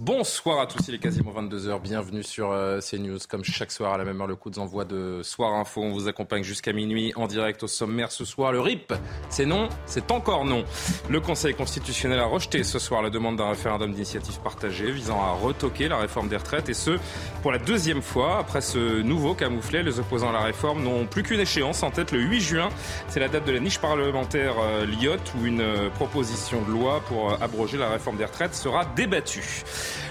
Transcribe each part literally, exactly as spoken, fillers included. Bonsoir à tous, il est quasiment vingt-deux heures. Bienvenue sur euh, CNews. Comme chaque soir, à la même heure, le coup d'envoi de Soir Info. On vous accompagne jusqu'à minuit en direct au sommaire ce soir. Le R I P, c'est non, c'est encore non. Le Conseil constitutionnel a rejeté ce soir la demande d'un référendum d'initiative partagée visant à retoquer la réforme des retraites. Et ce, pour la deuxième fois. Après ce nouveau camouflet, les opposants à la réforme n'ont plus qu'une échéance en tête, le huit juin. C'est la date de la niche parlementaire euh, Liot, où une euh, proposition de loi pour euh, abroger la réforme des retraites sera débattue.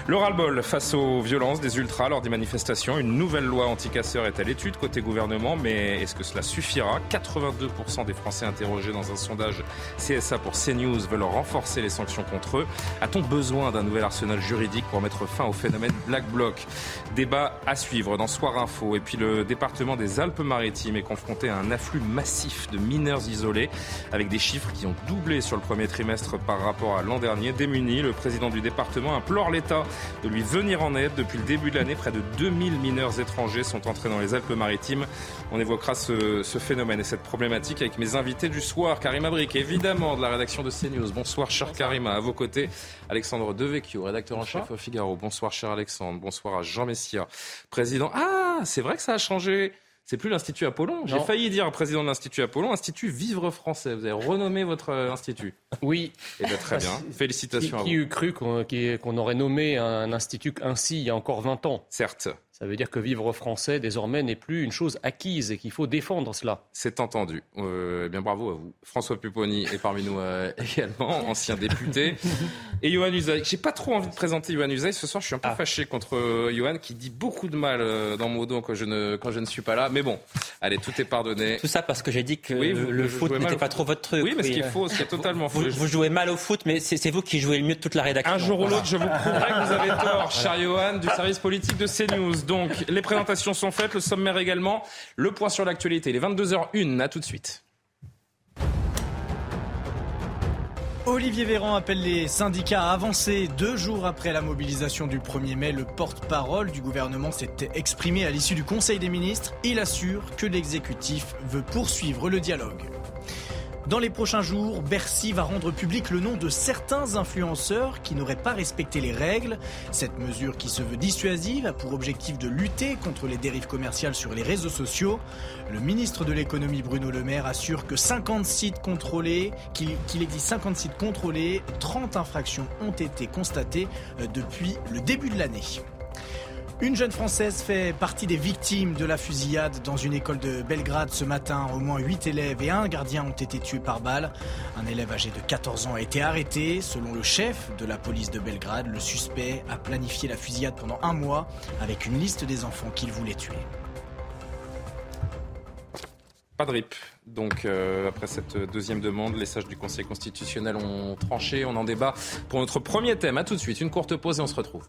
Le ras-le-bol face aux violences des ultras lors des manifestations. Une nouvelle loi anti-casseurs est à l'étude côté gouvernement, mais est-ce que cela suffira ? quatre-vingt-deux pour cent des Français interrogés dans un sondage C S A pour CNews veulent renforcer les sanctions contre eux. A-t-on besoin d'un nouvel arsenal juridique pour mettre fin au phénomène Black Bloc ? Débat à suivre dans Soir Info. Et puis le département des Alpes-Maritimes est confronté à un afflux massif de mineurs isolés, avec des chiffres qui ont doublé sur le premier trimestre par rapport à l'an dernier. Démuni, le président du département implore l'État de lui venir en aide. Depuis le début de l'année, près de deux mille mineurs étrangers sont entrés dans les Alpes-Maritimes. On évoquera ce, ce phénomène et cette problématique avec mes invités du soir. Karima Brick, évidemment, de la rédaction de CNews. Bonsoir, chère Karima. À vos côtés, Alexandre Devecchio, rédacteur Bonsoir. en chef au Figaro. Bonsoir, cher Alexandre. Bonsoir à Jean Messiha, président. Ah, c'est vrai que ça a changé. C'est plus l'Institut Apollon. J'ai non. failli dire président de l'Institut Apollon, Institut Vivre Français. Vous avez renommé votre institut. Oui. Eh bien, très bien. Félicitations qui, à vous. Qui eût cru qu'on, qu'on aurait nommé un institut ainsi il y a encore vingt ans ? Certes. Ça veut dire que vivre français, désormais, n'est plus une chose acquise et qu'il faut défendre cela. C'est entendu. Euh, eh bien, bravo à vous. François Pupponi est parmi nous euh, également, ancien député. Et Yohan Uzan. J'ai pas trop envie de présenter Yohan Uzan. Ce soir, je suis un peu ah. fâché contre Yohan, qui dit beaucoup de mal euh, dans mon dos quand je, ne, quand je ne suis pas là. Mais bon, allez, tout est pardonné. Tout ça parce que j'ai dit que oui, vous, le vous foot n'était pas trop votre truc. Oui, mais oui, ce qui euh... est faux, ce qui est totalement vous, faux. Vous jouez mal au foot, mais c'est, c'est vous qui jouez le mieux de toute la rédaction. Un jour ou l'autre, je vous prouverai que vous avez tort, cher Yohan, du service politique de CNews. Donc, les présentations sont faites, le sommaire également. Le point sur l'actualité, il est vingt-deux heures zéro un, à tout de suite. Olivier Véran appelle les syndicats à avancer. Deux jours après la mobilisation du premier mai, le porte-parole du gouvernement s'est exprimé à l'issue du Conseil des ministres. Il assure que l'exécutif veut poursuivre le dialogue. Dans les prochains jours, Bercy va rendre public le nom de certains influenceurs qui n'auraient pas respecté les règles. Cette mesure qui se veut dissuasive a pour objectif de lutter contre les dérives commerciales sur les réseaux sociaux. Le ministre de l'économie Bruno Le Maire assure que cinquante sites contrôlés, qu'il, qu'il existe cinquante sites contrôlés, trente infractions ont été constatées depuis le début de l'année. Une jeune Française fait partie des victimes de la fusillade dans une école de Belgrade ce matin. Au moins huit élèves et un gardien ont été tués par balle. Un élève âgé de quatorze ans a été arrêté. Selon le chef de la police de Belgrade, le suspect a planifié la fusillade pendant un mois avec une liste des enfants qu'il voulait tuer. Pas de R I P. Donc, euh, après cette deuxième demande, les sages du Conseil constitutionnel ont tranché. On en débat pour notre premier thème. A tout de suite, une courte pause et on se retrouve.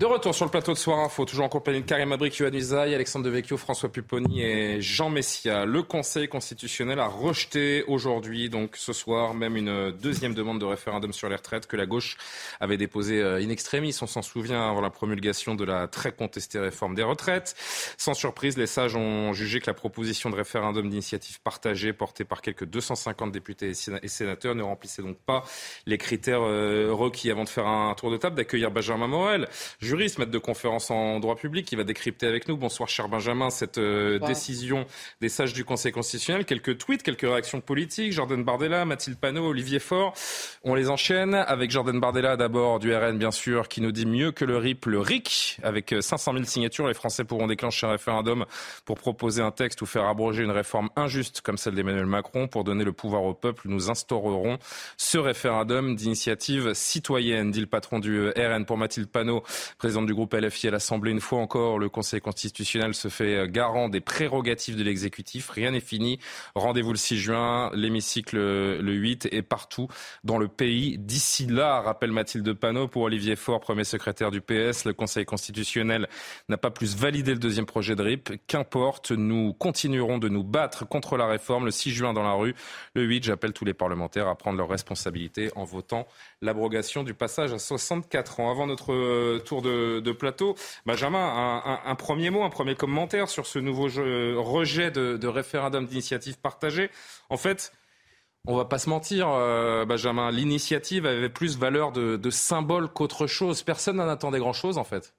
De retour sur le plateau de Soir Info, toujours en compagnie de Karima Brick, Yohan Uzan, Alexandre Devecchio, François Pupponi et Jean Messiha. Le Conseil constitutionnel a rejeté aujourd'hui, donc ce soir, même une deuxième demande de référendum sur les retraites que la gauche avait déposée in extremis. On s'en souvient avant la promulgation de la très contestée réforme des retraites. Sans surprise, les sages ont jugé que la proposition de référendum d'initiative partagée portée par quelques deux cent cinquante députés et sénateurs ne remplissait donc pas les critères requis. Avant de faire un tour de table, d'accueillir Benjamin Morel, juriste, maître de conférence en droit public, qui va décrypter avec nous. Bonsoir, cher Benjamin, cette euh, wow. décision des sages du Conseil constitutionnel. Quelques tweets, quelques réactions politiques. Jordan Bardella, Mathilde Panot, Olivier Faure. On les enchaîne avec Jordan Bardella, d'abord du R N, bien sûr, qui nous dit mieux que le R I P, le R I C. Avec cinq cent mille signatures, les Français pourront déclencher un référendum pour proposer un texte ou faire abroger une réforme injuste comme celle d'Emmanuel Macron. Pour donner le pouvoir au peuple, nous instaurerons ce référendum d'initiative citoyenne, dit le patron du R N. Pour Mathilde Panot, présidente du groupe L F I à l'Assemblée. Une fois encore, le Conseil constitutionnel se fait garant des prérogatives de l'exécutif. Rien n'est fini. Rendez-vous le six juin, l'hémicycle le huit et partout dans le pays. D'ici là, rappelle Mathilde Panot, pour Olivier Faure, premier secrétaire du P S, le Conseil constitutionnel n'a pas plus validé le deuxième projet de R I P. Qu'importe, nous continuerons de nous battre contre la réforme le six juin dans la rue. Le huit, j'appelle tous les parlementaires à prendre leurs responsabilités en votant l'abrogation du passage à soixante-quatre ans. Avant notre tour de, de plateau, Benjamin, un, un, un premier mot, un premier commentaire sur ce nouveau jeu, rejet de, de référendum d'initiative partagée. En fait, on ne va pas se mentir, euh, Benjamin, l'initiative avait plus valeur de, de symbole qu'autre chose. Personne n'en attendait grand-chose, en fait.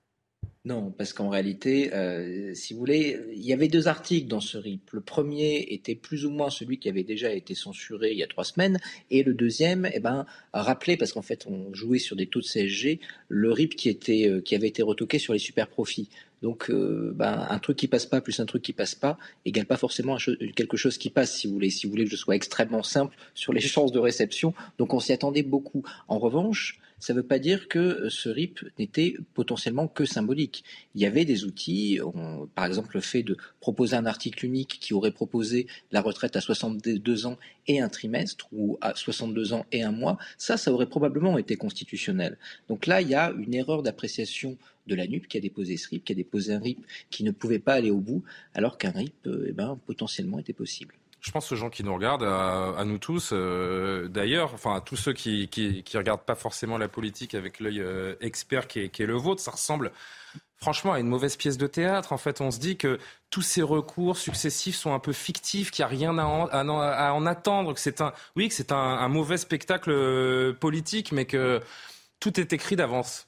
Non, parce qu'en réalité, euh, si vous voulez, il y avait deux articles dans ce R I P. Le premier était plus ou moins celui qui avait déjà été censuré il y a trois semaines, et le deuxième, eh ben, rappelait, parce qu'en fait, on jouait sur des taux de C S G, le R I P qui était, euh, qui avait été retoqué sur les super profits. Donc, euh, ben, un truc qui passe pas plus un truc qui passe pas égale pas forcément cho- quelque chose qui passe, si vous voulez. Si vous voulez que je sois extrêmement simple sur les chances de réception, donc on s'y attendait beaucoup. En revanche, ça ne veut pas dire que ce R I P n'était potentiellement que symbolique. Il y avait des outils, on, par exemple le fait de proposer un article unique qui aurait proposé la retraite à soixante-deux ans et un trimestre, ou à soixante-deux ans et un mois, ça, ça aurait probablement été constitutionnel. Donc là, il y a une erreur d'appréciation de la N U P qui a déposé ce R I P, qui a déposé un R I P qui ne pouvait pas aller au bout, alors qu'un R I P, eh ben, potentiellement était possible. Je pense aux gens qui nous regardent, à, à nous tous, euh, d'ailleurs, enfin à tous ceux qui, qui qui regardent pas forcément la politique avec l'œil euh, expert qui est, qui est le vôtre, ça ressemble franchement à une mauvaise pièce de théâtre. En fait, on se dit que tous ces recours successifs sont un peu fictifs, qu'il n'y a rien à en, à, à en attendre, que c'est un, oui, que c'est un, un mauvais spectacle politique, mais que tout est écrit d'avance.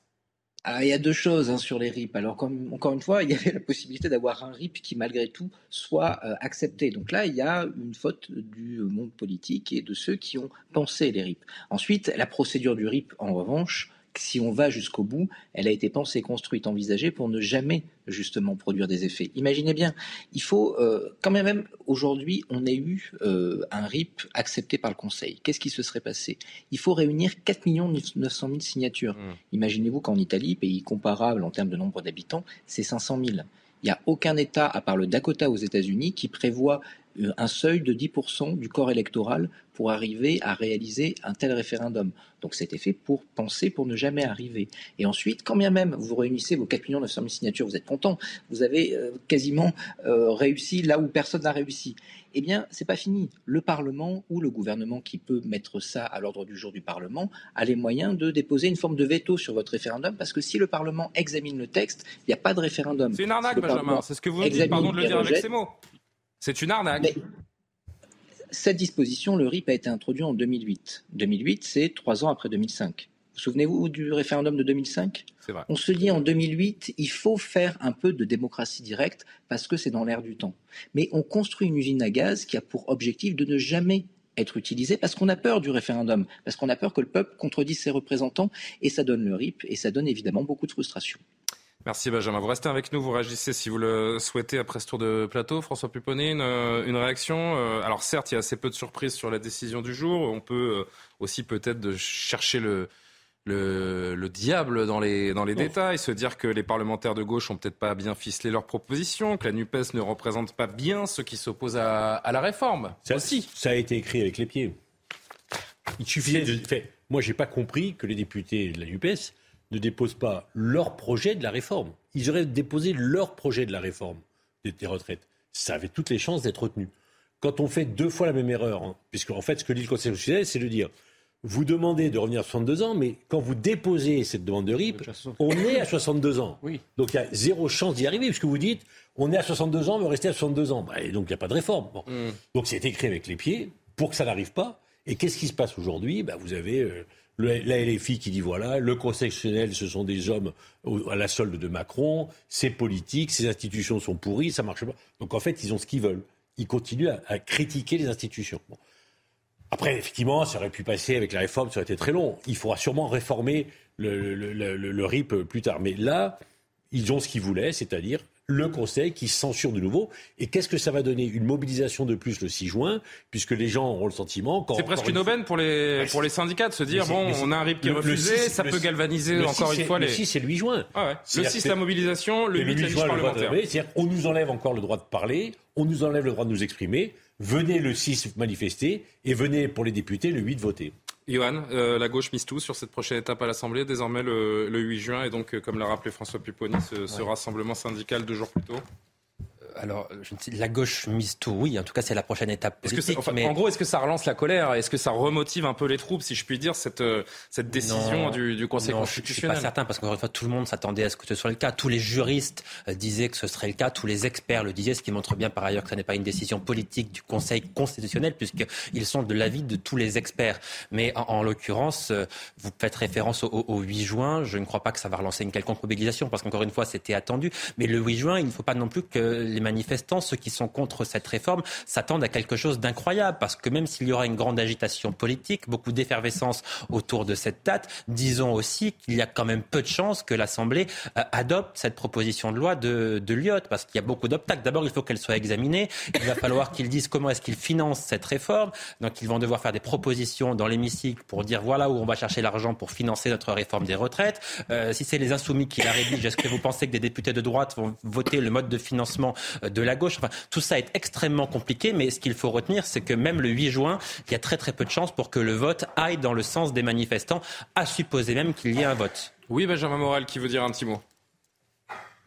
Alors, il y a deux choses hein, sur les R I P. Alors, comme, encore une fois, il y avait la possibilité d'avoir un R I P qui, malgré tout, soit euh, accepté. Donc là, il y a une faute du monde politique et de ceux qui ont pensé les R I P. Ensuite, la procédure du R I P, en revanche, si on va jusqu'au bout, elle a été pensée, construite, envisagée pour ne jamais, justement, produire des effets. Imaginez bien, il faut, euh, quand même, aujourd'hui, on a eu euh, un R I P accepté par le Conseil. Qu'est-ce qui se serait passé ? Il faut réunir quatre millions neuf cent mille signatures. Mmh. Imaginez-vous qu'en Italie, pays comparable en termes de nombre d'habitants, c'est cinq cent mille. Il n'y a aucun État, à part le Dakota aux États-Unis, qui prévoit un seuil de dix pour cent du corps électoral pour arriver à réaliser un tel référendum. Donc c'était fait pour penser, pour ne jamais arriver. Et ensuite, quand bien même vous réunissez vos quatre millions neuf cent mille signatures, vous êtes content, vous avez euh, quasiment euh, réussi là où personne n'a réussi. Eh bien, c'est pas fini. Le Parlement ou le gouvernement qui peut mettre ça à l'ordre du jour du Parlement a les moyens de déposer une forme de veto sur votre référendum, parce que si le Parlement examine le texte, il n'y a pas de référendum. C'est une arnaque, si Benjamin, c'est ce que vous me dites, pardon de le dire rejette, avec ces mots. C'est une arnaque. Mais cette disposition, le R I P a été introduit en deux mille huit. deux mille huit, c'est trois ans après deux mille cinq. Vous souvenez-vous du référendum de deux mille cinq ? C'est vrai. On se dit en deux mille huit, il faut faire un peu de démocratie directe parce que c'est dans l'air du temps. Mais on construit une usine à gaz qui a pour objectif de ne jamais être utilisée parce qu'on a peur du référendum, parce qu'on a peur que le peuple contredise ses représentants, et ça donne le R I P et ça donne évidemment beaucoup de frustration. Merci Benjamin. Vous restez avec nous, vous réagissez si vous le souhaitez après ce tour de plateau. François Pupponi, une, une réaction. Alors certes, il y a assez peu de surprises sur la décision du jour. On peut aussi peut-être chercher le, le, le diable dans les, dans les détails, se dire que les parlementaires de gauche n'ont peut-être pas bien ficelé leurs propositions, que la NUPES ne représente pas bien ceux qui s'opposent à, à la réforme. Ça, aussi. Ça a été écrit avec les pieds. Il suffisait de... fait, moi, je n'ai pas compris que les députés de la NUPES ne déposent pas leur projet de la réforme. Ils auraient déposé leur projet de la réforme des retraites. Ça avait toutes les chances d'être retenu. Quand on fait deux fois la même erreur, hein, puisque en fait, ce que dit le Conseil constitutionnel, c'est de dire, vous demandez de revenir à soixante-deux ans, mais quand vous déposez cette demande de R I P, on est à soixante-deux ans. Oui. Donc il y a zéro chance d'y arriver, puisque vous dites, on est à soixante-deux ans, on va rester à soixante-deux ans. Bah, et donc il n'y a pas de réforme. Bon. Mm. Donc c'est écrit avec les pieds pour que ça n'arrive pas. Et qu'est-ce qui se passe aujourd'hui ? Bah, vous avez... Euh, la L F I qui dit voilà, le Conseil constitutionnel, ce sont des hommes à la solde de Macron, c'est politique, ces institutions sont pourries, ça marche pas. Donc en fait, ils ont ce qu'ils veulent. Ils continuent à, à critiquer les institutions. Bon. Après, effectivement, ça aurait pu passer avec la réforme, ça aurait été très long. Il faudra sûrement réformer le, le, le, le R I P plus tard. Mais là, ils ont ce qu'ils voulaient, c'est-à-dire le Conseil qui censure de nouveau. Et qu'est-ce que ça va donner ? Une mobilisation de plus le six juin, puisque les gens auront le sentiment... Quand c'est presque une, une aubaine pour les, pour les syndicats de se dire, bon, on a un R I P qui est refusé, ça peut galvaniser encore une fois les... Le six, c'est le huit juin. Ah ouais. Le six, la mobilisation, le huit, la niche parlementaire. C'est-à-dire qu'on nous enlève encore le droit de parler, on nous enlève le droit de nous exprimer, venez le six manifester, et venez pour les députés le huit voter. Yohan, euh, la gauche mise tout sur cette prochaine étape à l'Assemblée, désormais le, le huit juin, et donc, euh, comme l'a rappelé François Pupponi, ce, ce ouais. rassemblement syndical deux jours plus tôt. Alors, je ne sais, la gauche mise tout, oui, en tout cas c'est la prochaine étape politique. Est-ce que enfin, mais... En gros, est-ce que ça relance la colère ? Est-ce que ça remotive un peu les troupes, si je puis dire, cette, cette décision non, du, du Conseil non, constitutionnel ? Je ne suis pas certain, parce qu'encore une fois, tout le monde s'attendait à ce que ce soit le cas. Tous les juristes euh, disaient que ce serait le cas, tous les experts le disaient, ce qui montre bien par ailleurs que ce n'est pas une décision politique du Conseil constitutionnel, puisqu'ils sont de l'avis de tous les experts. Mais en, en l'occurrence, euh, vous faites référence au, au, au huit juin, je ne crois pas que ça va relancer une quelconque mobilisation, parce qu'encore une fois, c'était attendu. Mais le huit juin, il ne faut pas non plus que les manifestants, ceux qui sont contre cette réforme, s'attendent à quelque chose d'incroyable, parce que même s'il y aura une grande agitation politique, beaucoup d'effervescence autour de cette date, disons aussi qu'il y a quand même peu de chances que l'Assemblée euh, adopte cette proposition de loi de, de Liot, parce qu'il y a beaucoup d'obstacles. D'abord, il faut qu'elle soit examinée, il va falloir qu'ils disent comment est-ce qu'ils financent cette réforme, donc ils vont devoir faire des propositions dans l'hémicycle pour dire voilà où on va chercher l'argent pour financer notre réforme des retraites. Euh, si c'est les insoumis qui la rédigent, est-ce que vous pensez que des députés de droite vont voter le mode de financement de la gauche? Enfin, tout ça est extrêmement compliqué, mais ce qu'il faut retenir, c'est que même le huit juin, il y a très très peu de chances pour que le vote aille dans le sens des manifestants, à supposer même qu'il y ait un vote. Oui, Benjamin Morel, qui veut dire un petit mot.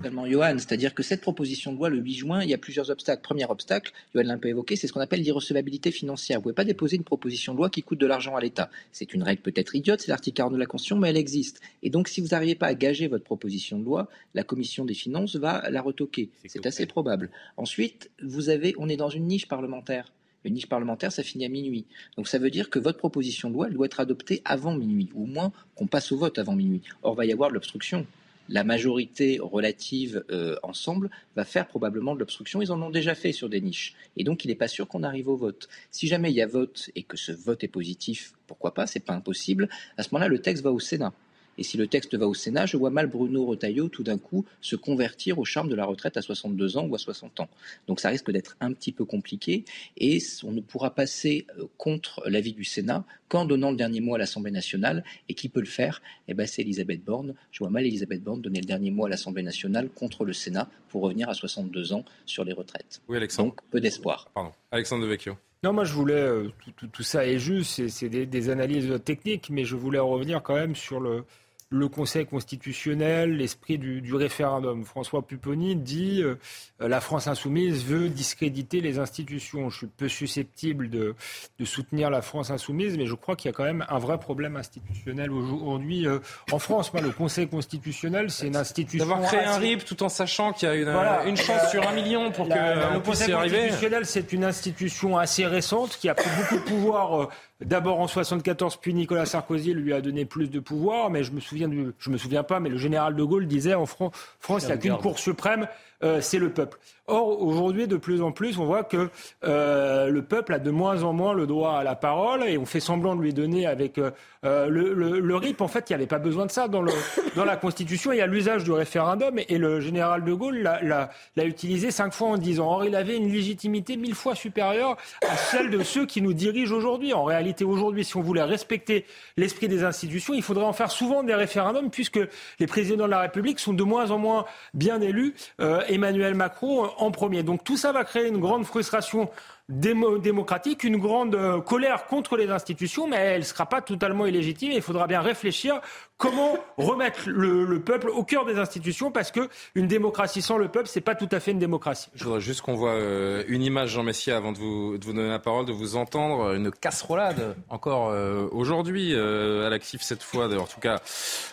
Seulement, Yohan, c'est-à-dire que cette proposition de loi, le huit juin, il y a plusieurs obstacles. Premier obstacle, Yohan l'a un peu évoqué, c'est ce qu'on appelle l'irrecevabilité financière. Vous ne pouvez pas déposer une proposition de loi qui coûte de l'argent à l'État. C'est une règle peut-être idiote, c'est l'article quarante de la Constitution, mais elle existe. Et donc, si vous n'arrivez pas à gager votre proposition de loi, la Commission des finances va la retoquer. C'est, c'est assez probable. Ensuite, vous avez, on est dans une niche parlementaire. Une niche parlementaire, ça finit à minuit. Donc ça veut dire que votre proposition de loi, elle doit être adoptée avant minuit, ou au moins qu'on passe au vote avant minuit. Or, il va y avoir de l'obstruction. La majorité relative euh, ensemble va faire probablement de l'obstruction. Ils en ont déjà fait sur des niches. Et donc, il n'est pas sûr qu'on arrive au vote. Si jamais il y a vote et que ce vote est positif, pourquoi pas, c'est pas impossible. À ce moment-là, le texte va au Sénat. Et si le texte va au Sénat, je vois mal Bruno Retailleau tout d'un coup se convertir au charme de la retraite à soixante-deux ans ou à soixante ans. Donc ça risque d'être un petit peu compliqué et on ne pourra passer contre l'avis du Sénat qu'en donnant le dernier mot à l'Assemblée nationale. Et qui peut le faire ? Eh ben c'est Elisabeth Borne. Je vois mal Elisabeth Borne donner le dernier mot à l'Assemblée nationale contre le Sénat pour revenir à soixante-deux ans sur les retraites. Oui, Alexandre. Donc peu d'espoir. Pardon. Alexandre Devecchio. Non, moi je voulais, euh, tout, tout, tout ça est juste, c'est, c'est des, des analyses techniques, mais je voulais revenir quand même sur le... Le Conseil constitutionnel, l'esprit du, du référendum. François Pupponi dit euh, la France insoumise veut discréditer les institutions. Je suis peu susceptible de, de soutenir la France insoumise, mais je crois qu'il y a quand même un vrai problème institutionnel aujourd'hui euh, en France. Moi, le Conseil constitutionnel, c'est une institution... D'avoir créé un R I P tout en sachant qu'il y a une, voilà. une chance euh, sur un million pour la, que la, le Conseil constitutionnel, arriver. C'est une institution assez récente qui a pris beaucoup de pouvoir... Euh, D'abord en soixante-quatorze, puis Nicolas Sarkozy lui a donné plus de pouvoir, mais je me souviens du, je me souviens pas, mais le général de Gaulle disait en Fran- France, il n'y a qu'une Cour suprême, euh, c'est le peuple. Or aujourd'hui, de plus en plus, on voit que euh, le peuple a de moins en moins le droit à la parole et on fait semblant de lui donner avec euh, le, le, le R I P. En fait, il n'y avait pas besoin de ça dans, le, dans la Constitution. Il y a l'usage du référendum et, et le général de Gaulle l'a, l'a, l'a utilisé cinq fois en dix ans. Or, il avait une légitimité mille fois supérieure à celle de ceux qui nous dirigent aujourd'hui. En réalité, aujourd'hui, si on voulait respecter l'esprit des institutions, il faudrait en faire souvent des référendums, puisque les présidents de la République sont de moins en moins bien élus, euh, Emmanuel Macron en premier. Donc tout ça va créer une grande frustration Démo- démocratique, une grande euh, colère contre les institutions, mais elle ne sera pas totalement illégitime et il faudra bien réfléchir comment remettre le, le peuple au cœur des institutions, parce qu'une démocratie sans le peuple, ce n'est pas tout à fait une démocratie. Je voudrais juste qu'on voit euh, une image, Jean Messiha, avant de vous, de vous donner la parole, de vous entendre, une casserolade encore euh, aujourd'hui, euh, à l'actif cette fois, en tout cas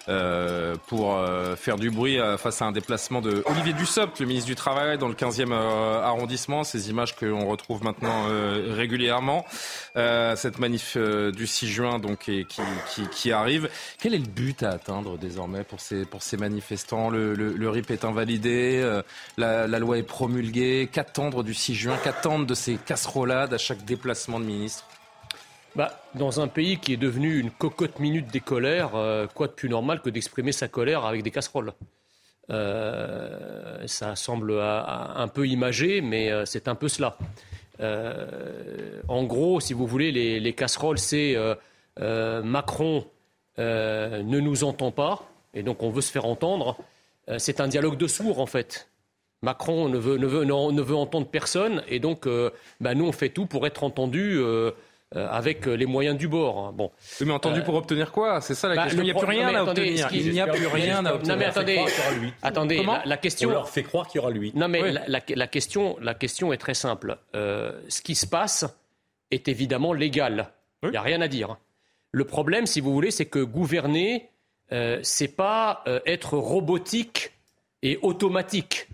euh, pour euh, faire du bruit euh, face à un déplacement de Olivier Dussopt, le ministre du Travail, dans le quinzième euh, arrondissement, ces images qu'on retrouve maintenant Non, euh, régulièrement euh, cette manif euh, du six juin donc et qui, qui, qui arrive. Quel est le but à atteindre désormais pour ces, pour ces manifestants ? le, le, le R I P est invalidé, euh, la, la loi est promulguée. Qu'attendre du six juin ? Qu'attendre de ces casserolades à chaque déplacement de ministre ? Bah, dans un pays qui est devenu une cocotte minute des colères, euh, quoi de plus normal que d'exprimer sa colère avec des casseroles ? Euh, ça semble à, à, un peu imagé, mais euh, c'est un peu cela. Euh, en gros, si vous voulez, les, les casseroles, c'est euh, euh, Macron euh, ne nous entend pas, et donc on veut se faire entendre. Euh, c'est un dialogue de sourds, en fait. Macron ne veut, ne veut, ne, ne veut entendre personne, et donc euh, bah, nous, on fait tout pour être entendus euh, Euh, avec euh, les moyens du bord. Bon. Oui, mais entendu euh, pour obtenir quoi ? C'est ça la bah, question. Il n'y a plus rien à obtenir. Il n'y a plus rien à obtenir. Non mais attendez, attendez. La, la question. On leur fait croire qu'il y aura lui. Non mais oui. la, la, la question, la question est très simple. Euh, ce qui se passe est évidemment légal. Il oui. n'y a rien à dire. Le problème, si vous voulez, c'est que gouverner, euh, c'est pas euh, être robotique et automatique.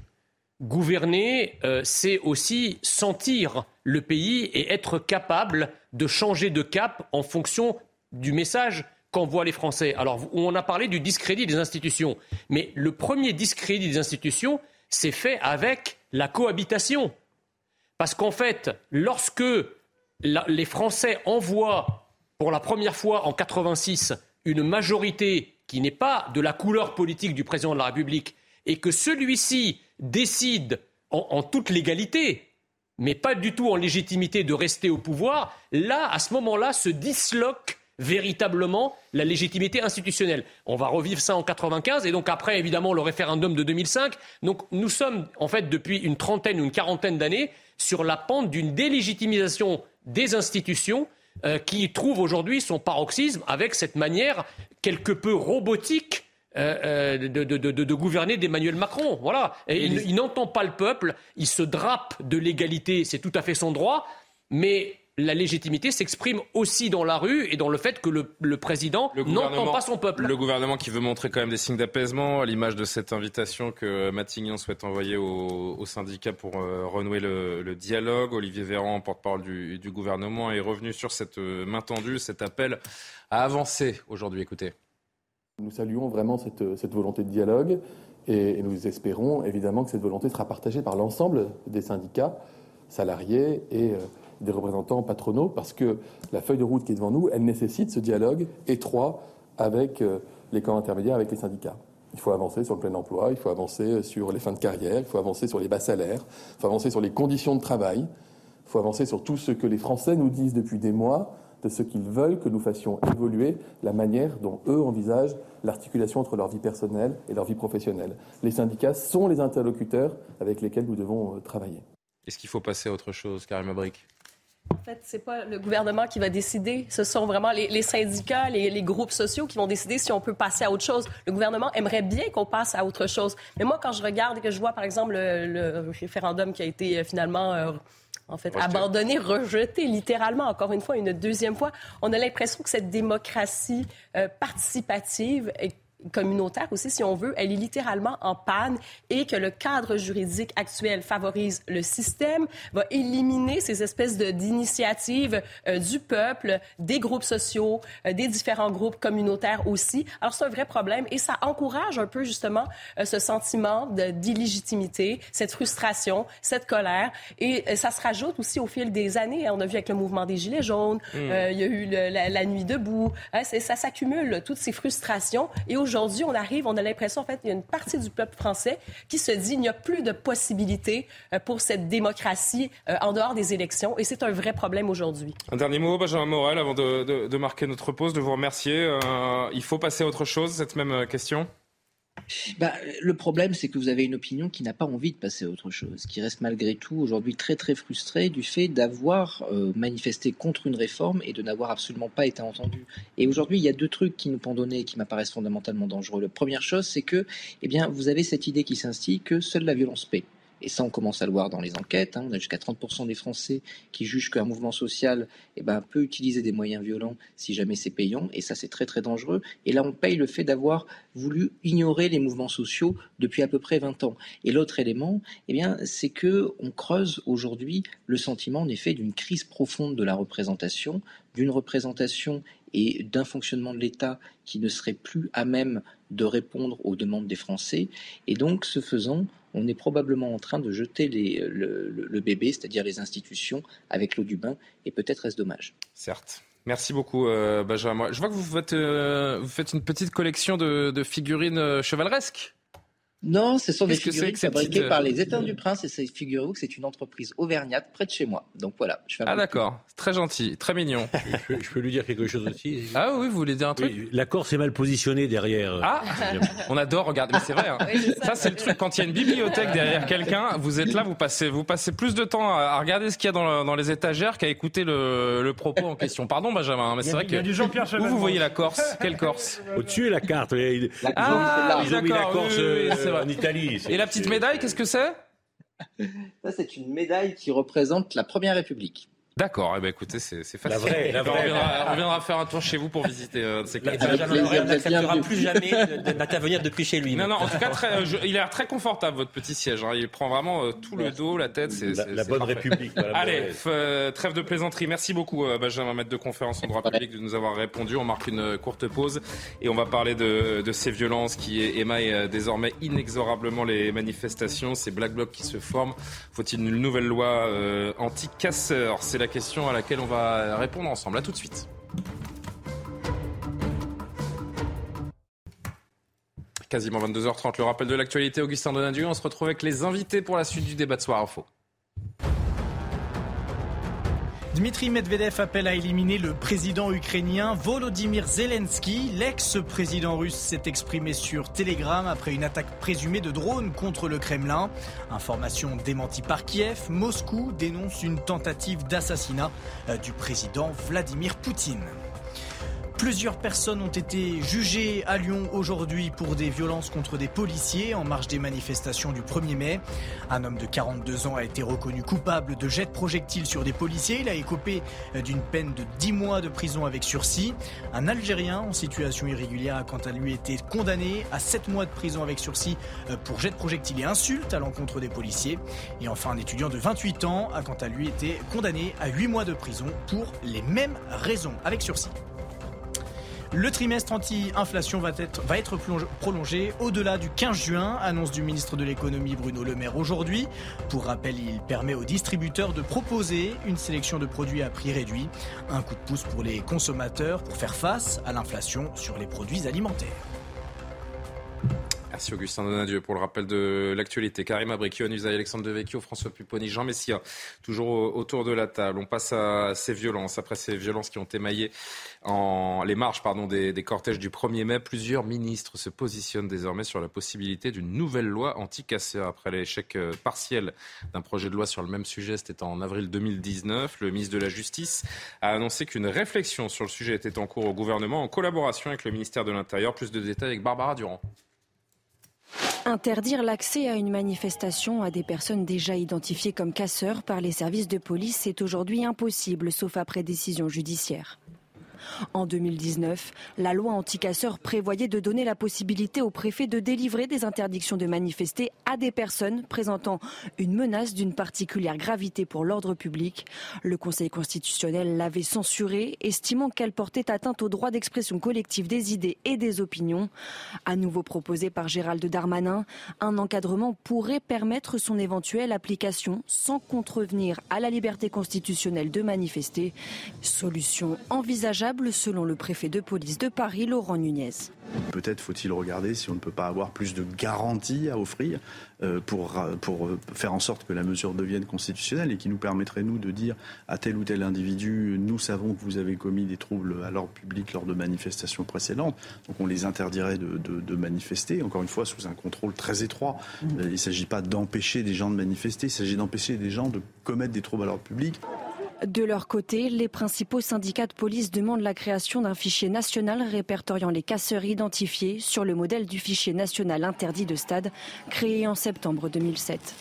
Gouverner, euh, c'est aussi sentir le pays et être capable de changer de cap en fonction du message qu'envoient les Français. Alors, on a parlé du discrédit des institutions, mais le premier discrédit des institutions s'est fait avec la cohabitation. Parce qu'en fait, lorsque la, les Français envoient pour la première fois en quatre-vingt-six une majorité qui n'est pas de la couleur politique du président de la République et que celui-ci décide en, en toute légalité, mais pas du tout en légitimité de rester au pouvoir, là, à ce moment-là, se disloque véritablement la légitimité institutionnelle. On va revivre ça en quatre-vingt-quinze, et donc après, évidemment, le référendum de deux mille cinq. Donc nous sommes, en fait, depuis une trentaine ou une quarantaine d'années, sur la pente d'une délégitimisation des institutions euh, qui trouve aujourd'hui son paroxysme avec cette manière quelque peu robotique Euh, de, de, de, de gouverner d'Emmanuel Macron. Voilà. Et il, il n'entend pas le peuple, il se drape de l'égalité, c'est tout à fait son droit, mais la légitimité s'exprime aussi dans la rue et dans le fait que le, le président le n'entend pas son peuple. Le gouvernement qui veut montrer quand même des signes d'apaisement, à l'image de cette invitation que Matignon souhaite envoyer au, au syndicat pour euh, renouer le, le dialogue. Olivier Véran, porte-parole du, du gouvernement, est revenu sur cette main tendue, cet appel à avancer aujourd'hui. Écoutez. Nous saluons vraiment cette, cette volonté de dialogue et, et nous espérons évidemment que cette volonté sera partagée par l'ensemble des syndicats, salariés et euh, des représentants patronaux, parce que la feuille de route qui est devant nous, elle nécessite ce dialogue étroit avec euh, les camps intermédiaires, avec les syndicats. Il faut avancer sur le plein emploi, il faut avancer sur les fins de carrière, il faut avancer sur les bas salaires, il faut avancer sur les conditions de travail, il faut avancer sur tout ce que les Français nous disent depuis des mois, de ce qu'ils veulent que nous fassions évoluer la manière dont eux envisagent l'articulation entre leur vie personnelle et leur vie professionnelle. Les syndicats sont les interlocuteurs avec lesquels nous devons travailler. Est-ce qu'il faut passer à autre chose, Karim Abric ? En fait, ce n'est pas le gouvernement qui va décider. Ce sont vraiment les, les syndicats, les, les groupes sociaux qui vont décider si on peut passer à autre chose. Le gouvernement aimerait bien qu'on passe à autre chose. Mais moi, quand je regarde et que je vois, par exemple, le, le référendum qui a été finalement... Euh, En fait, rejeté. abandonné, rejeté, littéralement, encore une fois, une deuxième fois. On a l'impression que cette démocratie euh, participative et communautaire aussi, si on veut, elle est littéralement en panne et que le cadre juridique actuel favorise le système, va éliminer ces espèces de, d'initiatives euh, du peuple, des groupes sociaux, euh, des différents groupes communautaires aussi. Alors, c'est un vrai problème et ça encourage un peu, justement, euh, ce sentiment de, d'illégitimité, cette frustration, cette colère et euh, ça se rajoute aussi au fil des années. On a vu avec le mouvement des Gilets jaunes, mmh. euh, il y a eu le, la, la nuit debout, hein, c'est, ça s'accumule, toutes ces frustrations et aujourd'hui, Aujourd'hui, on arrive, on a l'impression, en fait, il y a une partie du peuple français qui se dit qu'il n'y a plus de possibilité pour cette démocratie en dehors des élections. Et c'est un vrai problème aujourd'hui. Un dernier mot, Benjamin Morel, avant de, de, de marquer notre pause, de vous remercier. Euh, il faut passer à autre chose, cette même question ? Ben, le problème, c'est que vous avez une opinion qui n'a pas envie de passer à autre chose, qui reste malgré tout aujourd'hui très très frustrée du fait d'avoir euh, manifesté contre une réforme et de n'avoir absolument pas été entendue. Et aujourd'hui, il y a deux trucs qui nous pendonnaient et qui m'apparaissent fondamentalement dangereux. La première chose, c'est que eh bien, vous avez cette idée qui s'instille que seule la violence paie. Et ça, on commence à le voir dans les enquêtes. Hein. On a jusqu'à trente pour cent des Français qui jugent qu'un mouvement social eh ben, peut utiliser des moyens violents si jamais c'est payant. Et ça, c'est très, très dangereux. Et là, on paye le fait d'avoir voulu ignorer les mouvements sociaux depuis à peu près vingt ans. Et l'autre élément, eh bien, c'est qu'on creuse aujourd'hui le sentiment, en effet, d'une crise profonde de la représentation, d'une représentation et d'un fonctionnement de l'État qui ne serait plus à même de répondre aux demandes des Français. Et donc, ce faisant, on est probablement en train de jeter les, le, le, le bébé, c'est-à-dire les institutions, avec l'eau du bain. Et peut-être est-ce dommage. Certes. Merci beaucoup, euh, Benjamin. Je vois que vous faites, euh, vous faites une petite collection de, de figurines euh, chevaleresques. Non, ce sont Qu'est-ce des figurines fabriquées petite... par les États du Prince et figurez-vous que c'est une entreprise auvergnate près de chez moi. Donc voilà. Je fais un ah d'accord, c'est très gentil, très mignon. je, peux, je peux lui dire quelque chose aussi. Ah oui, vous voulez dire un truc oui, la Corse est mal positionnée derrière. Ah, on adore, regardez, mais c'est vrai. Hein. Oui, c'est ça. Ça c'est le truc, quand il y a une bibliothèque derrière quelqu'un, vous êtes là, vous passez, vous passez plus de temps à regarder ce qu'il y a dans, le, dans les étagères qu'à écouter le, le propos en question. Pardon Benjamin, mais c'est vrai que... Il y a du Jean-Pierre Chevènement. Où vous voyez la Corse ? Quelle Corse ? Au-dessus la carte. Il... La... Ah, ils ont mis la Corse... Euh, euh, en Italie. Et la petite médaille, qu'est-ce que c'est ? Ça, c'est une médaille qui représente la Première République. D'accord, eh ben, écoutez, c'est, c'est facile. La vraie, la vraie. On reviendra, on reviendra faire un tour chez vous pour visiter euh, ces quatre. On n'acceptera plus jamais d'intervenir depuis chez lui. Non, non, en tout cas, très, je, il a l'air très confortable, votre petit siège. Hein. Il prend vraiment euh, tout le dos, la tête. C'est, la, c'est, la bonne parfait. République. Voilà, allez, f- euh, trêve de plaisanterie. Merci beaucoup, euh, Benjamin, maître de conférence en droit public, de nous avoir répondu. On marque une courte pause et on va parler de, de ces violences qui émaillent euh, désormais inexorablement les manifestations, ces Black Blocs qui se forment. Faut-il une nouvelle loi euh, anti-casseurs ? C'est la La question à laquelle on va répondre ensemble. À tout de suite. Quasiment vingt-deux heures trente, le rappel de l'actualité, Augustin Donadieu. On se retrouve avec les invités pour la suite du débat de Soir Info. Dmitri Medvedev appelle à éliminer le président ukrainien Volodymyr Zelensky. L'ex-président russe s'est exprimé sur Telegram après une attaque présumée de drones contre le Kremlin. Information démentie par Kiev, Moscou dénonce une tentative d'assassinat du président Vladimir Poutine. Plusieurs personnes ont été jugées à Lyon aujourd'hui pour des violences contre des policiers en marge des manifestations du premier mai. Un homme de quarante-deux ans a été reconnu coupable de jet de projectiles sur des policiers. Il a écopé d'une peine de dix mois de prison avec sursis. Un Algérien en situation irrégulière a quant à lui été condamné à sept mois de prison avec sursis pour jet de projectiles et insultes à l'encontre des policiers. Et enfin, un étudiant de vingt-huit ans a quant à lui été condamné à huit mois de prison pour les mêmes raisons avec sursis. Le trimestre anti-inflation va être, va être plonge, prolongé au-delà du quinze juin, annonce du ministre de l'économie Bruno Le Maire aujourd'hui. Pour rappel, il permet aux distributeurs de proposer une sélection de produits à prix réduit. Un coup de pouce pour les consommateurs pour faire face à l'inflation sur les produits alimentaires. Merci Augustin Donadieu pour le rappel de l'actualité. Karim Abrik, Yohan Uzan, Alexandre Devecchio, François Pupponi, Jean Messiha, toujours autour de la table. On passe à ces violences. Après ces violences qui ont émaillé en... les marches pardon, des, des cortèges du premier mai, plusieurs ministres se positionnent désormais sur la possibilité d'une nouvelle loi anti-casseurs. Après l'échec partiel d'un projet de loi sur le même sujet, c'était en avril deux mille dix-neuf, le ministre de la Justice a annoncé qu'une réflexion sur le sujet était en cours au gouvernement en collaboration avec le ministère de l'Intérieur. Plus de détails avec Barbara Durand. Interdire l'accès à une manifestation à des personnes déjà identifiées comme casseurs par les services de police est aujourd'hui impossible, sauf après décision judiciaire. En deux mille dix-neuf, la loi anti-casseurs prévoyait de donner la possibilité aux préfets de délivrer des interdictions de manifester à des personnes présentant une menace d'une particulière gravité pour l'ordre public. Le Conseil constitutionnel l'avait censurée, estimant qu'elle portait atteinte au droit d'expression collective des idées et des opinions. À nouveau proposé par Gérald Darmanin, un encadrement pourrait permettre son éventuelle application sans contrevenir à la liberté constitutionnelle de manifester. Solution envisageable selon le préfet de police de Paris, Laurent Nunez. Peut-être faut-il regarder si on ne peut pas avoir plus de garanties à offrir pour, pour faire en sorte que la mesure devienne constitutionnelle et qui nous permettrait, nous, de dire à tel ou tel individu, nous savons que vous avez commis des troubles à l'ordre public lors de manifestations précédentes, donc on les interdirait de, de, de manifester, encore une fois, sous un contrôle très étroit. Il ne s'agit pas d'empêcher des gens de manifester, il s'agit d'empêcher des gens de commettre des troubles à l'ordre public. De leur côté, les principaux syndicats de police demandent la création d'un fichier national répertoriant les casseurs identifiés sur le modèle du fichier national interdit de stade créé en septembre deux mille sept.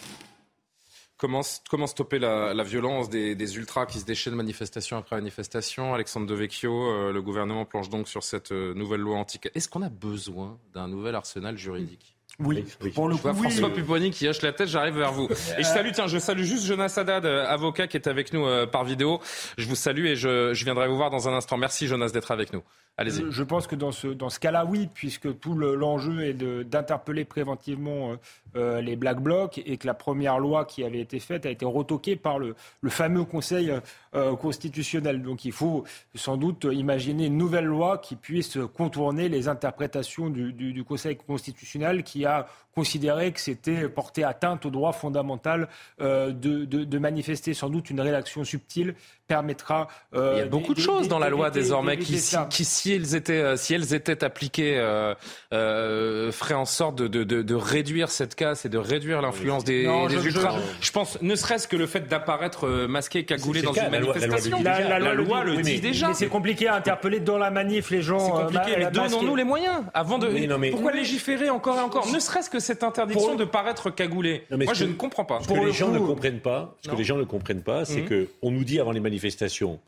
Comment, comment stopper la, la violence des, des ultras qui se déchaînent manifestation après manifestation ? Alexandre Devecchio, euh, le gouvernement planche donc sur cette nouvelle loi anti-casseurs. Est-ce qu'on a besoin d'un nouvel arsenal juridique ? Oui, oui, pour le coup, je vois oui. François Pupponi qui hoche la tête, j'arrive vers vous. Et je salue, tiens, je salue juste Jonas Haddad, avocat qui est avec nous euh, par vidéo. Je vous salue et je, je viendrai vous voir dans un instant. Merci Jonas d'être avec nous. Allez-y. Je, je pense que dans ce, dans ce cas-là, oui, puisque tout le, l'enjeu est de, d'interpeller préventivement euh, euh, les Black Blocs et que la première loi qui avait été faite a été retoquée par le, le fameux Conseil euh, constitutionnel. Donc il faut sans doute imaginer une nouvelle loi qui puisse contourner les interprétations du, du, du Conseil constitutionnel qui a considérait que c'était porter atteinte au droit fondamental euh, de, de, de manifester. Sans doute une rédaction subtile permettra... Euh, il y a beaucoup des, de choses des, dans des, la loi des, désormais des, qui, si, qui si, elles étaient, si elles étaient appliquées, euh, euh, feraient en sorte de, de, de, de réduire cette casse et de réduire l'influence des, non, des je, ultras. Je, je pense, ne serait-ce que le fait d'apparaître masqué, cagoulé dans une manifestation. La loi le dit déjà. Mais c'est compliqué à interpeller dans la manif les gens. C'est compliqué, euh, mais donnons-nous les moyens avant de... Mais non, mais... Pourquoi légiférer encore et encore ? Ne serait-ce que cette interdiction pour... de paraître cagoulé. Non, moi, je que, ne comprends pas. Ce que, les gens, coup... ne comprennent pas, ce que les gens ne comprennent pas, c'est mm-hmm. qu'on nous dit avant les manifestations,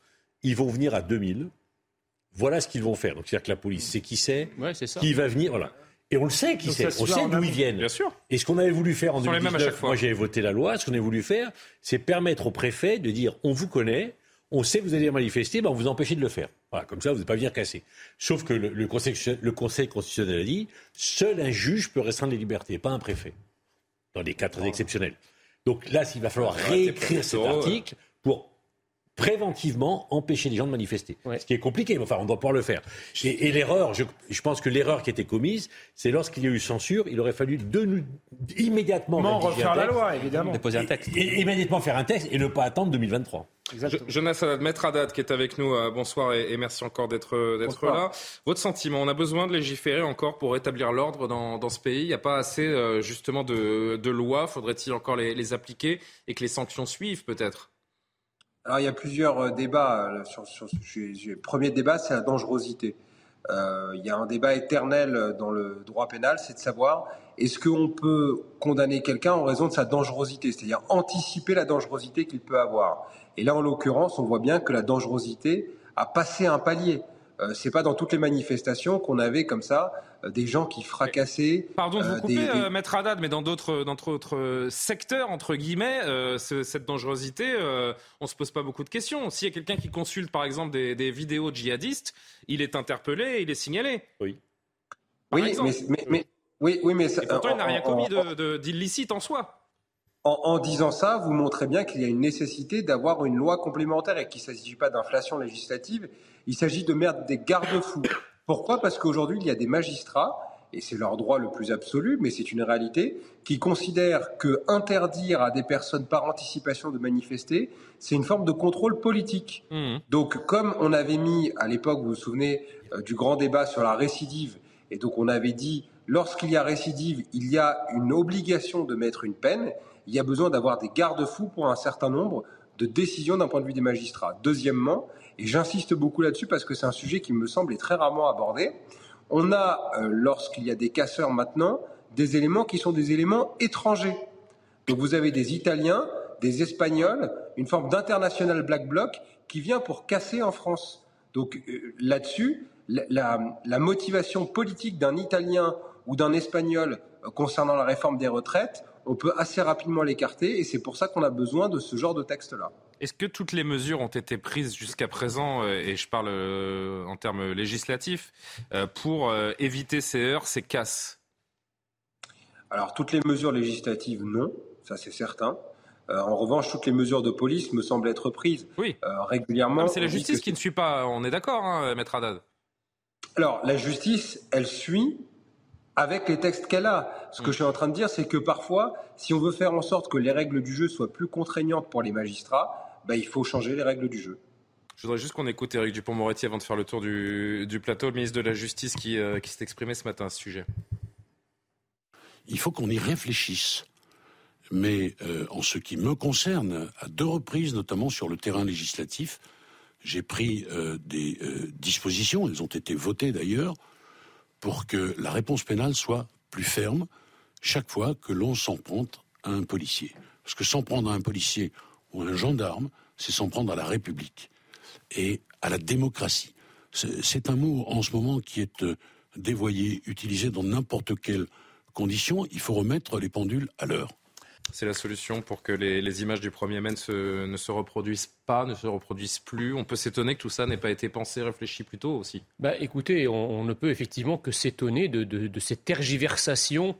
ils vont venir à deux mille, voilà ce qu'ils vont faire. Donc, c'est-à-dire que la police sait qui c'est, ouais, c'est ça. Qui va venir, voilà. Et on le sait qui c'est, on sait d'où ils viennent. Bien sûr. Et ce qu'on avait voulu faire en deux mille dix-neuf, moi j'avais voté la loi, ce qu'on avait voulu faire, c'est permettre au préfet de dire, on vous connaît, on sait que vous allez manifester, ben on vous empêche de le faire. Voilà, comme ça, vous n'allez pas venir casser. Sauf que le, le, conseil, le Conseil constitutionnel a dit, seul un juge peut restreindre les libertés, pas un préfet, dans des cas très exceptionnels. Donc là, il va falloir ouais, réécrire cet article ouais. pour préventivement empêcher les gens de manifester. Ouais. Ce qui est compliqué, mais enfin, on doit pouvoir le faire. Et, et l'erreur, je, je pense que l'erreur qui a été commise, c'est lorsqu'il y a eu censure, il aurait fallu de, immédiatement... Non, refaire la loi, évidemment. Déposer un texte. Et, et, immédiatement faire un texte et ne pas attendre deux mille vingt-trois. Exactement. Jonas Haddad, Maître Haddad qui est avec nous, euh, bonsoir et, et merci encore d'être, d'être là. Votre sentiment, on a besoin de légiférer encore pour rétablir l'ordre dans, dans ce pays. Il n'y a pas assez euh, justement de, de lois, faudrait-il encore les, les appliquer et que les sanctions suivent peut-être ? Alors il y a plusieurs euh, débats euh, sur, sur ce sujet. Le premier débat c'est la dangerosité. Euh, il y a un débat éternel dans le droit pénal, c'est de savoir est-ce qu'on peut condamner quelqu'un en raison de sa dangerosité, c'est-à-dire anticiper la dangerosité qu'il peut avoir. Et là, en l'occurrence, on voit bien que la dangerosité a passé un palier. Euh, c'est pas dans toutes les manifestations qu'on avait comme ça euh, des gens qui fracassaient. Pardon de vous euh, couper, des, euh, Maître Haddad, mais dans d'autres, dans d'autres secteurs entre guillemets, euh, ce, cette dangerosité, euh, on se pose pas beaucoup de questions. S'il y a quelqu'un qui consulte, par exemple, des, des vidéos djihadistes, il est interpellé, et il est signalé. Oui. Par oui, exemple. mais, mais, mais oui, oui, mais ça, et pourtant, il n'a rien commis de, de, d'illicite en soi. En, en disant ça, vous montrez bien qu'il y a une nécessité d'avoir une loi complémentaire et qu'il ne s'agit pas d'inflation législative, il s'agit de mettre des garde-fous. Pourquoi ? Parce qu'aujourd'hui, il y a des magistrats, et c'est leur droit le plus absolu, mais c'est une réalité, qui considèrent que interdire à des personnes par anticipation de manifester, c'est une forme de contrôle politique. Mmh. Donc, comme on avait mis, à l'époque, vous vous souvenez, euh, du grand débat sur la récidive, et donc on avait dit, lorsqu'il y a récidive, il y a une obligation de mettre une peine. Il y a besoin d'avoir des garde-fous pour un certain nombre de décisions d'un point de vue des magistrats. Deuxièmement, et j'insiste beaucoup là-dessus parce que c'est un sujet qui me semble est très rarement abordé, on a, euh, lorsqu'il y a des casseurs maintenant, des éléments qui sont des éléments étrangers. Donc vous avez des Italiens, des Espagnols, une forme d'international Black Bloc qui vient pour casser en France. Donc euh, là-dessus, la, la, la motivation politique d'un Italien ou d'un Espagnol euh, concernant la réforme des retraites, on peut assez rapidement l'écarter et c'est pour ça qu'on a besoin de ce genre de texte-là. Est-ce que toutes les mesures ont été prises jusqu'à présent, et je parle en termes législatifs, pour éviter ces heurts, ces casses ? Alors toutes les mesures législatives, non, ça c'est certain. Euh, en revanche, toutes les mesures de police me semblent être prises oui. euh, régulièrement. Non, c'est la justice qui ne suit pas, on est d'accord, hein, Maître Haddad ? Alors la justice, elle suit... avec les textes qu'elle a. Ce que je suis en train de dire, c'est que parfois, si on veut faire en sorte que les règles du jeu soient plus contraignantes pour les magistrats, bah, il faut changer les règles du jeu. Je voudrais juste qu'on écoute Éric Dupond-Moretti avant de faire le tour du, du plateau, le ministre de la Justice qui, euh, qui s'est exprimé ce matin à ce sujet. Il faut qu'on y réfléchisse. Mais euh, en ce qui me concerne, à deux reprises, notamment sur le terrain législatif, j'ai pris euh, des euh, dispositions, elles ont été votées d'ailleurs, pour que la réponse pénale soit plus ferme chaque fois que l'on s'en prend à un policier. Parce que s'en prendre à un policier ou à un gendarme, c'est s'en prendre à la République et à la démocratie. C'est, c'est un mot en ce moment qui est dévoyé, utilisé dans n'importe quelle condition. Il faut remettre les pendules à l'heure. C'est la solution pour que les, les images du premier mai se, ne se reproduisent pas, ne se reproduisent plus. On peut s'étonner que tout ça n'ait pas été pensé, réfléchi plus tôt aussi. Bah, écoutez, on, on ne peut effectivement que s'étonner de, de, de ces tergiversations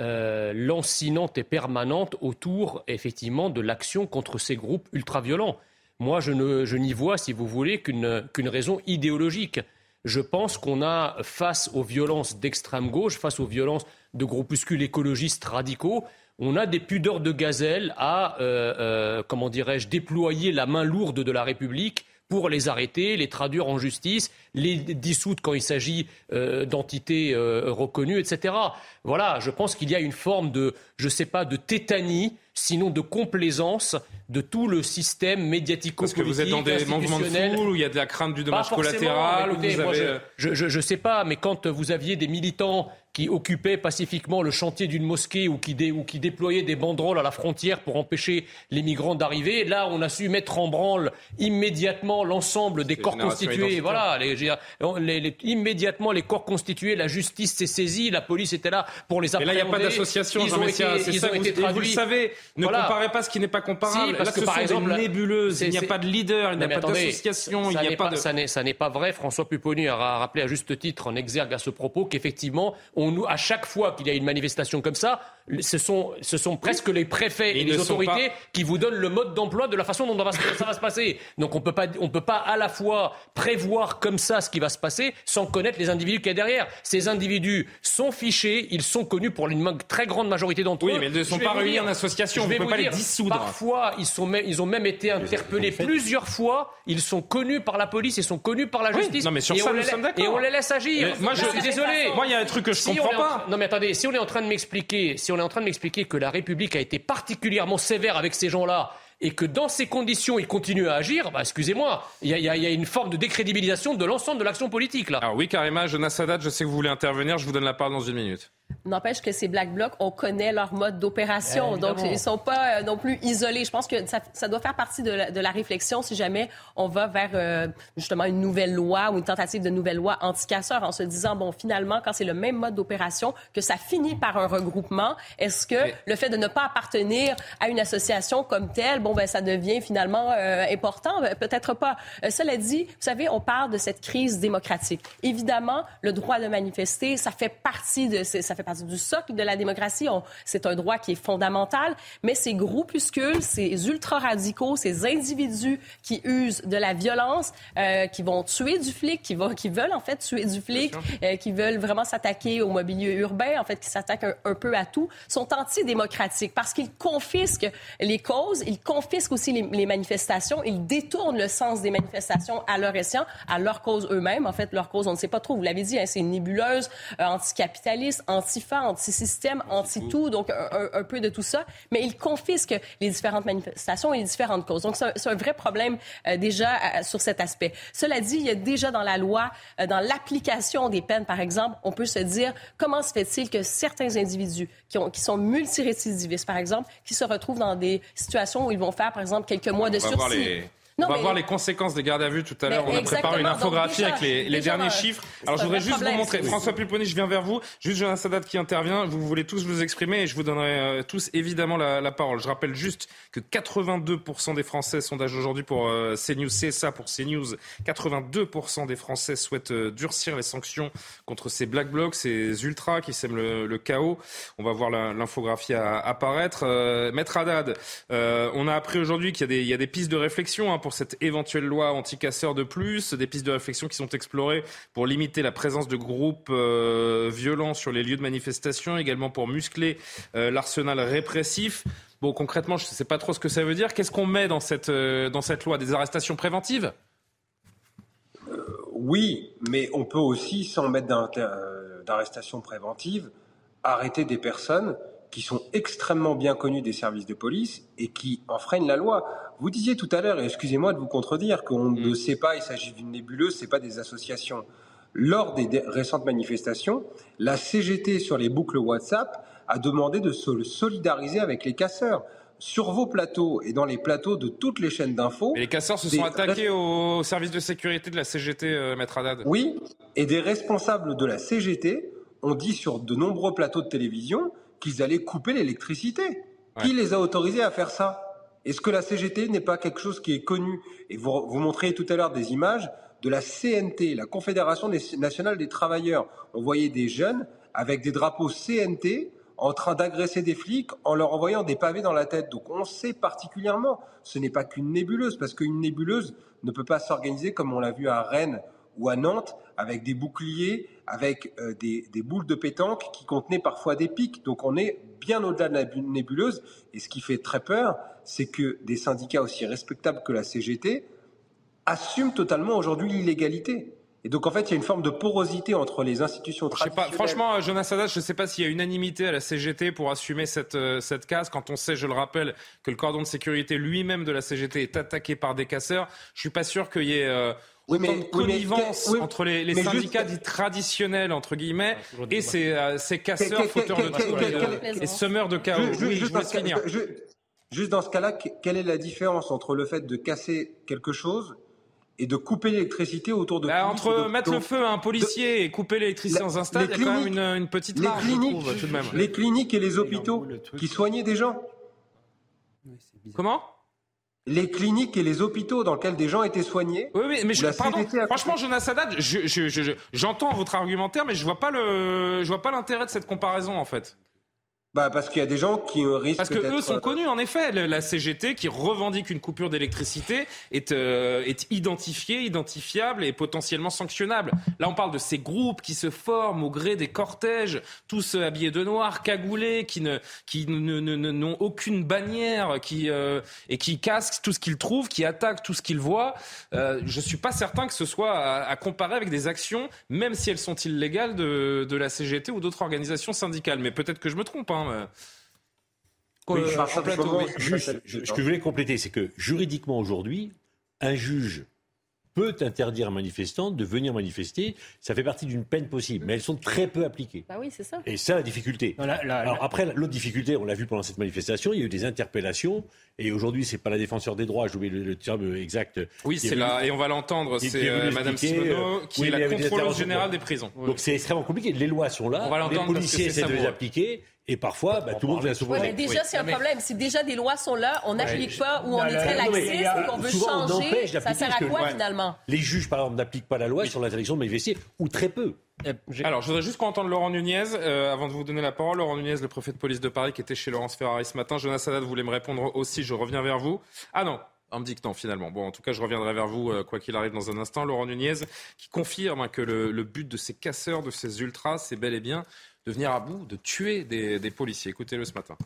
euh, lancinantes et permanentes autour, effectivement, de l'action contre ces groupes ultra-violents. Moi, je, ne, je n'y vois, si vous voulez, qu'une, qu'une raison idéologique. Je pense qu'on a, face aux violences d'extrême gauche, face aux violences de groupuscules écologistes radicaux, on a des pudeurs de gazelle à, euh, euh, comment dirais-je, déployer la main lourde de la République pour les arrêter, les traduire en justice, les dissoudre quand il s'agit euh, d'entités euh, reconnues, et cetera. Voilà, je pense qu'il y a une forme de, je sais pas, de tétanie, sinon de complaisance de tout le système médiatico-politique, institutionnel. Parce que vous êtes dans des mouvements de foule où il y a de la crainte du dommage collatéral. Écoutez, vous avez... moi, je, je, je sais pas, mais quand vous aviez des militants qui occupaient pacifiquement le chantier d'une mosquée ou qui, dé, ou qui déployaient des banderoles à la frontière pour empêcher les migrants d'arriver, là, on a su mettre en branle immédiatement l'ensemble des corps constitués. Voilà, les, les, les, immédiatement les corps constitués, la justice s'est saisie, la police était là pour les appréhender. Mais là, il n'y a pas d'association, Jean Messiha, c'est ça, vous, vous le savez. Ne voilà. comparez pas ce qui n'est pas comparable. Si, parce là, que ce par sont exemple, des nébuleuses. Il n'y a pas de leader, il n'y a pas d'association. Ça, ça, il y a pas, pas de... ça, n'est, ça n'est pas vrai. François Pupponi a rappelé à juste titre, en exergue à ce propos, qu'effectivement, on, à chaque fois qu'il y a une manifestation comme ça, ce sont, ce sont presque les préfets et, et les autorités pas... qui vous donnent le mode d'emploi de la façon dont va, ça va se passer. Donc on ne peut pas à la fois prévoir comme ça ce qui va se passer sans connaître les individus qu'il y a derrière. Ces individus sont fichés, ils sont connus pour une très grande majorité d'entre oui, eux. Oui, mais ils ne sont pas réunis en association. Je vais vous, vous dire, parfois, ils, sont, ils ont même été interpellés plusieurs fois. Ils sont connus par la police et sont connus par la justice. Oui, non mais sur et, ça, on nous sommes d'accord. Et on les laisse agir. Moi, je, je suis désolé. Moi, il y a un truc que je ne si comprends pas. En, non, mais attendez, si on est en train de m'expliquer, si on est en train de m'expliquer que la République a été particulièrement sévère avec ces gens-là, et que dans ces conditions, il continue à agir, bah excusez-moi, il y, y, y a une forme de décrédibilisation de l'ensemble de l'action politique, là. Alors oui, Karima, Jonas Haddad, je sais que vous voulez intervenir, je vous donne la parole dans une minute. N'empêche que ces Black Blocs, on connaît leur mode d'opération, eh, donc ils ne sont pas euh, non plus isolés. Je pense que ça, ça doit faire partie de la, de la réflexion si jamais on va vers euh, justement une nouvelle loi ou une tentative de nouvelle loi anti-casseurs en se disant, bon, finalement, quand c'est le même mode d'opération, que ça finit par un regroupement, est-ce que Mais... le fait de ne pas appartenir à une association comme telle, bon, ben ça devient finalement euh, important? Peut-être pas. Euh, cela dit, vous savez, on parle de cette crise démocratique. Évidemment, le droit de manifester, ça fait partie de... Ça fait partie du socle de la démocratie. On, c'est un droit qui est fondamental, mais ces groupuscules, ces ultra-radicaux, ces individus qui usent de la violence, euh, qui vont tuer du flic, qui, va, qui veulent en fait tuer du flic, euh, qui veulent vraiment s'attaquer au mobilier urbain, en fait, qui s'attaquent un, un peu à tout, sont antidémocratiques parce qu'ils confisquent les causes, ils confisquent aussi les, les manifestations, ils détournent le sens des manifestations à leur escient, à leur cause eux-mêmes. En fait, leur cause, on ne sait pas trop, vous l'avez dit, hein, c'est une nébuleuse euh, anticapitaliste, anti anti-système, anti-tout, donc un, un peu de tout ça, mais ils confisquent les différentes manifestations et les différentes causes. Donc, c'est un, c'est un vrai problème euh, déjà euh, sur cet aspect. Cela dit, il y a déjà dans la loi, euh, dans l'application des peines, par exemple, on peut se dire comment se fait-il que certains individus qui, ont, qui sont multirécidivistes, par exemple, qui se retrouvent dans des situations où ils vont faire, par exemple, quelques mois on de sursis... Non, on va mais... voir les conséquences des gardes à vue tout à l'heure. Mais on a préparé une infographie déjà, avec les, les derniers chiffres. Alors, je voudrais juste problème, vous montrer. François Pupponi, je viens vers vous. Juste Jonas Haddad qui intervient. Vous voulez tous vous exprimer et je vous donnerai tous évidemment la, la parole. Je rappelle juste que quatre-vingt-deux pour cent des Français, sondage aujourd'hui pour euh, CNews, c'est ça pour CNews. quatre-vingt-deux pour cent des Français souhaitent euh, durcir les sanctions contre ces Black Blocs, ces ultras qui sèment le, le chaos. On va voir la, l'infographie à, apparaître. Euh, Maître Haddad, euh, on a appris aujourd'hui qu'il y a des, il y a des pistes de réflexion hein, pour pour cette éventuelle loi anti-casseurs de plus, des pistes de réflexion qui sont explorées pour limiter la présence de groupes euh, violents sur les lieux de manifestation, également pour muscler euh, l'arsenal répressif. Bon, concrètement, je ne sais pas trop ce que ça veut dire. Qu'est-ce qu'on met dans cette, euh, dans cette loi? Des arrestations préventives? euh, Oui, mais on peut aussi, sans mettre d'arrestations préventives, arrêter des personnes qui sont extrêmement bien connus des services de police et qui enfreignent la loi. Vous disiez tout à l'heure, et excusez-moi de vous contredire, qu'on mmh. ne sait pas, il s'agit d'une nébuleuse, c'est pas des associations. Lors des dé- récentes manifestations, la C G T sur les boucles WhatsApp a demandé de se solidariser avec les casseurs. Sur vos plateaux et dans les plateaux de toutes les chaînes d'infos... Mais les casseurs se sont attaqués aux services de sécurité de la C G T, euh, Maître Haddad. Oui, et des responsables de la C G T ont dit sur de nombreux plateaux de télévision qu'ils allaient couper l'électricité. Ouais. Qui les a autorisés à faire ça? Est-ce que la C G T n'est pas quelque chose qui est connu? Et vous, vous montrez tout à l'heure des images de la C N T, la Confédération Nationale des Travailleurs. On voyait des jeunes avec des drapeaux C N T en train d'agresser des flics en leur envoyant des pavés dans la tête. Donc on sait particulièrement, ce n'est pas qu'une nébuleuse, parce qu'une nébuleuse ne peut pas s'organiser comme on l'a vu à Rennes ou à Nantes, avec des boucliers, avec euh, des, des boules de pétanque qui contenaient parfois des pics. Donc on est bien au-delà de la nébuleuse. Et ce qui fait très peur, c'est que des syndicats aussi respectables que la C G T assument totalement aujourd'hui l'illégalité. Et donc en fait, il y a une forme de porosité entre les institutions traditionnelles. Je sais pas, franchement, Jonas Haddad, je ne sais pas s'il y a unanimité à la C G T pour assumer cette, euh, cette casse. Quand on sait, je le rappelle, que le cordon de sécurité lui-même de la C G T est attaqué par des casseurs, je ne suis pas sûr qu'il y ait... Euh, Oui, mais, de connivence oui, mais, entre les, les syndicats juste... dits traditionnels, entre guillemets, ah, et ces, euh, ces casseurs, fauteurs de troubles et semeurs de chaos. Juste, oui, juste, je juste, finir. Cas, juste dans ce cas-là, quelle est la différence entre le fait de casser quelque chose et de couper l'électricité autour de... Bah, entre de, mettre de, le feu à un policier de, et couper l'électricité la, dans un stade, il y a quand même une, une petite marge, je trouve, tout de même. Les cliniques et les hôpitaux qui soignaient des gens. Comment ? Les cliniques et les hôpitaux dans lesquels des gens étaient soignés. Oui, mais, mais je, pardon, franchement, Jonas Haddad, je, je, je, je, j'entends votre argumentaire, mais je vois pas le, je vois pas l'intérêt de cette comparaison en fait. Bah parce qu'il y a des gens qui risquent. Parce que eux sont connus en effet. La C G T qui revendique une coupure d'électricité est euh, est identifiée, identifiable et potentiellement sanctionnable. Là on parle de ces groupes qui se forment au gré des cortèges, tous habillés de noir, cagoulés, qui ne qui ne, ne, ne n'ont aucune bannière, qui euh, et qui cassent tout ce qu'ils trouvent, qui attaquent tout ce qu'ils voient. Euh, je suis pas certain que ce soit à, à comparer avec des actions, même si elles sont illégales de de la C G T ou d'autres organisations syndicales. Mais peut-être que je me trompe. Hein. Oui, euh, je, plateau, juste, je, ce que je voulais compléter, c'est que juridiquement aujourd'hui, un juge peut interdire à un manifestant de venir manifester. Ça fait partie d'une peine possible, mais elles sont très peu appliquées. Bah oui, c'est ça. Et ça, la difficulté. Non, là, là, Alors là. Après, l'autre difficulté, on l'a vu pendant cette manifestation, il y a eu des interpellations. Et aujourd'hui, c'est pas la défenseur des droits, j'ai oublié le, le terme exact. Oui, c'est là, et on va l'entendre, c'est euh, Madame Simoneau, qui oui, est la contrôleuse générale des prisons. Oui. Donc c'est extrêmement compliqué. Les lois sont là, les policiers essaient de les appliquer. Et parfois, bah, tout le monde vient s'opposer. Ouais, mais déjà, c'est un problème. Si déjà des lois sont là, on n'applique ouais, pas ou on est très laxiste ou on veut changer, ça sert à quoi finalement ? Les juges, par exemple, n'appliquent pas la loi sur l'interdiction de manifester, ou très peu. Alors, je voudrais juste qu'on entende Laurent Nunez, euh, avant de vous donner la parole. Laurent Nunez, le préfet de police de Paris, qui était chez Laurence Ferrari ce matin. Jonas Haddad voulait me répondre aussi, je reviens vers vous. Ah non, on me dit que non, finalement. Bon, en tout cas, je reviendrai vers vous, euh, quoi qu'il arrive, dans un instant. Laurent Nunez, qui confirme hein, que le, le but de ces casseurs, de ces ultras, c'est bel et bien de venir à bout, de tuer des, des policiers. Écoutez-le ce matin.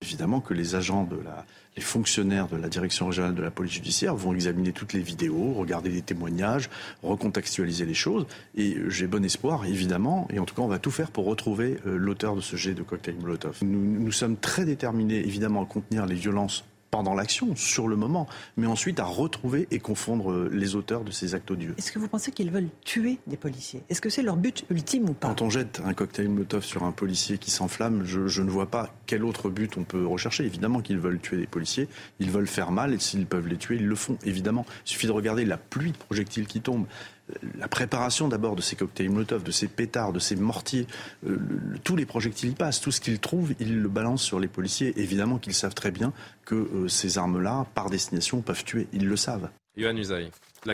Évidemment que les agents, de la, les fonctionnaires de la direction régionale de la police judiciaire vont examiner toutes les vidéos, regarder les témoignages, recontextualiser les choses. Et j'ai bon espoir, évidemment, et en tout cas on va tout faire pour retrouver l'auteur de ce jet de cocktail Molotov. Nous, nous sommes très déterminés, évidemment, à contenir les violences pendant l'action, sur le moment, mais ensuite à retrouver et confondre les auteurs de ces actes odieux. Est-ce que vous pensez qu'ils veulent tuer des policiers ? Est-ce que c'est leur but ultime ou pas ? Quand on jette un cocktail Molotov sur un policier qui s'enflamme, je, je ne vois pas quel autre but on peut rechercher. Évidemment qu'ils veulent tuer des policiers, ils veulent faire mal, et s'ils peuvent les tuer, ils le font, évidemment. Il suffit de regarder la pluie de projectiles qui tombe. La préparation d'abord de ces cocktails Molotov, de ces pétards, de ces mortiers, euh, le, tous les projectiles y passent, tout ce qu'ils trouvent, ils le balancent sur les policiers. Évidemment qu'ils savent très bien que euh, ces armes-là, par destination, peuvent tuer. Ils le savent. Yohan Uzan,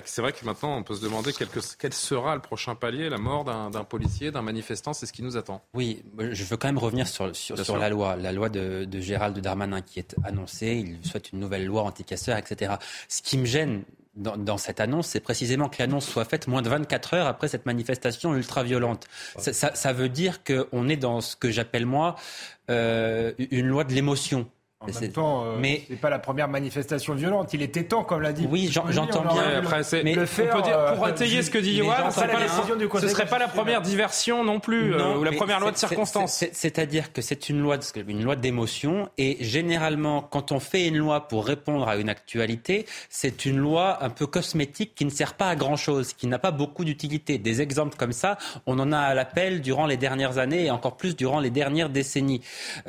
c'est vrai que maintenant on peut se demander quel, que, quel sera le prochain palier, la mort d'un, d'un policier, d'un manifestant, c'est ce qui nous attend. Oui, je veux quand même revenir sur, sur, sur la loi, la loi de, de Gérald Darmanin qui est annoncée, il souhaite une nouvelle loi anti-casseurs, et cetera. Ce qui me gêne Dans, dans cette annonce, c'est précisément que l'annonce soit faite moins de vingt-quatre heures après cette manifestation ultra-violente. Ça, ça, ça veut dire qu'on est dans ce que j'appelle, moi, euh, une loi de l'émotion. En c'est... même temps, euh, mais... c'est pas la première manifestation violente. Il était temps, comme l'a dit. Oui, j'en, j'entends bien. Après, le, après c'est... Mais le faire, on peut dire, pour euh, étayer ce que dit Yohan, ce ne serait pas la première diversion non plus, non, euh, ou la première loi de circonstance. C'est, c'est, c'est, c'est-à-dire que c'est une loi, une loi d'émotion, et généralement, quand on fait une loi pour répondre à une actualité, c'est une loi un peu cosmétique qui ne sert pas à grand-chose, qui n'a pas beaucoup d'utilité. Des exemples comme ça, on en a à l'appel durant les dernières années et encore plus durant les dernières décennies.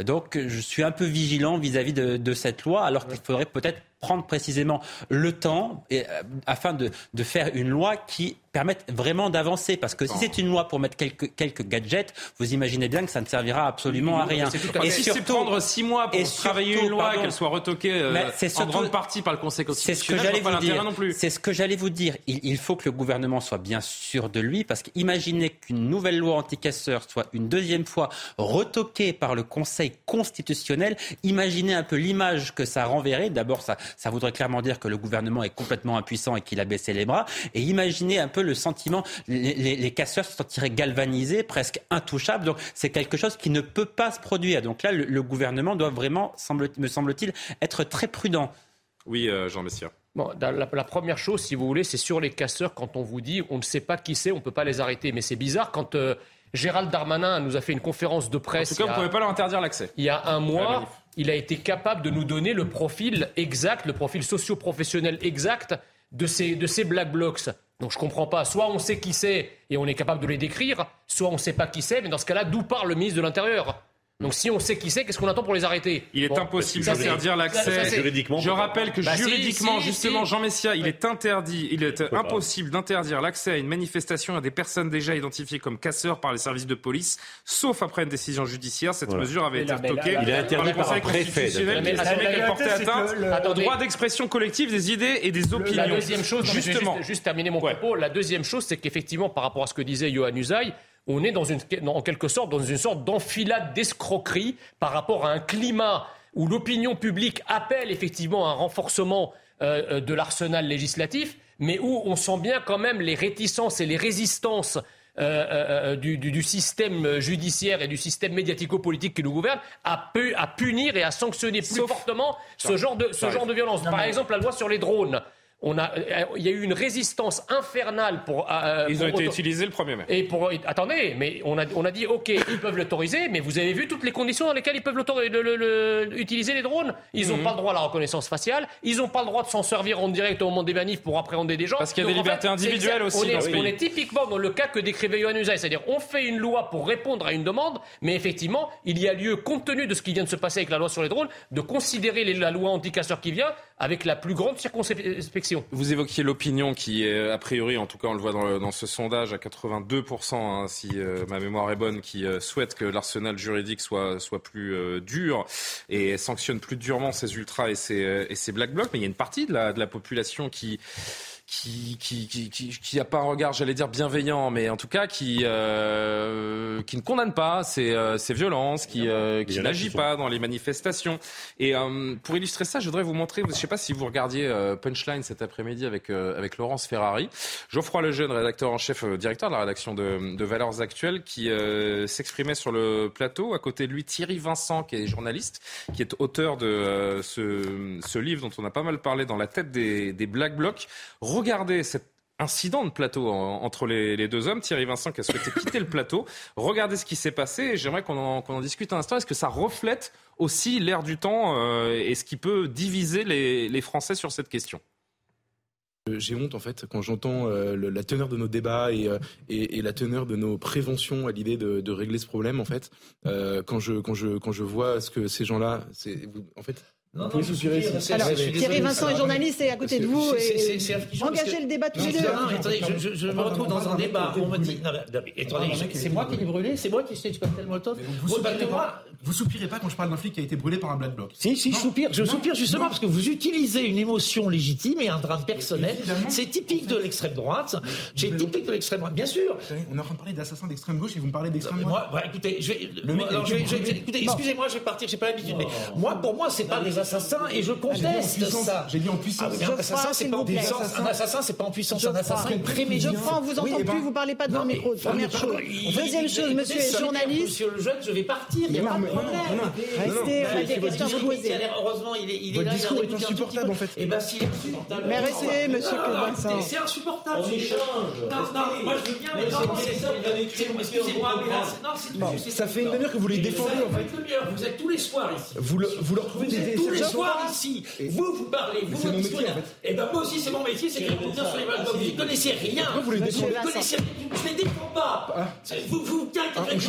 Donc, je suis un peu vigilant vis-à-vis De, de cette loi, alors qu'il faudrait peut-être prendre précisément le temps et, euh, afin de, de faire une loi qui permette vraiment d'avancer. Parce que si oh. c'est une loi pour mettre quelques, quelques gadgets, vous imaginez bien que ça ne servira absolument à rien. Tout, et si surtout, c'est prendre six mois pour travailler surtout, une loi pardon, et qu'elle soit retoquée euh, c'est surtout, en grande partie par le Conseil constitutionnel, c'est ce que j'allais vous dire. Non plus. C'est ce que j'allais vous dire. Il, il faut que le gouvernement soit bien sûr de lui, parce qu'imaginez qu'une nouvelle loi anti-casseurs soit une deuxième fois retoquée par le Conseil constitutionnel, imaginez un peu l'image que ça renverrait. D'abord, ça Ça voudrait clairement dire que le gouvernement est complètement impuissant et qu'il a baissé les bras. Et imaginez un peu le sentiment, les, les, les casseurs se sentiraient galvanisés, presque intouchables. Donc c'est quelque chose qui ne peut pas se produire. Donc là, le, le gouvernement doit vraiment, semble, me semble-t-il, être très prudent. Oui, euh, Jean Messiha. Bon, la, la première chose, si vous voulez, c'est sur les casseurs, quand on vous dit on ne sait pas qui c'est, on ne peut pas les arrêter. Mais c'est bizarre, quand euh, Gérald Darmanin nous a fait une conférence de presse... En tout cas, vous ne pouvez pas leur interdire l'accès. Il y a un mois, il a été capable de nous donner le profil exact, le profil socio-professionnel exact de ces, de ces Black Blocs. Donc je ne comprends pas. Soit on sait qui c'est et on est capable de les décrire, soit on ne sait pas qui c'est, mais dans ce cas-là, d'où part le ministre de l'Intérieur ? Donc si on sait qui c'est, qu'est-ce qu'on attend pour les arrêter ? Il est bon, impossible d'interdire l'accès. Ça, ça, juridiquement, je rappelle que bah juridiquement, si, si, justement, si. Jean Messiha, il est interdit, il est impossible pas. d'interdire l'accès à une manifestation à des personnes déjà identifiées comme casseurs par les services de police, sauf après une décision judiciaire. Cette voilà. mesure avait là, été retoquée là, là, là, là, par le Conseil constitutionnel qui estimait qu'elle portait atteinte au droit d'expression collective des idées et des opinions. La deuxième chose, justement, juste terminer mon propos. La deuxième chose, c'est qu'effectivement, par rapport à ce que disait Yohan Uzan, on est dans une, en quelque sorte dans une sorte d'enfilade d'escroquerie par rapport à un climat où l'opinion publique appelle effectivement à un renforcement euh, de l'arsenal législatif, mais où on sent bien quand même les réticences et les résistances euh, euh, du, du, du système judiciaire et du système médiatico-politique qui nous gouverne à, pu, à punir et à sanctionner plus Sauf, fortement ce genre de, ce genre de violence. Par exemple, la loi sur les drones. On a, il y a eu une résistance infernale pour... Euh, ils pour ont été auto- utilisés le premier mai. Et pour, attendez, mais on a, on a dit, OK, ils peuvent l'autoriser, mais vous avez vu toutes les conditions dans lesquelles ils peuvent le, le, le, utiliser les drones. Ils n'ont mm-hmm. pas le droit à la reconnaissance faciale, ils n'ont pas le droit de s'en servir en direct au moment des manifs pour appréhender des gens. Parce qu'il y a Donc, des libertés fait, individuelles aussi. On est, dans ce on pays. est typiquement dans le cas que décrivait Yohan Uzan, c'est-à-dire on fait une loi pour répondre à une demande, mais effectivement, il y a lieu, compte tenu de ce qui vient de se passer avec la loi sur les drones, de considérer les, la loi anti-casseurs qui vient avec la plus grande circonspection. Vous évoquiez l'opinion qui est, a priori, en tout cas on le voit dans, le, dans ce sondage, à quatre-vingt-deux pour cent, hein, si euh, ma mémoire est bonne, qui euh, souhaite que l'arsenal juridique soit, soit plus euh, dur et sanctionne plus durement ces ultras et ces, et ces Black Blocs. Mais il y a une partie de la, de la population qui... qui qui qui qui qui a pas un regard, j'allais dire bienveillant, mais en tout cas qui euh, qui ne condamne pas ces euh, ces violences, qui euh, qui n'agit pas dans les manifestations. Et euh, pour illustrer ça, je voudrais vous montrer, je sais pas si vous regardiez euh, Punchline cet après-midi avec euh, avec Laurence Ferrari, Geoffroy Lejeune, rédacteur en chef, euh, directeur de la rédaction de de Valeurs Actuelles, qui euh, s'exprimait sur le plateau. À côté de lui, Thierry Vincent, qui est journaliste, qui est auteur de euh, ce ce livre dont on a pas mal parlé, Dans la tête des des Black Blocs. Regardez cet incident de plateau entre les, les deux hommes. Thierry Vincent qui a souhaité quitter le plateau. Regardez ce qui s'est passé et j'aimerais qu'on en, qu'on en discute un instant. Est-ce que ça reflète aussi l'air du temps euh, et ce qui peut diviser les, les Français sur cette question ? J'ai honte en fait quand j'entends euh, le, la teneur de nos débats et, euh, et, et la teneur de nos préventions à l'idée de, de régler ce problème en fait. Euh, quand, je, quand, je, quand je vois ce que ces gens-là... C'est, en fait... Non, non, je suis c'est, Alors, c'est, Thierry désolé, Vincent est journaliste et à côté de vous, engagez le débat tous les deux. Je, je me retrouve dans un débat, on me dit, c'est moi qui l'ai brûlé, c'est moi qui suis du cocktail Molotov. Vous soupirez pas quand je parle d'un flic qui a été brûlé par un Black Bloc. Si, si, je soupire, je soupire justement parce que vous utilisez une émotion légitime et un drame personnel. C'est typique de l'extrême droite, c'est typique de l'extrême droite, bien sûr. On est en train de parler d'assassins d'extrême gauche et vous me parlez d'extrême droite. Écoutez, excusez-moi, je vais partir, j'ai pas l'habitude, mais moi, pour moi, c'est pas des assassin et je conteste ah, ça. J'ai dit en puissance. Ah, un, assassin, c'est pas en puissance. un assassin, c'est pas en puissance. Un assassin, c'est pas en puissance. Je crois, on vous entend oui, ben, plus, vous parlez pas devant le micro. Première chose. Deuxième chose, monsieur est journaliste. Monsieur le jeune, je vais partir. Il n'y a pas de problème. Restez, des questions à poser. Heureusement, il est là. Votre discours est insupportable, en fait. Eh bien, s'il est insupportable. Mais restez, monsieur Vincent. C'est insupportable. On échange. Non, non, moi, je veux bien, mais non, c'est ça. Excusez-moi, mais là, c'est. Ça fait une demi-heure que vous les défendez, en fait. Vous êtes tous les soirs ici. Vous le retrouvez tous les soirs ici, et vous, vous parlez, vous, vous discutez. En fait. Et bien, moi aussi, c'est mon métier, c'est de répondre sur les blagues. Vous ne connaissez rien. Pourquoi vous les défendez ? Vous ne les défendez pas. Ah. Vous vous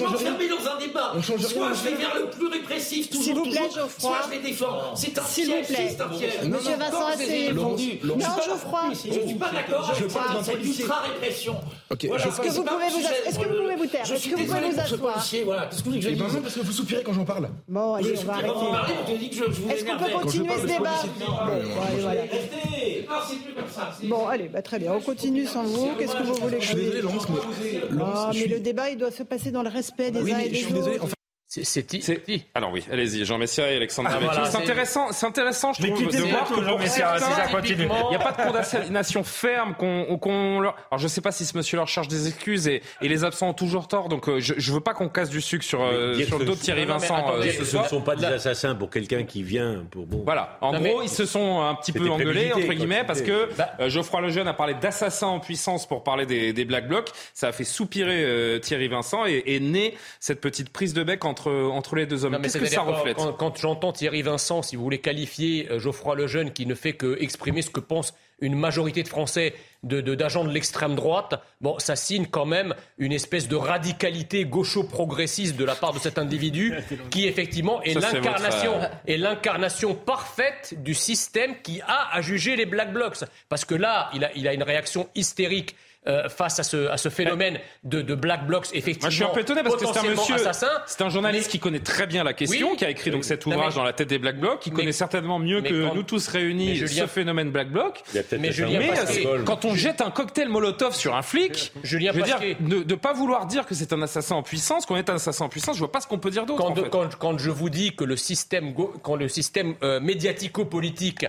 enfermez dans un débat. Soit je vais vers le plus répressif, toujours, S'il vous plaît, toujours. Soit je les défends. C'est un piège, c'est un piège. Monsieur Vincent, asseyez-vous. Non, Geoffroy. Je ne suis pas d'accord avec cette ultra-répression. Est-ce que vous pouvez vous taire ? Je suis désolé pour ce policier. Qu'est-ce que vous dites ? Non, parce que vous soupirez quand j'en parle. Bon, allez, on va arrêter. Est-ce qu'on peut continuer ce débat ? Bon, allez, bah, très bien. On continue sans vous. Qu'est-ce que vous voulez que je dise ? Ah, mais le débat, il doit se passer dans le respect des uns et des autres. C'est, c'est ti. C'est... Alors oui, allez-y, Jean Messiha et Alexandre Devecchio. Ah, voilà, c'est, c'est intéressant, c'est intéressant, je trouve, de voir que Jean Messiha, si ça continue, il n'y a pas de condamnation ferme qu'on, qu'on leur. Alors je ne sais pas si ce monsieur leur cherche des excuses et, et les absents ont toujours tort. Donc je ne veux pas qu'on casse du sucre sur, euh, sur le dos de Thierry Vincent. Non, attendez, euh, ce, ce ne sont pas des assassins pour quelqu'un qui vient pour bon. Voilà. En non, gros, ils se sont un petit peu engueulés entre guillemets parce que euh, Geoffroy Lejeune a parlé d'assassins en puissance pour parler des, des Black Blocs. Ça a fait soupirer euh, Thierry Vincent et est née cette petite prise de bec entre Entre, entre les deux hommes. Non, qu'est-ce que ça reflète quand, quand j'entends Thierry Vincent, si vous voulez qualifier Geoffroy Lejeune, qui ne fait qu'exprimer ce que pense une majorité de Français de, de, d'agents de l'extrême droite, bon, ça signe quand même une espèce de radicalité gaucho-progressiste de la part de cet individu qui, effectivement, est, ça, l'incarnation, votre... est l'incarnation parfaite du système qui a à juger les Black Blocs. Parce que là, il a, il a une réaction hystérique Euh, face à ce, à ce phénomène de, de Black Blocs, effectivement. Moi, je suis un peu étonné parce que c'est un monsieur, assassin, c'est un journaliste mais... qui connaît très bien la question, oui, qui a écrit donc cet ouvrage mais... dans la tête des Black Blocs, qui mais... connaît certainement mieux que quand... nous tous réunis Julien... ce phénomène Black Bloc. Mais, Julien mais Pasquet... quand on jette un cocktail Molotov sur un flic, Julien je veux Pasquet... dire, ne pas vouloir dire que c'est un assassin en puissance, qu'on est un assassin en puissance, je vois pas ce qu'on peut dire d'autre. Quand, en fait. quand, quand je vous dis que le système, quand le système euh, médiatico-politique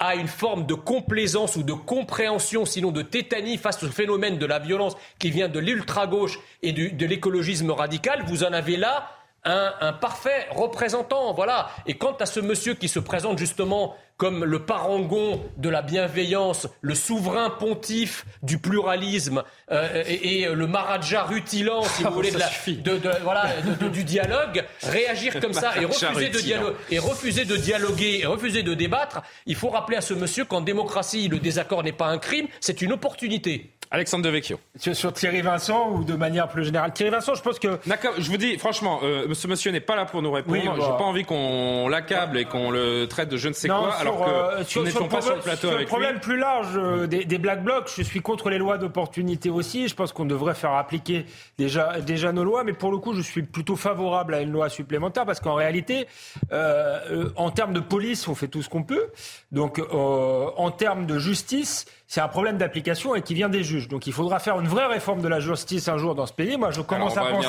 à une forme de complaisance ou de compréhension, sinon de tétanie, face au phénomène de la violence qui vient de l'ultra-gauche et du, de l'écologisme radical, vous en avez là un, un parfait représentant, voilà. Et quant à ce monsieur qui se présente justement comme le parangon de la bienveillance, le souverain pontife du pluralisme euh, et, et le maharaja rutilant, si vous voulez, de la, de, de, voilà, de, de, du dialogue, réagir comme ça et refuser de dialoguer, et refuser de dialoguer, et refuser de débattre, il faut rappeler à ce monsieur qu'en démocratie, le désaccord n'est pas un crime, c'est une opportunité. Alexandre Devecchio. Sur Thierry Vincent ou de manière plus générale. Thierry Vincent, je pense que... D'accord, je vous dis, franchement, euh, ce monsieur n'est pas là pour nous répondre. Oui, bah... J'ai pas envie qu'on l'accable et qu'on le traite de je ne sais non, quoi, sur, alors que euh, sur, nous n'étions pas sur le plateau avec lui. Sur le problème plus large euh, des, des Black Blocs, je suis contre les lois d'opportunité aussi. Je pense qu'on devrait faire appliquer déjà, déjà nos lois. Mais pour le coup, je suis plutôt favorable à une loi supplémentaire parce qu'en réalité, euh, en termes de police, on fait tout ce qu'on peut. Donc, euh, en termes de justice... C'est un problème d'application et qui vient des juges. Donc il faudra faire une vraie réforme de la justice un jour dans ce pays. Moi, je commence à penser,